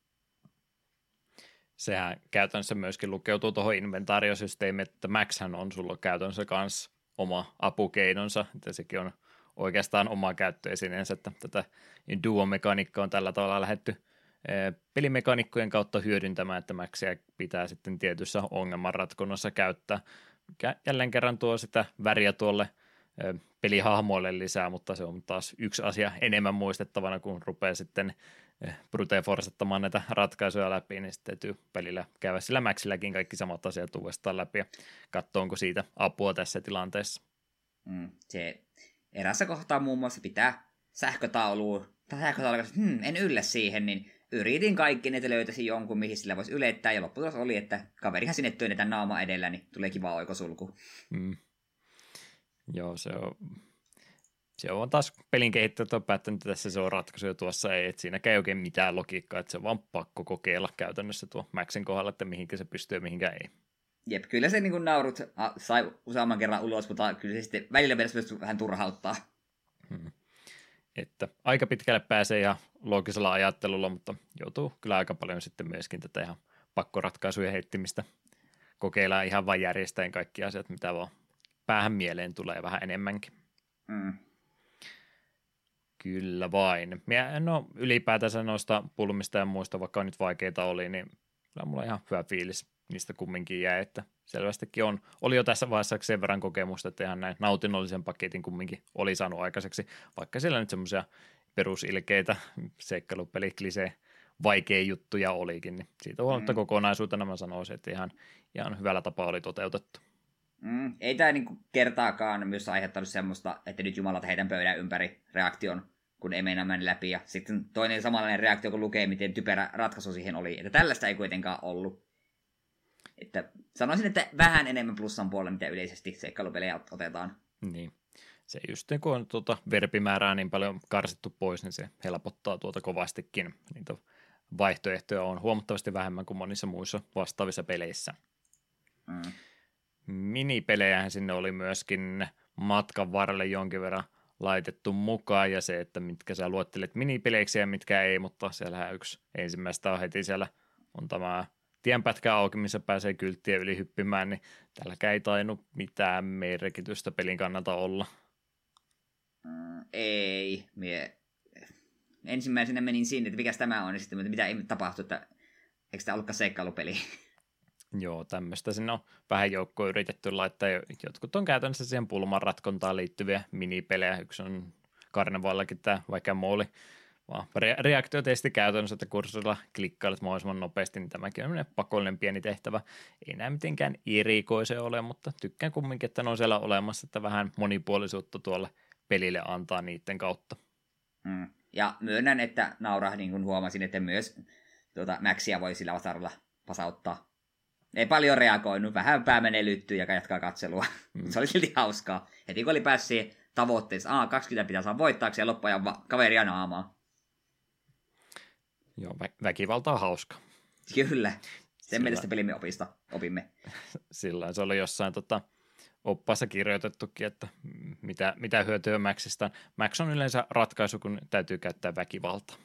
Sehän käytännössä myöskin lukeutuu tuohon inventaariosysteemiin, että Maxhän on sulla käytännössä kanssa oma apukeinonsa, että sekin on oikeastaan oma käyttöesineensä, että tätä duo-mekaniikkaa on tällä tavalla lähdetty pelimekaniikkojen kautta hyödyntämään, että Maxia pitää sitten tietyssä ongelmanratkonnossa käyttää. Jälleen kerran tuo sitä väriä tuolle pelihahmoille lisää, mutta se on taas yksi asia enemmän muistettavana, kun rupeaa sitten brute forcettamaan näitä ratkaisuja läpi, niin sitten täytyy välillä käydä sillä Maxilläkin kaikki samat asiat uudestaan läpi ja katsoa, onko siitä apua tässä tilanteessa. Mm, se erässä kohtaa muun muassa pitää sähkötauluun, tai sähkötauluun, hmm, en yllä siihen, niin yritin kaikki, että löytäisin jonkun, mihin sillä voisi ylettää, ja lopputulos oli, että kaverihan sinne työnnetään naama edellä, niin tulee kiva oikosulku. Mm. Joo, se on... Se on taas pelin kehittäjät on päättänyt, että tässä se on ratkaisu ja tuossa ei, että siinäkään ei oikein mitään logiikkaa, että se on vaan pakko kokeilla käytännössä tuo Maxin kohdalla, että mihinkä se pystyy ja mihinkä ei. Jep, kyllä se niin kuin naurut sai useamman kerran ulos, mutta kyllä se sitten välillä myös vähän turhauttaa. Hmm. Että aika pitkälle pääsee ihan loogisella ajattelulla, mutta joutuu kyllä aika paljon sitten myöskin tätä ihan pakkoratkaisuja heittimistä. Kokeillaan ihan vain järjestäen kaikki asiat, mitä vaan päähän mieleen tulee vähän enemmänkin. Mm. Kyllä vain. Minä en ole ylipäätänsä noista pulmista ja muista, vaikka nyt vaikeita oli, niin mulla on ihan hyvä fiilis niistä kumminkin jäi, että selvästikin on. Oli jo tässä vaiheessa sen verran kokemusta, että ihan näin nautinnollisen paketin kumminkin oli saanut aikaiseksi, vaikka siellä nyt semmoisia perusilkeitä seikkailupeliklisee vaikea juttuja olikin, niin siitä huolimatta mm. kokonaisuutena mä sanoisin, että ihan, ihan hyvällä tapaa oli toteutettu. Mm. Ei tämä niinku kertaakaan myös aiheuttanut semmoista, että nyt jumalat heitän pöydän ympäri reaktion, kun ei meinaa mennä läpi, ja sitten toinen samanlainen reaktio, kun lukee, miten typerä ratkaisu siihen oli, että tällaista ei kuitenkaan ollut. Että sanoisin, että vähän enemmän plussan puolella, mitä yleisesti seikkailupelejä otetaan. Niin. Se just kun on tuota verbimäärää niin paljon karsittu pois, niin se helpottaa tuota kovastikin. Niitä vaihtoehtoja on huomattavasti vähemmän kuin monissa muissa vastaavissa peleissä. Mm. Minipelejähän sinne oli myöskin matkan varrelle jonkin verran laitettu mukaan, ja se, että mitkä sä luettelet minipeleiksi ja mitkä ei, mutta siellähän yksi ensimmäistä on heti siellä on tämä tienpätkä auki, missä pääsee kylttiä yli hyppimään, niin tälläkään ei tainnut mitään merkitystä pelin kannalta olla. Mm, ei. Mie... Ensimmäisenä menin sinne, että mikäs tämä on, ja sitten mitä ei tapahtu, että eikö tämä ollutkaan seikkailupeli? Joo, tämmöistä sinne on vähän joukkoa yritetty laittaa. Jotkut on käytännössä siihen pulman ratkontaan liittyviä minipelejä. Yksi on karnevallakin tämä vaikka mooli. Vaan reaktiotesti käytännössä, että kurssilla klikkailet mahdollisimman nopeasti, niin tämäkin on pakollinen pieni tehtävä. Ei näin mitenkään erikoisen ole, mutta tykkään kumminkin, että ne on siellä olemassa, että vähän monipuolisuutta tuolle pelille antaa niiden kautta. Mm. Ja myönnän, että nauraa, niin kuin huomasin, että myös tuota, Maxia voi sillä vasaralla pasauttaa. Ei paljon reagoinut, vähän pää menee lyttyyn ja jatkaa katselua. Mm. Se oli silti hauskaa. Heti kun oli päässyt tavoitteessa, aah, kaksikymmentä pitää saa voittaakseen ja loppuajan va- kaveria naamaa. Joo, vä- väkivalta on hauska. Kyllä. Sen mielestä pelimme opista opimme. Sillä se oli jossain tota, oppaassa kirjoitettukin, että mitä, mitä hyötyä Maxista. Max on yleensä ratkaisu, kun täytyy käyttää väkivaltaa.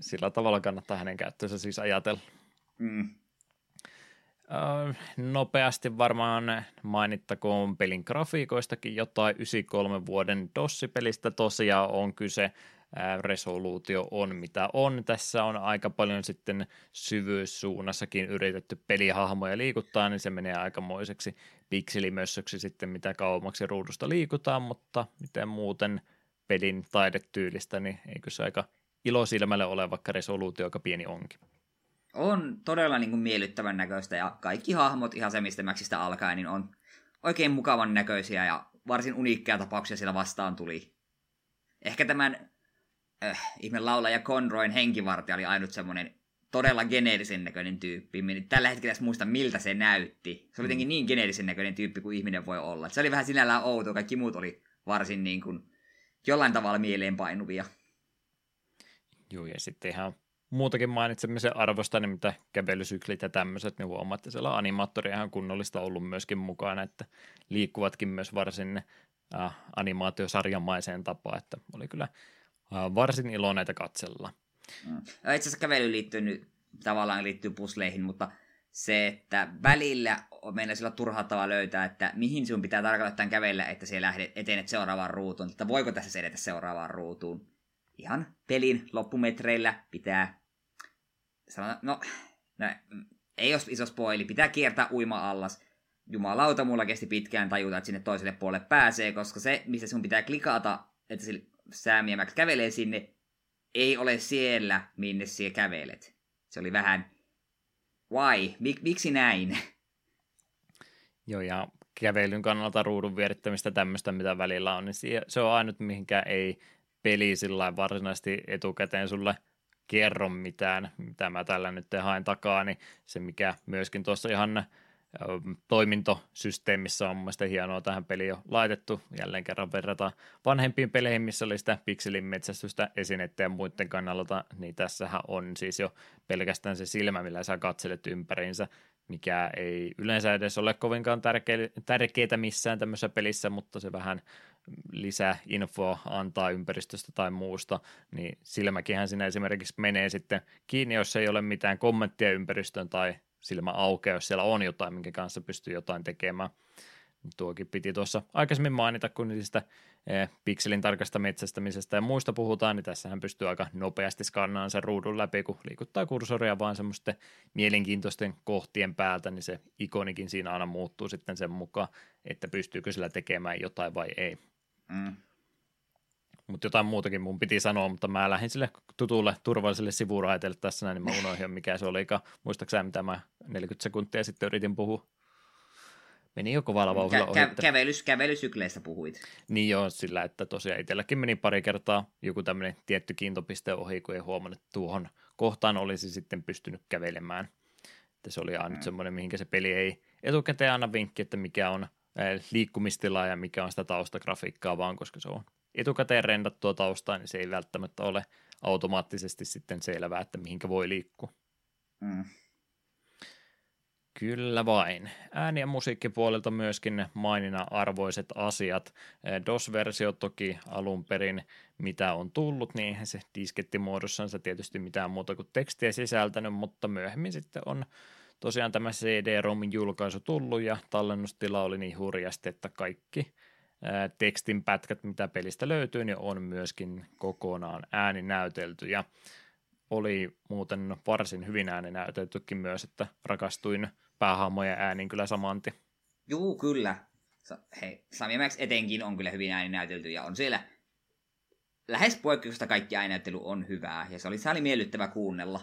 Sillä tavalla kannattaa hänen käyttöönsä siis ajatella. Mm. Öö, nopeasti varmaan mainittakoon pelin grafiikoistakin jotain. yhdeksänkymmentäkolme vuoden D O S-pelistä tosiaan on kyse. Resoluutio on mitä on. Tässä on aika paljon sitten syvyyssuunnassakin yritetty pelihahmoja liikuttaa, niin se menee aikamoiseksi pikselimössöksi sitten mitä kauemmaksi ruudusta liikutaan, mutta miten muuten pelin taidetyylistä, niin eikö se aika ilosilmälle ole, vaikka resoluutio aika pieni onkin. On todella niin kuin miellyttävän näköistä, ja kaikki hahmot ihan se, mistä Maxista alkaen, niin on oikein mukavan näköisiä ja varsin uniikkia tapauksia siellä vastaan tuli. Ehkä tämän äh, ihme laulaja Conroyn henkivartija oli ainut semmoinen todella geneerisen näköinen tyyppi. Minä tällä hetkellä muista, miltä se näytti. Se oli jotenkin niin geneerisen näköinen tyyppi kuin ihminen voi olla. Se oli vähän sinällään outoa, kaikki muut oli varsin niin kuin jollain tavalla mieleenpainuvia. Joo, ja sitten ihan muutakin mainitsemisen arvosta, niin mitä kävelysyklit ja tämmöiset, niin huomaa, että siellä animaattoria ihan kunnollista ollut myöskin mukana, että liikkuvatkin myös varsin äh, animaatiosarjamaiseen tapaan, että oli kyllä äh, varsin ilo näitä katsella. Mm. Itse asiassa kävely liittyy nyt, tavallaan liittyy pusleihin, mutta se, että välillä meillä sillä turhauttavaa löytää, että mihin sinun pitää tarkalleen kävellä, että siellä lähdet etenet seuraavaan ruutuun, että voiko tässä edetä seuraavaan ruutuun. Ihan pelin loppumetreillä pitää, sanotaan, no, no ei ole iso spoili, pitää kiertää uima-allas. Jumalauta, mulla kesti pitkään tajuta, että sinne toiselle puolelle pääsee, koska se, missä sun pitää klikata, että Sam ja Max kävelee sinne, ei ole siellä, minne siellä kävelet. Se oli vähän, why, Mik, miksi näin? Joo, ja kävelyn kannalta ruudun vierittämistä tämmöistä, mitä välillä on, niin se on ainut, mihinkään ei peli sillä varsinaisesti etukäteen sulle kerro mitään, mitä mä tällä nyt haen takaa, niin se mikä myöskin tuossa ihan toimintosysteemissä on mun mielestä hienoa tähän peliin on laitettu. Jälleen kerran verrataan vanhempiin peleihin, missä oli sitä pikselin metsästystä esineiden ja muiden kannalta, niin tässähän on siis jo pelkästään se silmä, millä sä katselet ympäriinsä, mikä ei yleensä edes ole kovinkaan tärke- tärkeää missään tämmöisessä pelissä, mutta se vähän lisäinfoa antaa ympäristöstä tai muusta, niin silmäkinhän siinä esimerkiksi menee sitten kiinni, jos ei ole mitään kommenttia ympäristöön tai silmä aukeaa, jos siellä on jotain, minkä kanssa pystyy jotain tekemään. Tuokin piti tuossa aikaisemmin mainita, kun niistä eh, pikselin tarkasta metsästämisestä ja muista puhutaan, niin tässähän pystyy aika nopeasti skannaamaan sen ruudun läpi, kun liikuttaa kursoria vaan semmoisten mielenkiintoisten kohtien päältä, niin se ikonikin siinä aina muuttuu sitten sen mukaan, että pystyykö sillä tekemään jotain vai ei. Mm. Mutta jotain muutakin mun piti sanoa, mutta mä lähdin sille tutulle turvalliselle sivuraiteelle tässä näin, niin mä unohdin, mikä se olikaan. Muistaakseni mitä mä neljäkymmentä sekuntia sitten yritin puhua? Meni jo kovalla vauhdilla ohi. Kä- kävelys, kävelysykleissä puhuit. Niin joo, sillä että tosiaan itselläkin meni pari kertaa joku tämmöinen tietty kiintopiste ohi, kun ei huomannut, että tuohon kohtaan olisi sitten pystynyt kävelemään. Että se oli aina mm. nyt semmoinen, mihinkä se peli ei etukäteen anna vinkki, että mikä on liikkumistila ja mikä on sitä taustagrafiikkaa, vaan koska se on etukäteen rendattua taustaa, niin se ei välttämättä ole automaattisesti sitten selvää, että mihinkä voi liikkua. Mm. Kyllä vain. Ääni- ja musiikkipuolelta myöskin mainina arvoiset asiat. D O S-versio toki alun perin, mitä on tullut, niin eihän se diskettimuodossansa tietysti mitään muuta kuin tekstiä sisältänyt, mutta myöhemmin sitten on tosiaan tämä C D-ROMin julkaisu tullut ja tallennustila oli niin hurjasti, että kaikki tekstin pätkät, mitä pelistä löytyy, niin on myöskin kokonaan ääninäytelty ja oli muuten varsin hyvin ääninäyteltykin myös, että rakastuin päähahmojen ääniin kyllä samanti. Juu, kyllä. Hei, Sam and Max etenkin on kyllä hyvin ääninäytelty ja on siellä lähes poikkeuksesta kaikki ääninäyttely on hyvää ja se oli, se oli miellyttävä kuunnella.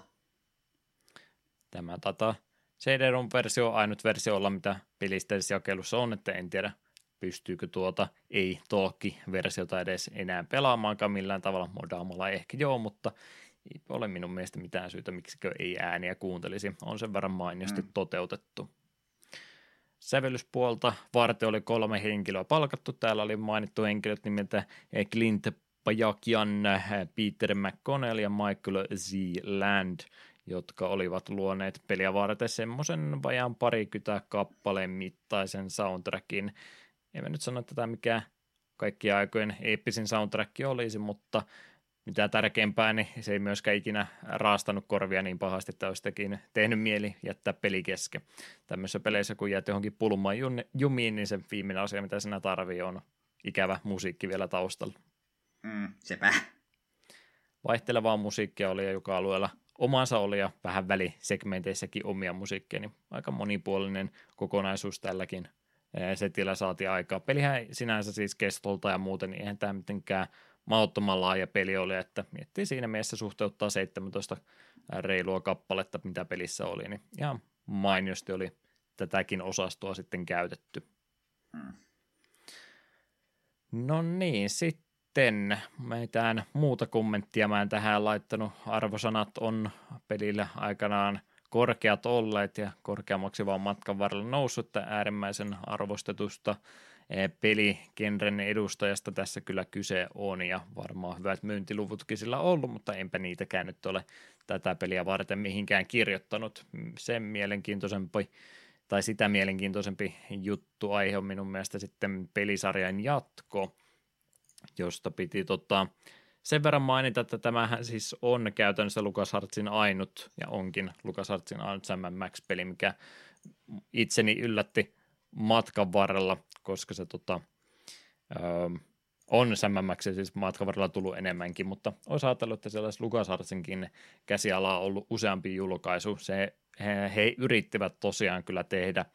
Tämä tata C D-ROM-versio on ainut versio olla, mitä pelistä jakelussa on, että en tiedä pystyykö tuota ei-talkki-versiota edes enää pelaamaankaan millään tavalla modaamalla, ehkä joo, mutta ei ole minun mielestä mitään syytä, miksikö ei ääniä kuuntelisi. On sen verran mainiosti mm. toteutettu. Sävellyspuolta varten oli kolme henkilöä palkattu. Täällä oli mainittu henkilöt nimeltä Clint Bajakian, Peter McConnell ja Michael Zeeland, jotka olivat luoneet peliä varten semmoisen vajaan parikymmentä kappaleen mittaisen soundtrackin. En mä nyt sano tätä, mikä kaikkien aikojen eeppisin soundtrack olisi, mutta mitä tärkeämpää, niin se ei myöskään ikinä raastanut korvia niin pahasti, että olisi tehnyt mieli jättää peli kesken. Tämmöisessä peleissä, kun jäät johonkin pulmaan jumiin, niin se viimeinen asia, mitä sinä tarvii, on ikävä musiikki vielä taustalla. Mm, sepä. Vaihtelevaa musiikkia oli ja joka alueella omansa oli ja vähän välisegmenteissäkin omia musiikkia, niin aika monipuolinen kokonaisuus tälläkin setillä saatiin aikaa. Pelihän sinänsä siis kestolta ja muuten, niin eihän tämä mitenkään mahdottoman laaja peli oli, että miettii siinä mielessä suhteuttaa seitsemäntoista reilua kappaletta, mitä pelissä oli, niin ihan mainiosti oli tätäkin osastoa sitten käytetty. Mm. No niin, sitten mitään muuta kommenttia mä en tähän laittanut. Arvosanat on pelillä aikanaan korkeat olleet ja korkeammaksi vaan matkan varrella noussut, että äärimmäisen arvostetusta peligenren edustajasta tässä kyllä kyse on ja varmaan hyvät myyntiluvutkin sillä on ollut, mutta enpä niitäkään nyt ole tätä peliä varten mihinkään kirjoittanut. Sen mielenkiintoisempi tai sitä mielenkiintoisempi juttu aihe on minun mielestä sitten pelisarjan jatko, josta piti tota, sen verran mainita, että tämähän siis on käytännössä LucasArtsin ainut ja onkin LucasArtsin ainut Sam and Max-peli, mikä itseni yllätti matkan varrella, koska se tota, öö, on sämmämmäksi siis matkan varrella tullut enemmänkin, mutta olisi ajatellut, että sellaisessa LucasArtsinkin käsialaa on ollut useampi julkaisu. Se, he, he yrittivät tosiaan kyllä tehdä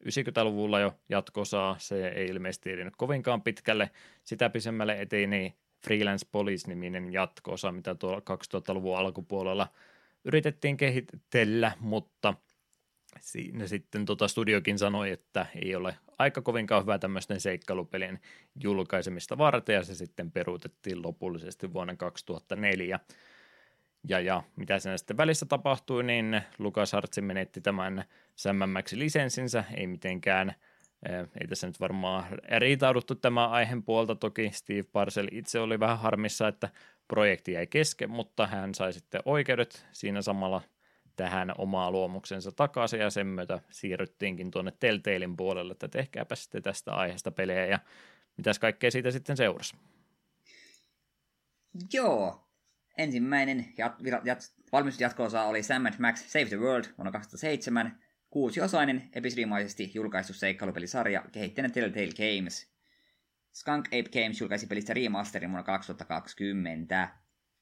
yhdeksänkymmentäluvulla jo jatkosaa, se ei ilmeisesti edennyt kovinkaan pitkälle, sitä pisemmälle eteni Freelance Police-niminen jatkosa, mitä tuolla kaksituhattaluvun alkupuolella yritettiin kehitellä, mutta siinä sitten tota studiokin sanoi, että ei ole aika kovinkaan hyvä tämmöisten seikkailupelien julkaisemista varten, ja se sitten peruutettiin lopullisesti vuonna kaksituhattaneljä. Ja, ja mitä siinä sitten välissä tapahtui, niin LucasArts menetti tämän sämmämmäksi lisenssinsä, ei mitenkään, ei tässä nyt varmaan riitauduttu tämän aiheen puolta, toki Steve Purcell itse oli vähän harmissa, että projekti jäi kesken, mutta hän sai sitten oikeudet siinä samalla tähän omaa luomuksensa takaisin, ja sen myötä siirryttiinkin tuonne Telltalen puolelle, että tehkääpä sitten tästä aiheesta pelejä, ja mitäs kaikkea siitä sitten seurasi? Joo, ensimmäinen jat- jat- jat- valmistus jatko-osa oli Sam and Max Save the World vuonna kaksituhattaseitsemän, kuusiosainen episodimaisesti julkaistu seikkailupelisarja kehittäjänä Telltale Games. Skunk Ape Games julkaisi pelistä remasterin vuonna kaksituhattakaksikymmentä.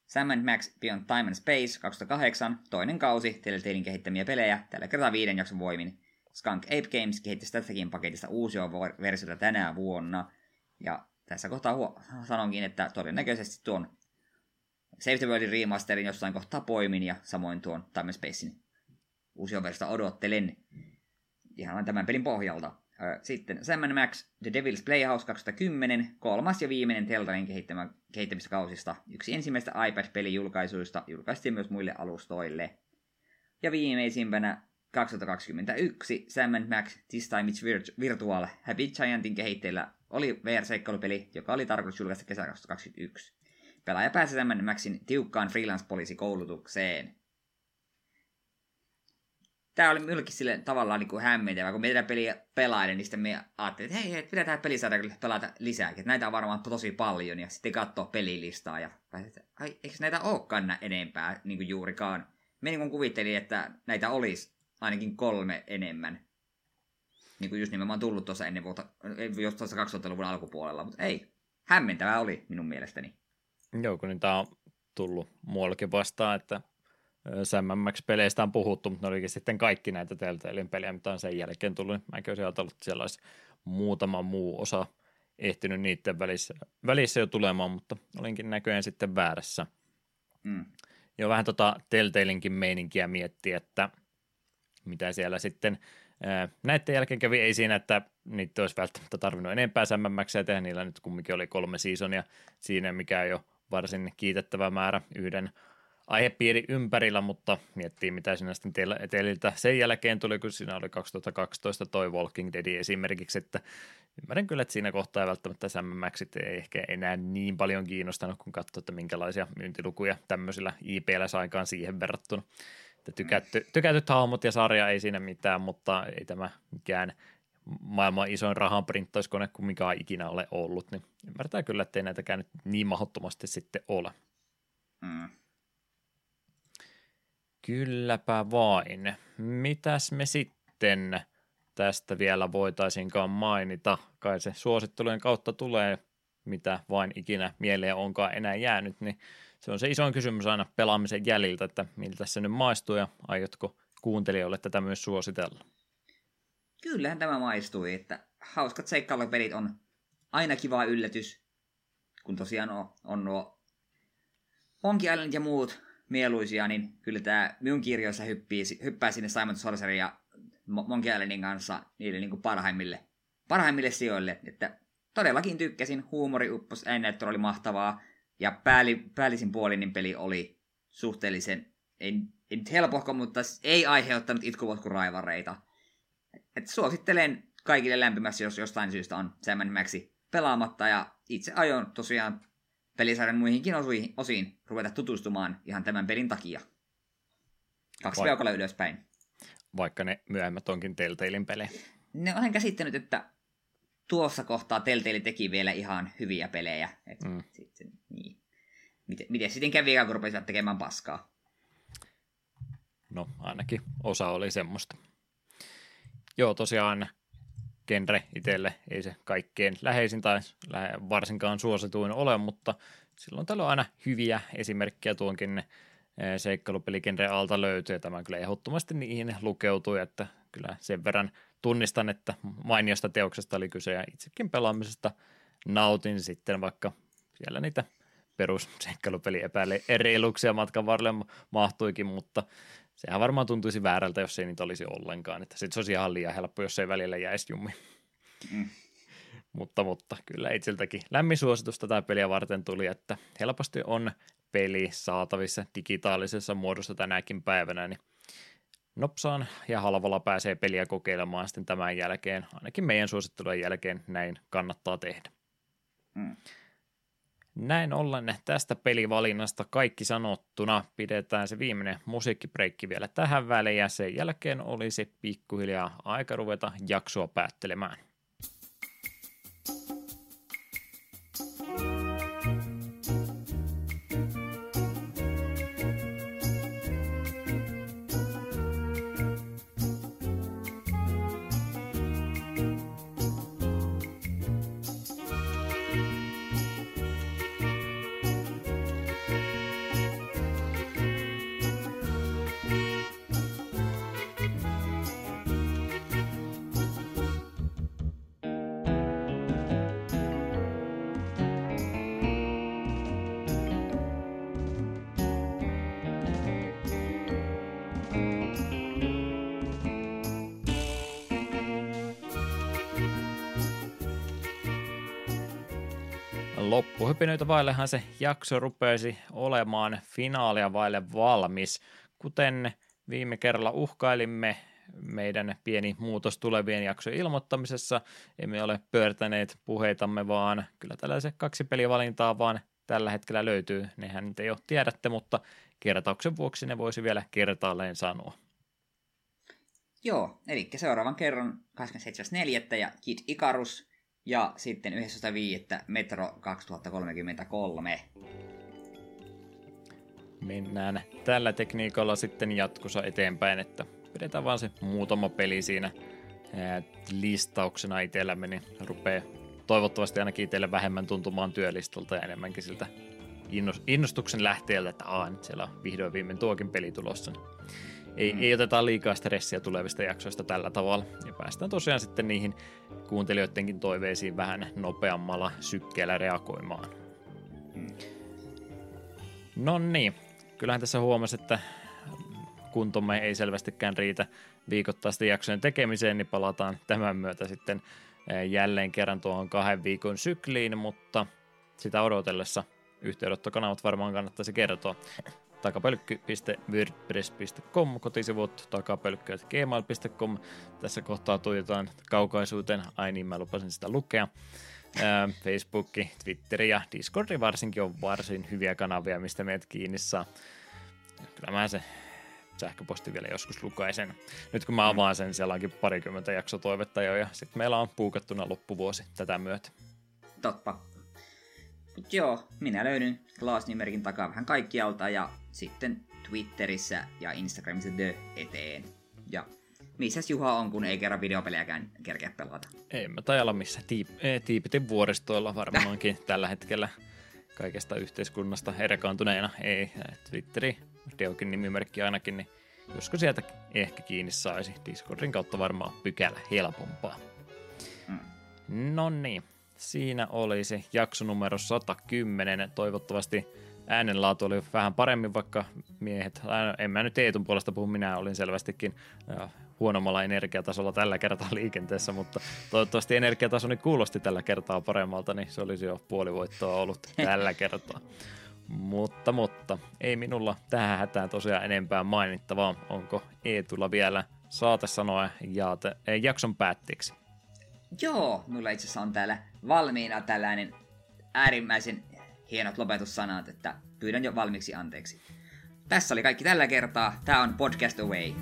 Sam and Max Beyond Time and Space kaksituhattakahdeksan, toinen kausi Telltalen kehittämiä pelejä, tällä kertaa viiden jakson voimin. Skunk Ape Games kehittäisi tästäkin paketista uusia versiota tänä vuonna. Ja tässä kohtaa huo- sanonkin, että todennäköisesti tuon Save the Worldin remasterin jossain kohtaa poimin ja samoin tuon Time and Spacein uusia versiota odottelen ihan tämän pelin pohjalta. Sitten Sam and Max The Devil's Playhouse kaksituhattakymmenen, kolmas ja viimeinen Telltalen kehittämistä kausista. Yksi ensimmäistä iPad-pelijulkaisuista julkaistiin myös muille alustoille. Ja viimeisimpänä kaksituhattakaksikymmentäyksi Sam and Max This Time It's Vir- Virtual Happy Giantin kehitteillä oli V R-seikkailupeli, joka oli tarkoitus julkaista kesä kaksituhattakaksikymmentäyksi. Pelaaja pääsi Sam and Maxin tiukkaan freelance-poliisikoulutukseen. Tämä oli minullekin sille tavallaan niin kuin hämmentävä, kun me tätä peliä pelailen, niin sitten me ajattelin, että hei, hei pitää tämä peli saada pelata lisääkin. Että näitä on varmaan tosi paljon, ja sitten katsoa pelilistaa, ja pääsit, että ai, eikö näitä olekaan enempää niin kuin juurikaan. Me niin kuin kuvittelin, että näitä olisi ainakin kolme enemmän. Niin kuin just nimenomaan tullut tuossa ennen vuotta, just tuossa kaksituhattaluvun alkupuolella, mutta ei. Hämmentävää oli minun mielestäni. Joo, kun niin tämä on tullut muuallakin vastaan, että Sam and Max-peleistä on puhuttu, mutta ne olikin sitten kaikki näitä Telltalen pelejä, mitä on sen jälkeen tullut. Mäkin olisin ajatellut, että siellä olisi muutama muu osa ehtinyt niiden välissä, välissä jo tulemaan, mutta olinkin näköjään sitten väärässä. Mm. Jo vähän tota Telltalenkin meininkiä miettiä, että mitä siellä sitten näiden jälkeen kävi. Ei siinä, että niitä olisi välttämättä tarvinnut enempää Sam and Maxia tehdä. Niillä nyt kumminkin oli kolme seasonia siinä, mikä on jo varsin kiitettävä määrä yhden aihepiiri ympärillä, mutta miettii, mitä sinä sitten teiltä sen jälkeen tuli, kun siinä oli kaksituhattakaksitoista toi Walking Dead esimerkiksi, että ymmärrän kyllä, että siinä kohtaa välttämättä Sam and Maxit ei ehkä enää niin paljon kiinnostanut, kun katsoo, että minkälaisia myyntilukuja tämmöisillä I P:llä saikaan siihen verrattuna. Että tykätty, tykätyt hahmot ja sarja ei siinä mitään, mutta ei tämä mikään maailman isoin rahanprinttauskone kuin mikä ikinä ole ollut, niin ymmärtää kyllä, että ei näitäkään nyt niin mahdottomasti sitten ole. Mm. Kylläpä vain. Mitäs me sitten tästä vielä voitaisinkaan mainita? Kai se suosittelujen kautta tulee, mitä vain ikinä mieleen onkaan enää jäänyt, niin se on se isoin kysymys aina pelaamisen jäljiltä, että miltä se nyt maistuu ja aiotko kuuntelijoille tätä myös suositella? Kyllähän tämä maistui, että hauskat seikkailupelit on aina kiva yllätys, kun tosiaan on, on nuo Monkey Island ja muut mieluisia, niin kyllä tämä minun kirjoissa hyppii, hyppää sinne Simon the Sorcerer ja Monkey Islandin kanssa niille niin kuin parhaimmille, parhaimmille sijoille. Että todellakin tykkäsin, huumori uppos, ääninäyttö oli mahtavaa, ja pääli, päällisin puolinen peli oli suhteellisen, ei, ei nyt helpohko, mutta ei aiheuttanut itkuvotkuraivareita. Et suosittelen kaikille lämpimästi, jos jostain syystä on Sam and Maxi pelaamatta, ja itse aion tosiaan pelisarjan muihinkin osuihin, osiin ruveta tutustumaan ihan tämän pelin takia. Kaksi Vaik- peukalla ylöspäin. Vaikka ne myöhemmät onkin Telltalen pelejä. Ne olen käsittänyt, että tuossa kohtaa Telltale teki vielä ihan hyviä pelejä. Et mm. sitten, niin. Miten, miten sitten kävi, kun rupesivat tekemään paskaa? No ainakin osa oli semmoista. Joo, tosiaan genre itselle ei se kaikkein läheisin tai varsinkaan suosituin ole, mutta silloin täällä on aina hyviä esimerkkejä tuonkin seikkailupeligenren alta löytyy, ja tämä kyllä ehdottomasti niihin lukeutui, että kyllä sen verran tunnistan, että mainiosta teoksesta oli kyse, ja itsekin pelaamisesta nautin sitten, vaikka siellä niitä perusseikkailupeliepäilyeriiluksia matkan varrelle mahtuikin, mutta sehän varmaan tuntuisi väärältä, jos ei niitä olisi ollenkaan. Että sit se olisi ihan liian helppo, jos ei välillä jäisi jummi. Mm. mutta, mutta kyllä itseltäkin lämmin suositus tätä peliä varten tuli, että helposti on peli saatavissa digitaalisessa muodossa tänäkin päivänä, niin nopsaan ja halvalla pääsee peliä kokeilemaan sitten tämän jälkeen. Ainakin meidän suosittelujen jälkeen näin kannattaa tehdä. Mm. Näin ollen tästä pelivalinnasta kaikki sanottuna. Pidetään se viimeinen musiikkipreikki vielä tähän väliin ja sen jälkeen olisi pikkuhiljaa aika ruveta jaksoa päättelemään. Loppuhypinöitä vaillehan se jakso rupeisi olemaan finaalia vaille valmis. Kuten viime kerralla uhkailimme meidän pieni muutos tulevien jaksojen ilmoittamisessa, emme ole pyörtäneet puheitamme, vaan kyllä tällaiset kaksi pelivalintaa vaan tällä hetkellä löytyy. Nehän nyt ei ole tiedätte, mutta kertauksen vuoksi ne voisi vielä kertaalleen sanoa. Joo, eli seuraavan kerran kahdeskymmenesseitsemäs neljättä ja Kid Icarus. Ja sitten yhdeksästoista viidettä Metro kaksituhattakolmekymmentäkolme. Mennään tällä tekniikalla sitten jatkossa eteenpäin, että pidetään vaan se muutama peli siinä listauksena itsellämme, niin rupeaa toivottavasti ainakin itselle vähemmän tuntumaan työlistalta ja enemmänkin siltä innostuksen lähteeltä, että aah, nyt siellä on vihdoin viimein tuokin peli tulossa. Ei, mm. ei oteta liikaa stressiä tulevista jaksoista tällä tavalla. Ja päästään tosiaan sitten niihin kuuntelijoidenkin toiveisiin vähän nopeammalla sykkeellä reagoimaan. Mm. No niin, kyllähän tässä huomasi, että kuntomme ei selvästikään riitä viikoittaisten jaksojen tekemiseen, niin palataan tämän myötä sitten jälleen kerran tuohon kahden viikon sykliin, mutta sitä odotellessa yhteydenottokanavat varmaan kannattaisi kertoa. takapölkky piste wordpress piste com, kotisivut takapölkky piste gmail piste com. Tässä kohtaa tuijotaan kaukaisuuteen, ai niin mä lupasin sitä lukea. Ää, Facebook, Twitter ja Discord varsinkin on varsin hyviä kanavia, mistä meidät kiinni saa. Kyllä mä se sähköposti vielä joskus lukaisen. Nyt kun mä avaan sen, siellä onkin parikymmentä jaksotoivetta jo ja sitten meillä on puukattuna loppuvuosi tätä myötä. Totta. Joo, minä löydyn Klaas-nimerkin takaa vähän kaikkialta ja sitten Twitterissä ja Instagramissa The eteen. Ja missäs Juha on, kun ei kerran videopelejäkään kerkeä pelata? Ei mä taida olla missä. Tiip- tiipitin vuoristoilla varmaankin tällä hetkellä kaikesta yhteiskunnasta erkaantuneena. Ei, Twitteri, Deokin nimimerkki ainakin, niin josko sieltä ehkä kiinni saisi. Discordin kautta varmaan pykälä helpompaa. Mm. No niin. Siinä oli se jaksonumero sata kymmenen. Toivottavasti äänenlaatu oli vähän paremmin, vaikka miehet, en mä nyt Eetun puolesta puhu, minä olin selvästikin huonommalla energiatasolla tällä kertaa liikenteessä, mutta toivottavasti energiatasoni kuulosti tällä kertaa paremmalta, niin se olisi jo puolivoittoa ollut tällä kertaa. Mutta, mutta ei minulla tähän hätään tosiaan enempää mainittavaa. Onko Eetulla vielä saate sanoa jaate, jakson päätteeksi? Joo, minulla itse asiassa on täällä valmiina tällainen äärimmäisen hienot lopetussanat, että pyydän jo valmiiksi anteeksi. Tässä oli kaikki tällä kertaa. Tämä on Podcast Away.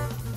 We'll be right back.